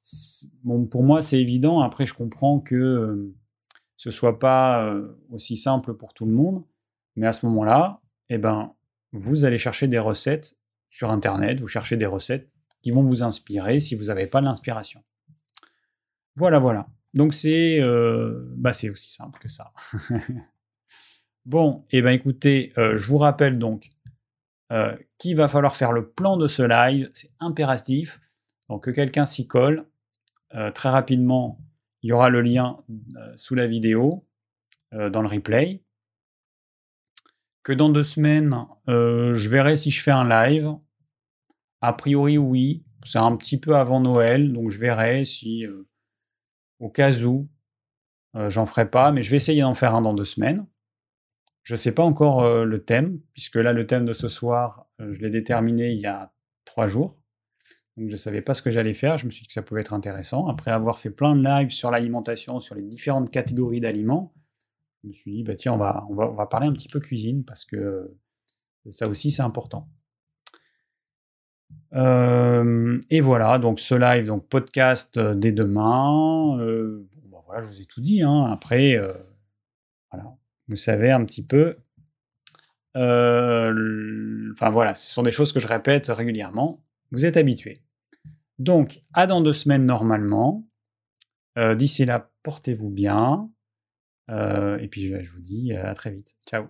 C'est, bon, pour moi, c'est évident. Après, je comprends que euh, ce ne soit pas euh, aussi simple pour tout le monde. Mais à ce moment-là, eh ben, vous allez chercher des recettes sur Internet. Vous cherchez des recettes qui vont vous inspirer si vous n'avez pas de l'inspiration. Voilà, voilà. Donc, c'est, euh, bah, c'est aussi simple que ça. Bon, et eh ben écoutez, euh, je vous rappelle donc euh, qu'il va falloir faire le plan de ce live, c'est impératif, donc que quelqu'un s'y colle. Euh, très rapidement, il y aura le lien euh, sous la vidéo, euh, dans le replay. Que dans deux semaines, euh, je verrai si je fais un live. A priori, oui, c'est un petit peu avant Noël, donc je verrai si, euh, au cas où, euh, j'en ferai pas, mais je vais essayer d'en faire un dans deux semaines. Je ne sais pas encore euh, le thème, puisque là, le thème de ce soir, euh, je l'ai déterminé il y a trois jours. Donc, je ne savais pas ce que j'allais faire. Je me suis dit que ça pouvait être intéressant. Après avoir fait plein de lives sur l'alimentation, sur les différentes catégories d'aliments, je me suis dit, bah, tiens, on va, on va, on va parler un petit peu cuisine, parce que euh, ça aussi, c'est important. Euh, et voilà, donc ce live, donc podcast euh, dès demain. Euh, bon, bah, voilà, je vous ai tout dit. Hein. Après, euh, voilà. Vous savez un petit peu... Euh, le... Enfin voilà, ce sont des choses que je répète régulièrement. Vous êtes habitués. Donc, à dans deux semaines normalement. Euh, d'ici là, portez-vous bien. Euh, et puis je vous dis à très vite. Ciao.